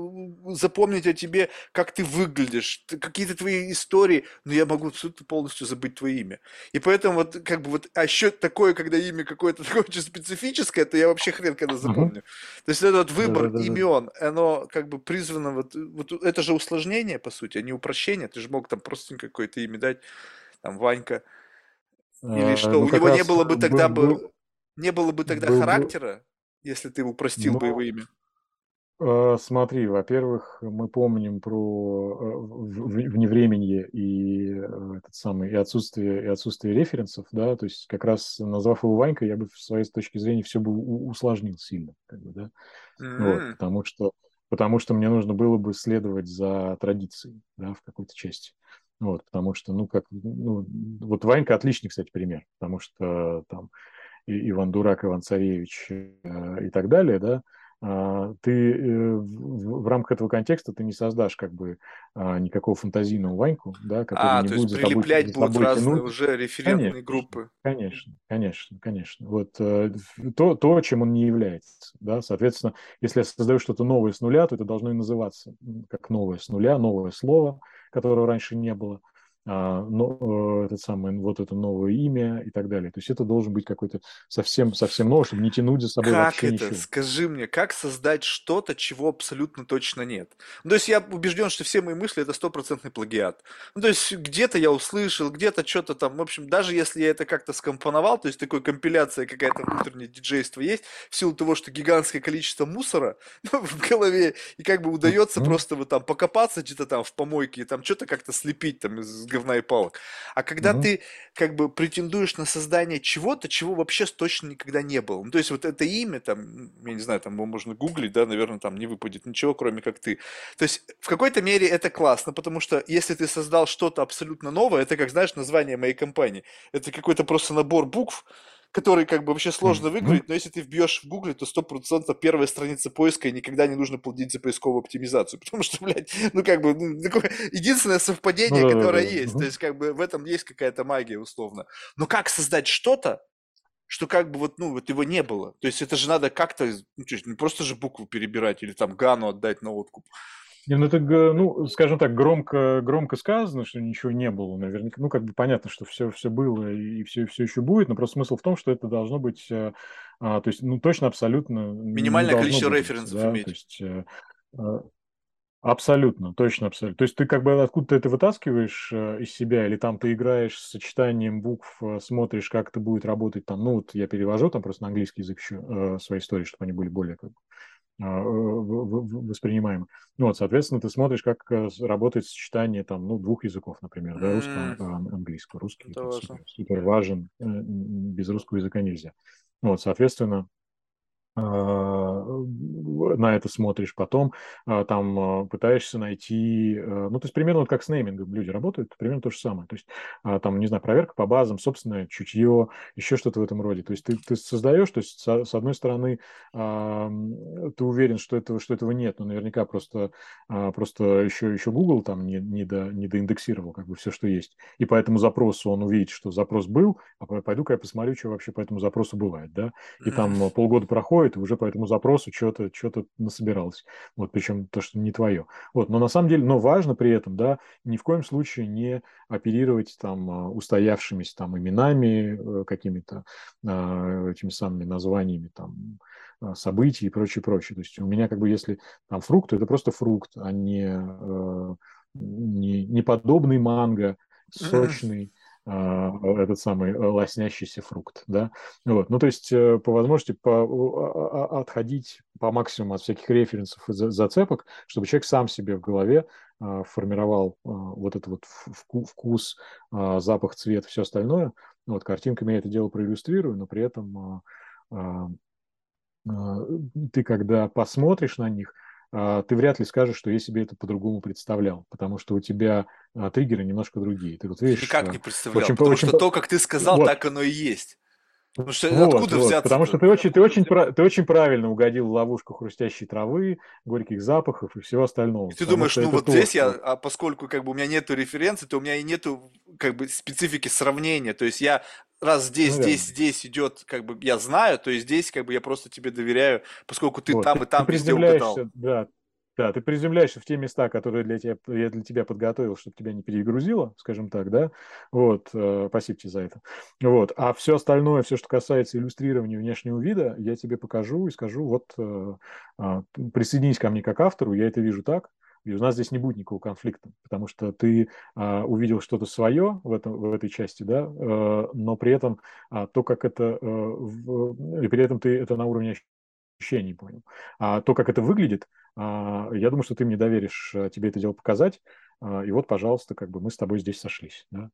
запомнить о тебе, как ты выглядишь, какие-то твои истории, но я могу абсолютно полностью забыть твое имя. И поэтому вот как бы вот, а еще такое, когда имя какое-то такое очень специфическое, то я вообще хрен когда запомню. То есть это вот выбор имен. оно как бы призвано, вот это же усложнение, по сути, а не упрощение. Ты же мог там просто какое-то имя дать, там, Ванька, или что. У него не было бы тогда характера, если ты упростил бы его имя. Смотри, во-первых, мы помним про вневременье и отсутствие референсов, да, то есть как раз назвав его Ванькой, я бы с своей точки зрения все бы усложнил сильно, как бы, да, вот, потому что мне нужно было бы следовать за традицией, да, в какой-то части. Вот, потому что, вот Ванька отличный, кстати, пример, потому что там Иван Дурак, Иван Царевич и так далее, да. Ты в рамках этого контекста ты не создашь как бы никакого фантазийного Ваньку, да, который не будет за тобой прилеплять будут разные уже референтные группы. Конечно. Вот то, чем он не является, да, соответственно, если я создаю что-то новое с нуля, то это должно и называться как новое с нуля, новое слово, которого раньше не было. Вот это новое имя и так далее. То есть это должен быть какой-то совсем новый, чтобы не тянуть за собой вообще ничего. Скажи мне, как создать что-то, чего абсолютно точно нет? То есть я убежден, что все мои мысли – это 100% плагиат. То есть где-то я услышал, где-то что-то там, в общем, даже если я это как-то скомпоновал, то есть такой компиляция какая-то внутренняя диджейство есть, в силу того, что гигантское количество мусора в голове, и как бы удается просто вот там покопаться где-то там в помойке и там что-то как-то слепить там из говна и палок. А когда ты как бы претендуешь на создание чего-то, чего вообще точно никогда не было. Ну, то есть вот это имя, там, я не знаю, там его можно гуглить, да, наверное, там не выпадет ничего, кроме как ты. То есть в какой-то мере это классно, потому что если ты создал что-то абсолютно новое, это, как, знаешь, название моей компании. Это какой-то просто набор букв, который как бы вообще сложно выговорить, но если ты вбьешь в гугле, то 100% первая страница поиска, и никогда не нужно платить за поисковую оптимизацию, потому что, блядь, единственное совпадение, которое есть, то есть как бы в этом есть какая-то магия условно. Но как создать что-то, что как бы вот его не было? То есть это же надо как-то, не просто же букву перебирать или там Гану отдать на откуп. Это, скажем так, громко сказано, что ничего не было, наверняка. Как бы понятно, что все было и все еще будет, но просто смысл в том, что это должно быть, то есть, точно, абсолютно... Минимальное количество референсов иметь. То есть, абсолютно, точно, абсолютно. То есть ты как бы откуда-то это вытаскиваешь из себя, или там ты играешь с сочетанием букв, смотришь, как это будет работать там. Я перевожу там просто на английский язык еще свои истории, чтобы они были более... воспринимаемы. Соответственно, ты смотришь, как работает сочетание там, двух языков, например, да, русского, английского. Русский супер важен, без русского языка нельзя. Соответственно, на это смотришь потом, там пытаешься найти... то есть примерно как с неймингом люди работают, примерно то же самое. То есть там, не знаю, проверка по базам, собственное чутье, еще что-то в этом роде. То есть ты создаешь, то есть с одной стороны ты уверен, что этого нет, но наверняка просто еще Google там не доиндексировал как бы все, что есть. И по этому запросу он увидит, что запрос был, а пойду-ка я посмотрю, что вообще по этому запросу бывает, да? И там полгода проходит, и уже по этому запросу что-то насобиралось. Причем то, что не твое. Но на самом деле, но важно при этом, да, ни в коем случае не оперировать там устоявшимися там именами, какими-то этими самыми названиями там событий и прочее. То есть у меня как бы если там фрукт, то это просто фрукт, а не подобный манго, сочный, этот самый лоснящийся фрукт, да, то есть по возможности отходить по максимуму от всяких референсов и зацепок, чтобы человек сам себе в голове формировал вот этот вот вкус, запах, цвет, все остальное, картинками я это дело проиллюстрирую, но при этом ты, когда посмотришь на них, ты вряд ли скажешь, что я себе это по-другому представлял, потому что у тебя триггеры немножко другие. Ты видишь, никак не представлял, потому что то, как ты сказал, так оно и есть. Потому что откуда взяться? Потому что ты очень правильно угодил в ловушку хрустящей травы, горьких запахов и всего остального. И ты думаешь, здесь я, поскольку как бы у меня нету референции, то у меня и нету как бы специфики сравнения. То есть я раз здесь идет, как бы я знаю, то есть здесь как бы я просто тебе доверяю, поскольку ты там и там везде угадал. Да, Да, ты приземляешься в те места, которые я для тебя подготовил, чтобы тебя не перегрузило, скажем так, да, вот, спасибо тебе за это, вот, а все остальное, все, что касается иллюстрирования внешнего вида, я тебе покажу и скажу, вот, присоединись ко мне как автору, я это вижу так, и у нас здесь не будет никакого конфликта, потому что ты увидел что-то свое в этой части, да, но при этом то, как это, и при этом ты это на уровне ощущений понял, а то, как это выглядит, я думаю, что ты мне доверишь тебе это дело показать, и вот, пожалуйста, как бы мы с тобой здесь сошлись, да.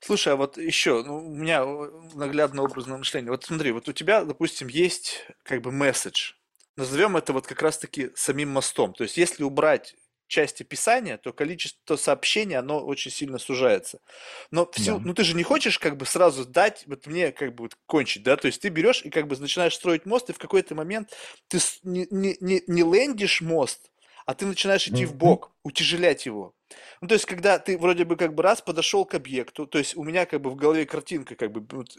Слушай, а вот еще, ну, у меня наглядно образное мышление. Вот смотри, вот у тебя, допустим, есть как бы месседж. Назовем это вот как раз-таки самим мостом. То есть если убрать часть описания, то количество сообщений, оно очень сильно сужается. Но все, да. Ну ты же не хочешь как бы сразу дать, вот мне как бы вот кончить, да? То есть ты берешь и как бы начинаешь строить мост, и в какой-то момент ты не лендишь мост, а ты начинаешь идти вбок, утяжелять его. Ну, то есть, когда ты вроде бы как бы раз подошел к объекту, то есть у меня как бы в голове картинка, как бы вот,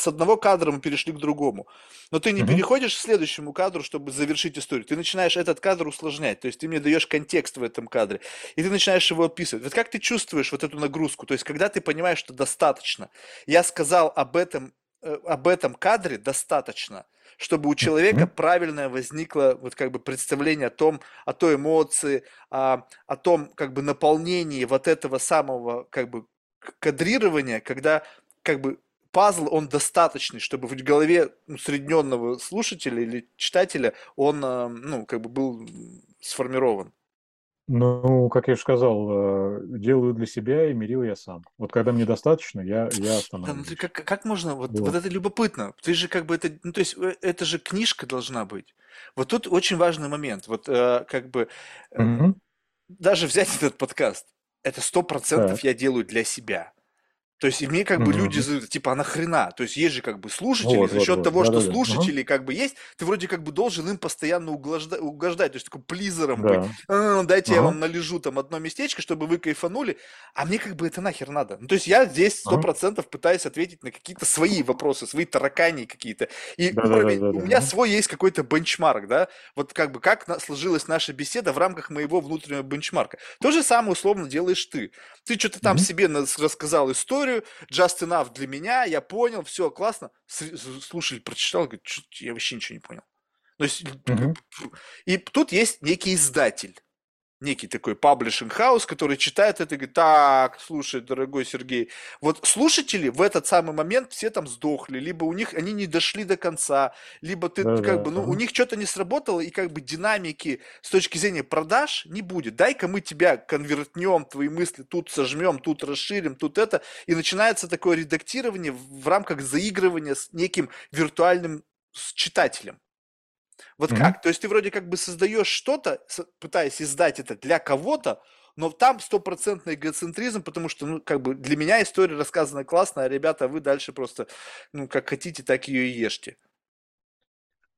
с одного кадра мы перешли к другому, но ты не переходишь к следующему кадру, чтобы завершить историю, ты начинаешь этот кадр усложнять, то есть ты мне даешь контекст в этом кадре, и ты начинаешь его описывать. Вот как ты чувствуешь вот эту нагрузку, то есть когда ты понимаешь, что достаточно, я сказал об этом кадре достаточно, чтобы у человека правильное возникло вот как бы представление о той эмоции, о том как бы наполнении вот этого самого как бы кадрирования, когда как бы пазл, он достаточный, чтобы в голове усредненного слушателя или читателя он, ну, как бы был сформирован. Ну, как я уже сказал, делаю для себя и мерил я сам. Вот когда мне достаточно, я останавливаюсь. Да, ну, как можно? Вот это любопытно. Ты же как бы это... Ну, то есть это же книжка должна быть. Вот тут очень важный момент. Вот как бы даже взять этот подкаст. Это 100% я делаю для себя. То есть и мне как бы люди задают, типа, а нахрена? То есть есть же как бы слушатели, за счет того, что слушатели как бы есть, ты вроде как бы должен им постоянно угождать, то есть такой плизером быть. Дайте я вам належу там одно местечко, чтобы вы кайфанули, а мне как бы это нахер надо. Ну, то есть я здесь 100% пытаюсь ответить на какие-то свои вопросы, свои таракани какие-то. И у меня свой есть какой-то бенчмарк, да? Вот как бы как сложилась наша беседа в рамках моего внутреннего бенчмарка. То же самое условно делаешь ты. Ты что-то там себе рассказал историю, just enough для меня, я понял, все, классно. Слушали, прочитал, говорит, я вообще ничего не понял. То есть, и тут есть некий издатель, некий такой паблишинг-хаус, который читает это и говорит, так, слушай, дорогой Сергей, вот слушатели в этот самый момент все там сдохли, либо у них они не дошли до конца, либо ты у них что-то не сработало, и как бы динамики с точки зрения продаж не будет. Дай-ка мы тебя конвертнем, твои мысли тут сожмем, тут расширим, тут это, и начинается такое редактирование в рамках заигрывания с неким виртуальным читателем. Вот как? То есть ты вроде как бы создаешь что-то, пытаясь издать это для кого-то, но там стопроцентный эгоцентризм, потому что, ну, как бы для меня история рассказана классно, а ребята, вы дальше просто, ну, как хотите, так ее и ешьте.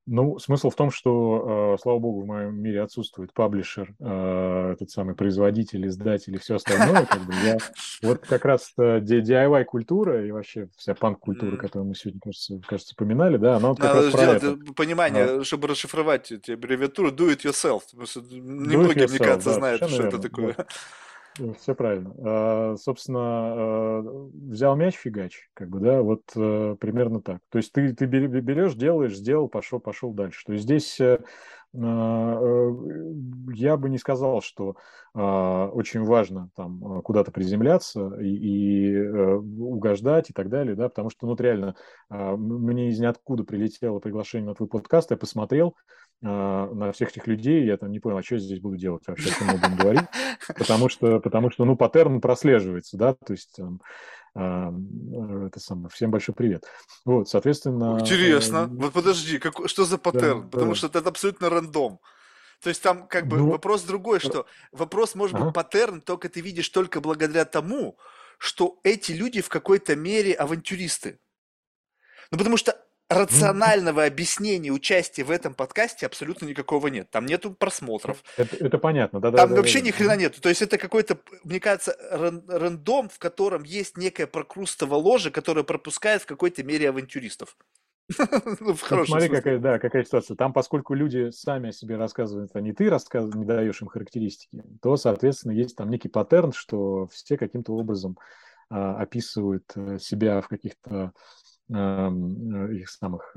Ну, смысл в том, что, слава богу, в моем мире отсутствует паблишер, этот самый производитель, издатель и все остальное. Как бы я, вот как раз DIY-культура и вообще вся панк-культура, которую мы сегодня, кажется, упоминали, да, она вот как раз про это. Понимание, чтобы расшифровать эти аббревиатуры, do it yourself, потому что немногие, мне кажется, знают, что это такое. Все правильно. Собственно, взял мяч, фигач, как бы, да, вот примерно так. То есть ты берешь, делаешь, сделал, пошел дальше. То есть здесь я бы не сказал, что очень важно там куда-то приземляться и угождать и так далее, да, потому что, ну, реально, мне из ниоткуда прилетело приглашение на твой подкаст, я посмотрел на всех этих людей, я там не понял, а что я здесь буду делать вообще, что мы будем говорить, потому что, ну, паттерн прослеживается, да, то есть это самое, всем большой привет. Вот, соответственно... Интересно, вот подожди, что за паттерн? Да, потому что это абсолютно рандом. То есть там как бы вопрос другой, что вопрос может быть паттерн, только ты видишь только благодаря тому, что эти люди в какой-то мере авантюристы. Ну, потому что рационального объяснения участия в этом подкасте абсолютно никакого нет. Там нету просмотров. Это понятно, да? Там вообще ни хрена нету. То есть это какой-то, мне кажется, рандом, в котором есть некая прокрустово ложе, которое пропускает в какой-то мере авантюристов. Смотри, какая ситуация. Там, поскольку люди сами о себе рассказывают, а не ты не даешь им характеристики, то, соответственно, есть там некий паттерн, что все каким-то образом описывают себя в каких-то их самых,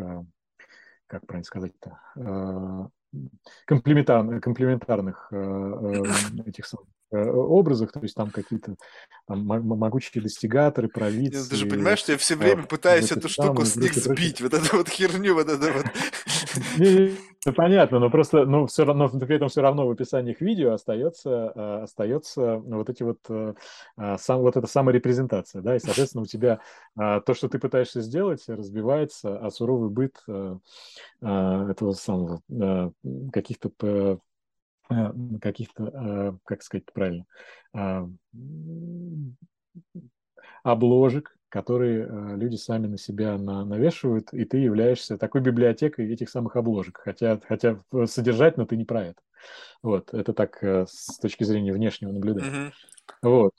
как правильно сказать-то, комплементарных этих самых образах, то есть там какие-то там могучие достигаторы, провидцы. Ты же понимаешь, что я все время пытаюсь эту штуку с них сбить, вот эту вот херню, вот это вот. Ну, понятно, но просто, но все равно, при этом все равно в описании их видео остается вот эти вот эта саморепрезентация, да, и, соответственно, у тебя то, что ты пытаешься сделать, разбивается, а суровый быт этого самого, каких-то, как сказать правильно, обложек, которые люди сами на себя навешивают, и ты являешься такой библиотекой этих самых обложек, хотя содержательно ты не про это. Вот, это так с точки зрения внешнего наблюдения. Вот,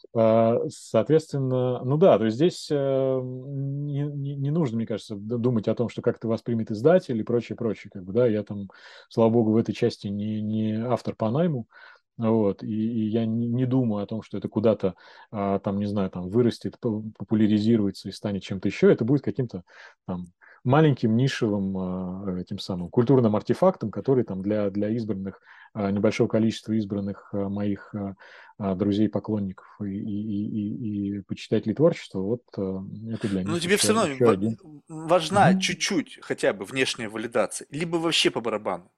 соответственно, ну да, то есть здесь не нужно, мне кажется, думать о том, что как-то воспримет издатель и прочее, как бы, да, я там, слава богу, в этой части не автор по найму, вот, и я не думаю о том, что это куда-то, там, не знаю, там, вырастет, популяризируется и станет чем-то еще, это будет каким-то там маленьким нишевым этим самым культурным артефактом, который там для избранных, небольшого количества избранных моих друзей, поклонников и почитателей творчества, вот это для них. Ну, тебе все равно важна чуть-чуть хотя бы внешняя валидация, либо вообще по барабану.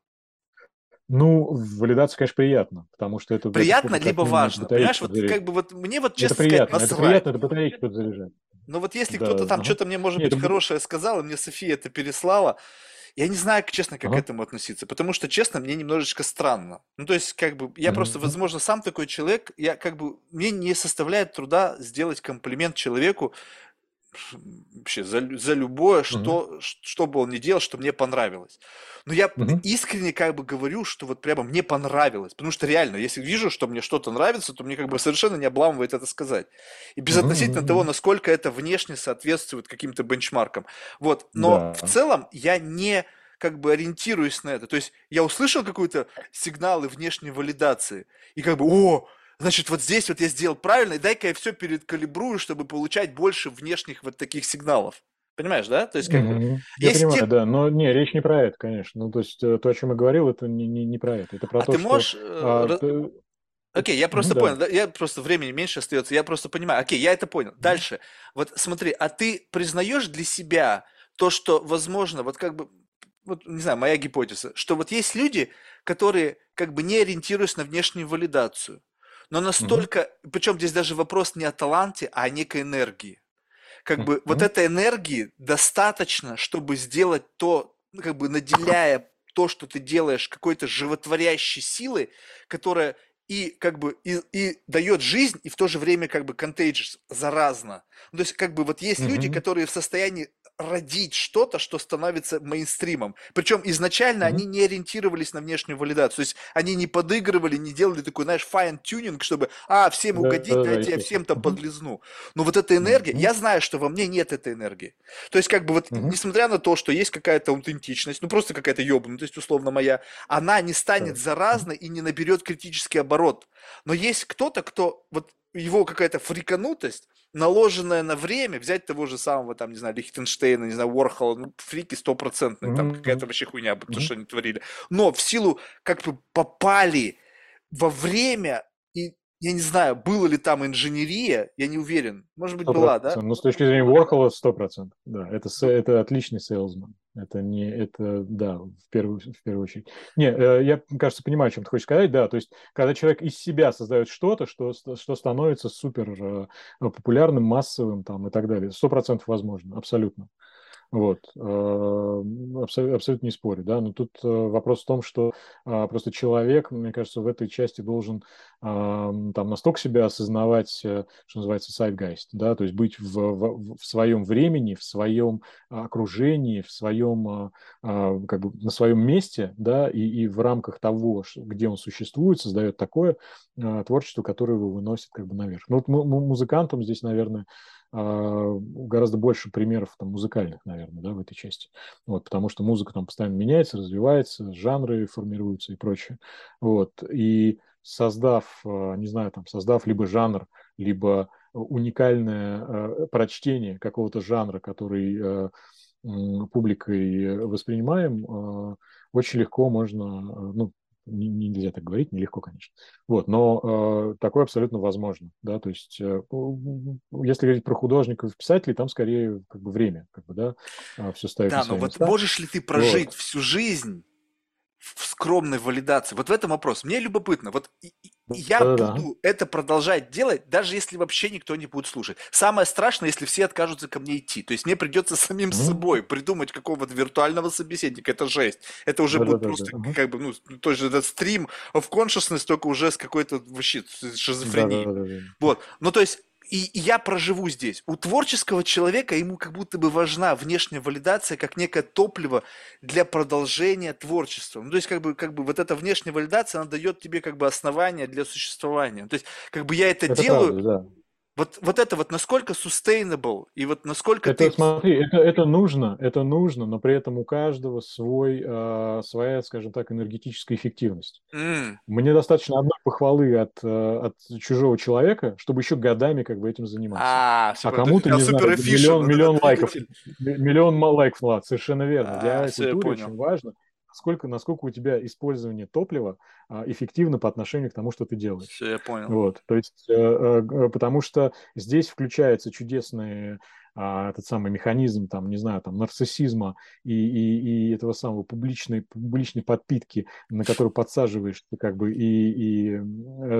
Ну, валидацию, конечно, приятно, потому что это... Приятно, либо важно. Понимаешь, вот как бы вот мне вот честно сказать насрать. Это приятно, это батарейки подзаряжать. Но вот если кто-то там что-то мне, может быть, хорошее сказал, и мне София это переслала, я не знаю, честно, как к этому относиться, потому что, честно, мне немножечко странно. Ну, то есть, как бы, я просто, возможно, сам такой человек, я как бы, мне не составляет труда сделать комплимент человеку вообще за любое, что бы он ни делал, что мне понравилось. Но я искренне как бы говорю, что вот прямо мне понравилось, потому что реально, если вижу, что мне что-то нравится, то мне как бы совершенно не обламывает это сказать. И безотносительно того, насколько это внешне соответствует каким-то бенчмаркам. Вот, но в целом я не как бы ориентируюсь на это. То есть я услышал какие-то сигналы внешней валидации и как бы значит, вот здесь вот я сделал правильно, и дай-ка я все перекалибрую, чтобы получать больше внешних вот таких сигналов. Понимаешь, да? То есть, как бы... Я понимаю, да, но не, речь не про это, конечно. Ну, то есть, то, о чем я говорил, это не про это. Это про то, что... Окей, я просто понял. Да. Я просто времени меньше остается. Я просто понимаю. Окей, я это понял. Дальше. Вот смотри, а ты признаешь для себя то, что, возможно, вот как бы... Вот, не знаю, моя гипотеза, что вот есть люди, которые как бы не ориентируются на внешнюю валидацию. Но настолько, причем здесь даже вопрос не о таланте, а о некой энергии. Как бы вот этой энергии достаточно, чтобы сделать то, как бы наделяя то, что ты делаешь, какой-то животворящей силой, которая и как бы и дает жизнь, и в то же время как бы contagious, заразно. Ну, то есть как бы вот есть люди, которые в состоянии родить что-то, что становится мейнстримом. Причем изначально они не ориентировались на внешнюю валидацию. То есть они не подыгрывали, не делали такой, знаешь, файн-тюнинг, чтобы, всем угодить, дайте я всем там подлизну. Но вот эта энергия, я знаю, что во мне нет этой энергии. То есть как бы вот, несмотря на то, что есть какая-то аутентичность, ну просто какая-то ёбнутость, условно моя, она не станет заразной и не наберет критический оборот. Но есть кто-то, кто вот его какая-то фриканутость, наложенное на время, взять того же самого, там, не знаю, Лихтенштейна, не знаю, Уорхола, ну, фрики стопроцентные, там какая-то вообще хуйня, потому что они творили. Но в силу как бы попали во время, и я не знаю, была ли там инженерия, я не уверен. Может быть, 100%. Была, да? Ну, с точки зрения Уорхола 100%, да. Это отличный сейлзмен. Это, в первую очередь. Не, я, кажется, понимаю, о чем ты хочешь сказать, да, то есть, когда человек из себя создает что-то, что становится супер популярным, массовым, там, и так далее, 100% возможно, абсолютно. Вот, абсолютно не спорю, да, но тут вопрос в том, что просто человек, мне кажется, в этой части должен там настолько себя осознавать, что называется, сайдгайст, да, то есть быть в своем времени, в своем окружении, в своем, как бы на своем месте, да, и в рамках того, где он существует, создает такое творчество, которое его выносит как бы наверх. Ну, вот музыкантам здесь, наверное, гораздо больше примеров там, музыкальных, наверное, да, в этой части. Вот, потому что музыка там постоянно меняется, развивается, жанры формируются и прочее. Вот. И создав, не знаю, там, создав либо жанр, либо уникальное прочтение какого-то жанра, который публикой воспринимаем, очень легко можно, ну, нельзя так говорить, нелегко, конечно. Вот, но такое абсолютно возможно. Да? То есть, если говорить про художников и писателей, там скорее как бы, время, как бы, да, все ставит. Да, но вот можешь ли ты прожить вот всю жизнь в скромной валидации? Вот в этом вопрос. Мне любопытно. Вот я буду это продолжать делать, даже если вообще никто не будет слушать. Самое страшное, если все откажутся ко мне идти. То есть мне придется самим собой придумать какого-то виртуального собеседника. Это жесть. Это уже будет просто как бы, ну, тот же этот стрим в consciousness, только уже с какой-то вообще шизофренией. Вот. Ну, то есть и я проживу здесь. У творческого человека ему как будто бы важна внешняя валидация как некое топливо для продолжения творчества. Ну, то есть как бы вот эта внешняя валидация, она дает тебе как бы основание для существования. То есть как бы я это делаю... Правда, да. Вот это вот насколько sustainable и вот насколько это, ты... Смотри, это нужно, но при этом у каждого своя, скажем так, энергетическая эффективность. Мне достаточно одной похвалы от чужого человека, чтобы еще годами как бы этим заниматься. А кому-то, не знаю, миллион лайков, ладно, совершенно верно. Для культуры очень важно, насколько у тебя использование топлива эффективно по отношению к тому, что ты делаешь. Все, я понял. Вот, то есть, потому что здесь включается чудесный этот самый механизм, там, не знаю, там, нарциссизма и этого самого публичной подпитки, на которую подсаживаешь, как бы, и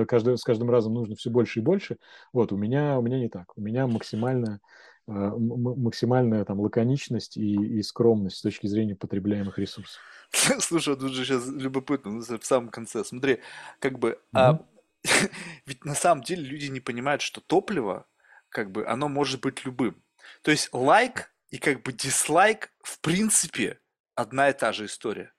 с каждым разом нужно все больше и больше. Вот, у меня не так. У меня максимальная там лаконичность и скромность с точки зрения потребляемых ресурсов. Слушай, тут же сейчас любопытно, в самом конце. Смотри, как бы, ведь на самом деле люди не понимают, что топливо, как бы, оно может быть любым. То есть лайк и как бы дизлайк в принципе одна и та же история.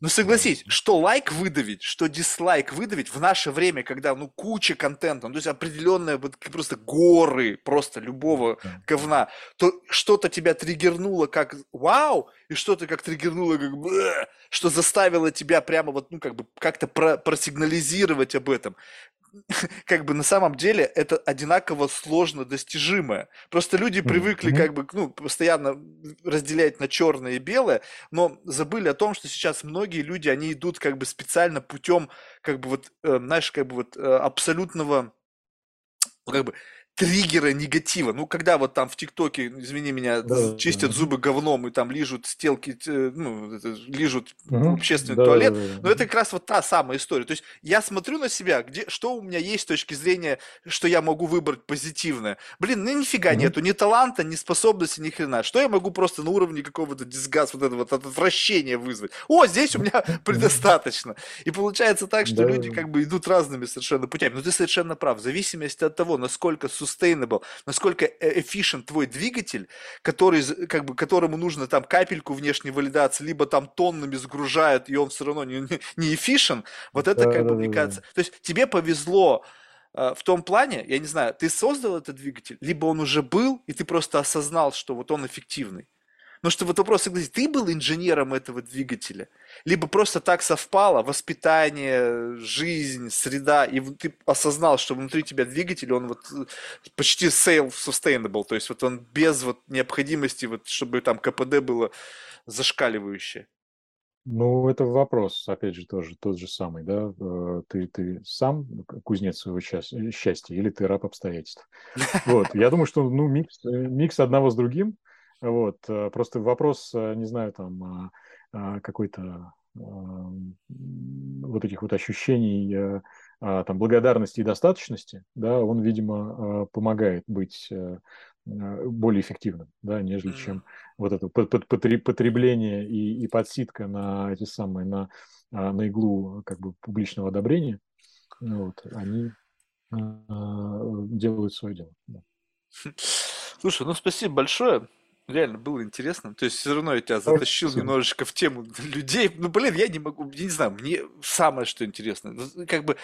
Ну, согласись, что лайк выдавить, что дизлайк выдавить в наше время, когда, ну, куча контента, ну, то есть определенные вот просто горы просто любого говна, то что-то тебя триггернуло как «вау», и что-то как триггернуло как «бэ», что заставило тебя прямо вот, ну, как бы как-то просигнализировать об этом. Как бы на самом деле это одинаково сложно достижимое. Просто люди привыкли как бы, ну, постоянно разделять на черное и белое, но забыли о том, что сейчас многие люди, они идут как бы специально путем, как бы вот, знаешь, как бы вот абсолютного, как бы, триггера негатива. Ну, когда вот там в ТикТоке, извини меня, чистят зубы говном и там лижут стелки, ну, лижут общественный туалет. Но это как раз вот та самая история. То есть я смотрю на себя, что у меня есть с точки зрения, что я могу выбрать позитивное. Блин, ну нифига нету, ни таланта, ни способности, ни хрена. Что я могу просто на уровне какого-то дисгаста, вот этого отвращения вызвать? О, здесь у меня предостаточно. И получается так, что люди как бы идут разными совершенно путями. Но ты совершенно прав. В зависимости от того, насколько sustainable, насколько efficient твой двигатель, который, как бы, которому нужно там капельку внешней валидации, либо там тоннами сгружают, и он все равно не efficient, вот это как бы, мне кажется... То есть тебе повезло в том плане, я не знаю, ты создал этот двигатель, либо он уже был, и ты просто осознал, что вот он эффективный. Но что вот вопрос, ты был инженером этого двигателя, либо просто так совпало воспитание, жизнь, среда, и ты осознал, что внутри тебя двигатель, он вот почти self-sustainable, то есть вот он без вот необходимости, вот, чтобы там КПД было зашкаливающее. Ну, это вопрос, опять же, тоже тот же самый, да, ты сам кузнец своего счастья или ты раб обстоятельств? Вот, я думаю, что, ну, микс одного с другим. Вот, просто вопрос, не знаю, там, какой-то вот этих вот ощущений, там, благодарности и достаточности, да, он, видимо, помогает быть более эффективным, да, нежели чем вот это потребление и подсидка на эти самые, на иглу, как бы, публичного одобрения. Вот, они делают свое дело. Да. Слушай, ну спасибо большое. Реально было интересно. То есть все равно я тебя затащил немножечко в тему людей. Ну, блин, я не могу, я не знаю, мне самое что интересно. Как бы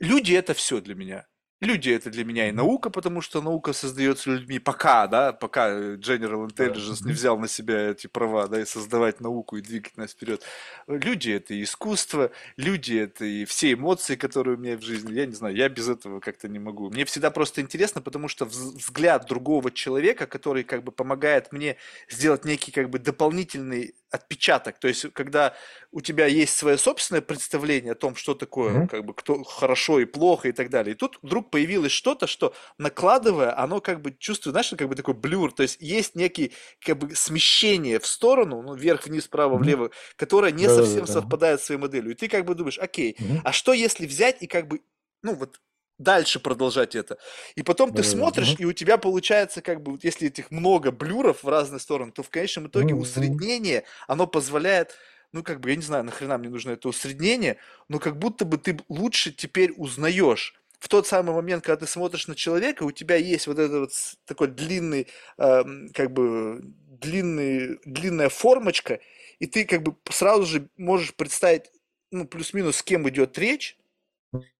люди — это все для меня. Люди — это для меня и наука, потому что наука создается людьми пока, да, пока General Intelligence не взял на себя эти права, да, и создавать науку, и двигать нас вперед. Люди — это и искусство, люди — это и все эмоции, которые у меня в жизни, я не знаю, я без этого как-то не могу. Мне всегда просто интересно, потому что взгляд другого человека, который как бы помогает мне сделать некий как бы дополнительный отпечаток, то есть когда у тебя есть свое собственное представление о том, что такое, как бы, кто хорошо и плохо и так далее, и тут вдруг появилось что-то, что, накладывая, оно как бы чувствует, знаешь, как бы такой блюр, то есть есть некие как бы смещение в сторону, ну, вверх, вниз, вправо, влево, которое не совсем совпадает с своей моделью, и ты как бы думаешь, окей, а что если взять и как бы, ну, вот, дальше продолжать это. И потом ты смотришь, и у тебя получается, как бы, если этих много блюров в разные стороны, то в конечном итоге усреднение, оно позволяет, ну, как бы, я не знаю, нахрена мне нужно это усреднение, но как будто бы ты лучше теперь узнаешь. В тот самый момент, когда ты смотришь на человека, у тебя есть вот этот вот такой длинный, как бы, длинная формочка, и ты, как бы, сразу же можешь представить, ну, плюс-минус, с кем идет речь.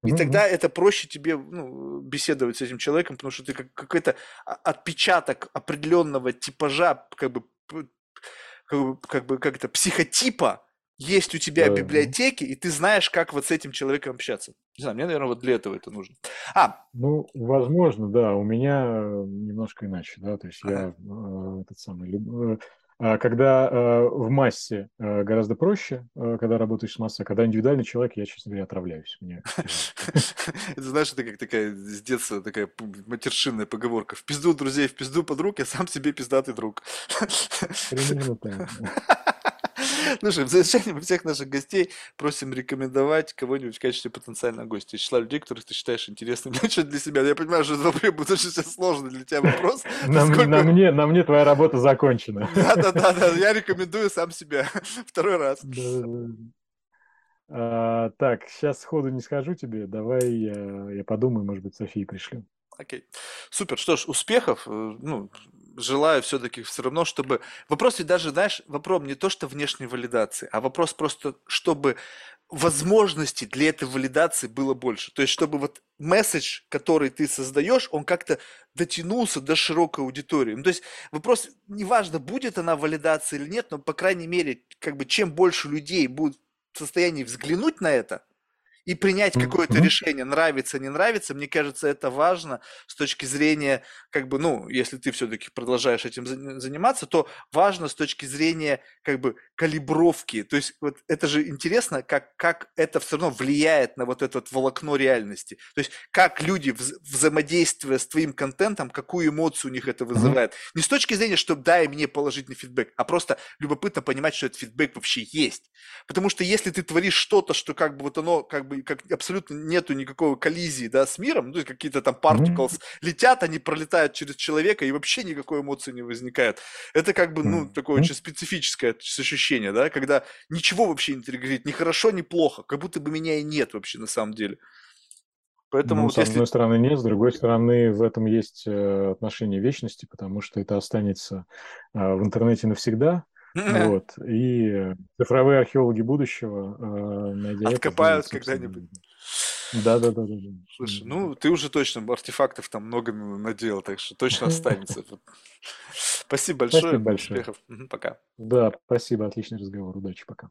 И тогда это проще тебе, ну, беседовать с этим человеком, потому что ты как какой-то отпечаток определенного типажа, как это, психотипа есть у тебя в библиотеке, и ты знаешь, как вот с этим человеком общаться. Не знаю, мне, наверное, вот для этого это нужно. Ну, возможно, да, у меня немножко иначе, да, то есть я этот самый... Когда в массе гораздо проще, когда работаешь с массой, когда индивидуальный человек, я, честно говоря, отравляюсь. Это, знаешь, это как такая с детства такая матершинная поговорка. В пизду друзей, в пизду подруг, я сам себе пиздатый друг. Примерно так. Слушай, в завершении мы всех наших гостей просим рекомендовать кого-нибудь в качестве потенциального гостя из числа людей, которых ты считаешь интересными для себя. Я понимаю, что это будет сейчас сложный для тебя вопрос. На мне твоя работа закончена. Да-да-да, я рекомендую сам себя второй раз. Так, сейчас сходу не скажу тебе, давай я подумаю, может быть, Софии пришлю. Окей. Супер. Что ж, успехов. Ну, желаю все-таки все равно, чтобы... Вопрос ведь даже, знаешь, вопрос не то, что внешней валидации, а вопрос просто, чтобы возможностей для этой валидации было больше. То есть, чтобы вот месседж, который ты создаешь, он как-то дотянулся до широкой аудитории. Ну, то есть, вопрос, неважно, будет она валидация или нет, но, по крайней мере, как бы, чем больше людей будут в состоянии взглянуть на это, и принять какое-то решение, нравится, не нравится, мне кажется, это важно с точки зрения, как бы, ну, если ты все-таки продолжаешь этим заниматься, то важно с точки зрения, как бы, калибровки. То есть вот это же интересно, как это все равно влияет на вот это вот волокно реальности. То есть как люди, взаимодействуя с твоим контентом, какую эмоцию у них это вызывает. Не с точки зрения, что дай мне положительный фидбэк, а просто любопытно понимать, что этот фидбэк вообще есть. Потому что если ты творишь что-то, что как бы вот оно, как бы, как абсолютно нету никакой коллизии, да, с миром, ну, какие-то там particles летят, они пролетают через человека, и вообще никакой эмоции не возникает. Это как бы, ну, такое очень специфическое ощущение, да, когда ничего вообще не триггерит, ни хорошо, ни плохо, как будто бы меня и нет вообще на самом деле. Поэтому, ну, вот с одной стороны нет, с другой стороны в этом есть отношение вечности, потому что это останется в интернете навсегда. Вот. И цифровые археологи будущего откопают когда-нибудь. Да. Слушай, ну ты уже точно артефактов там много наделал, так что точно останется. Спасибо большое. Успехов. Пока. Да, спасибо, отличный разговор. Удачи, пока.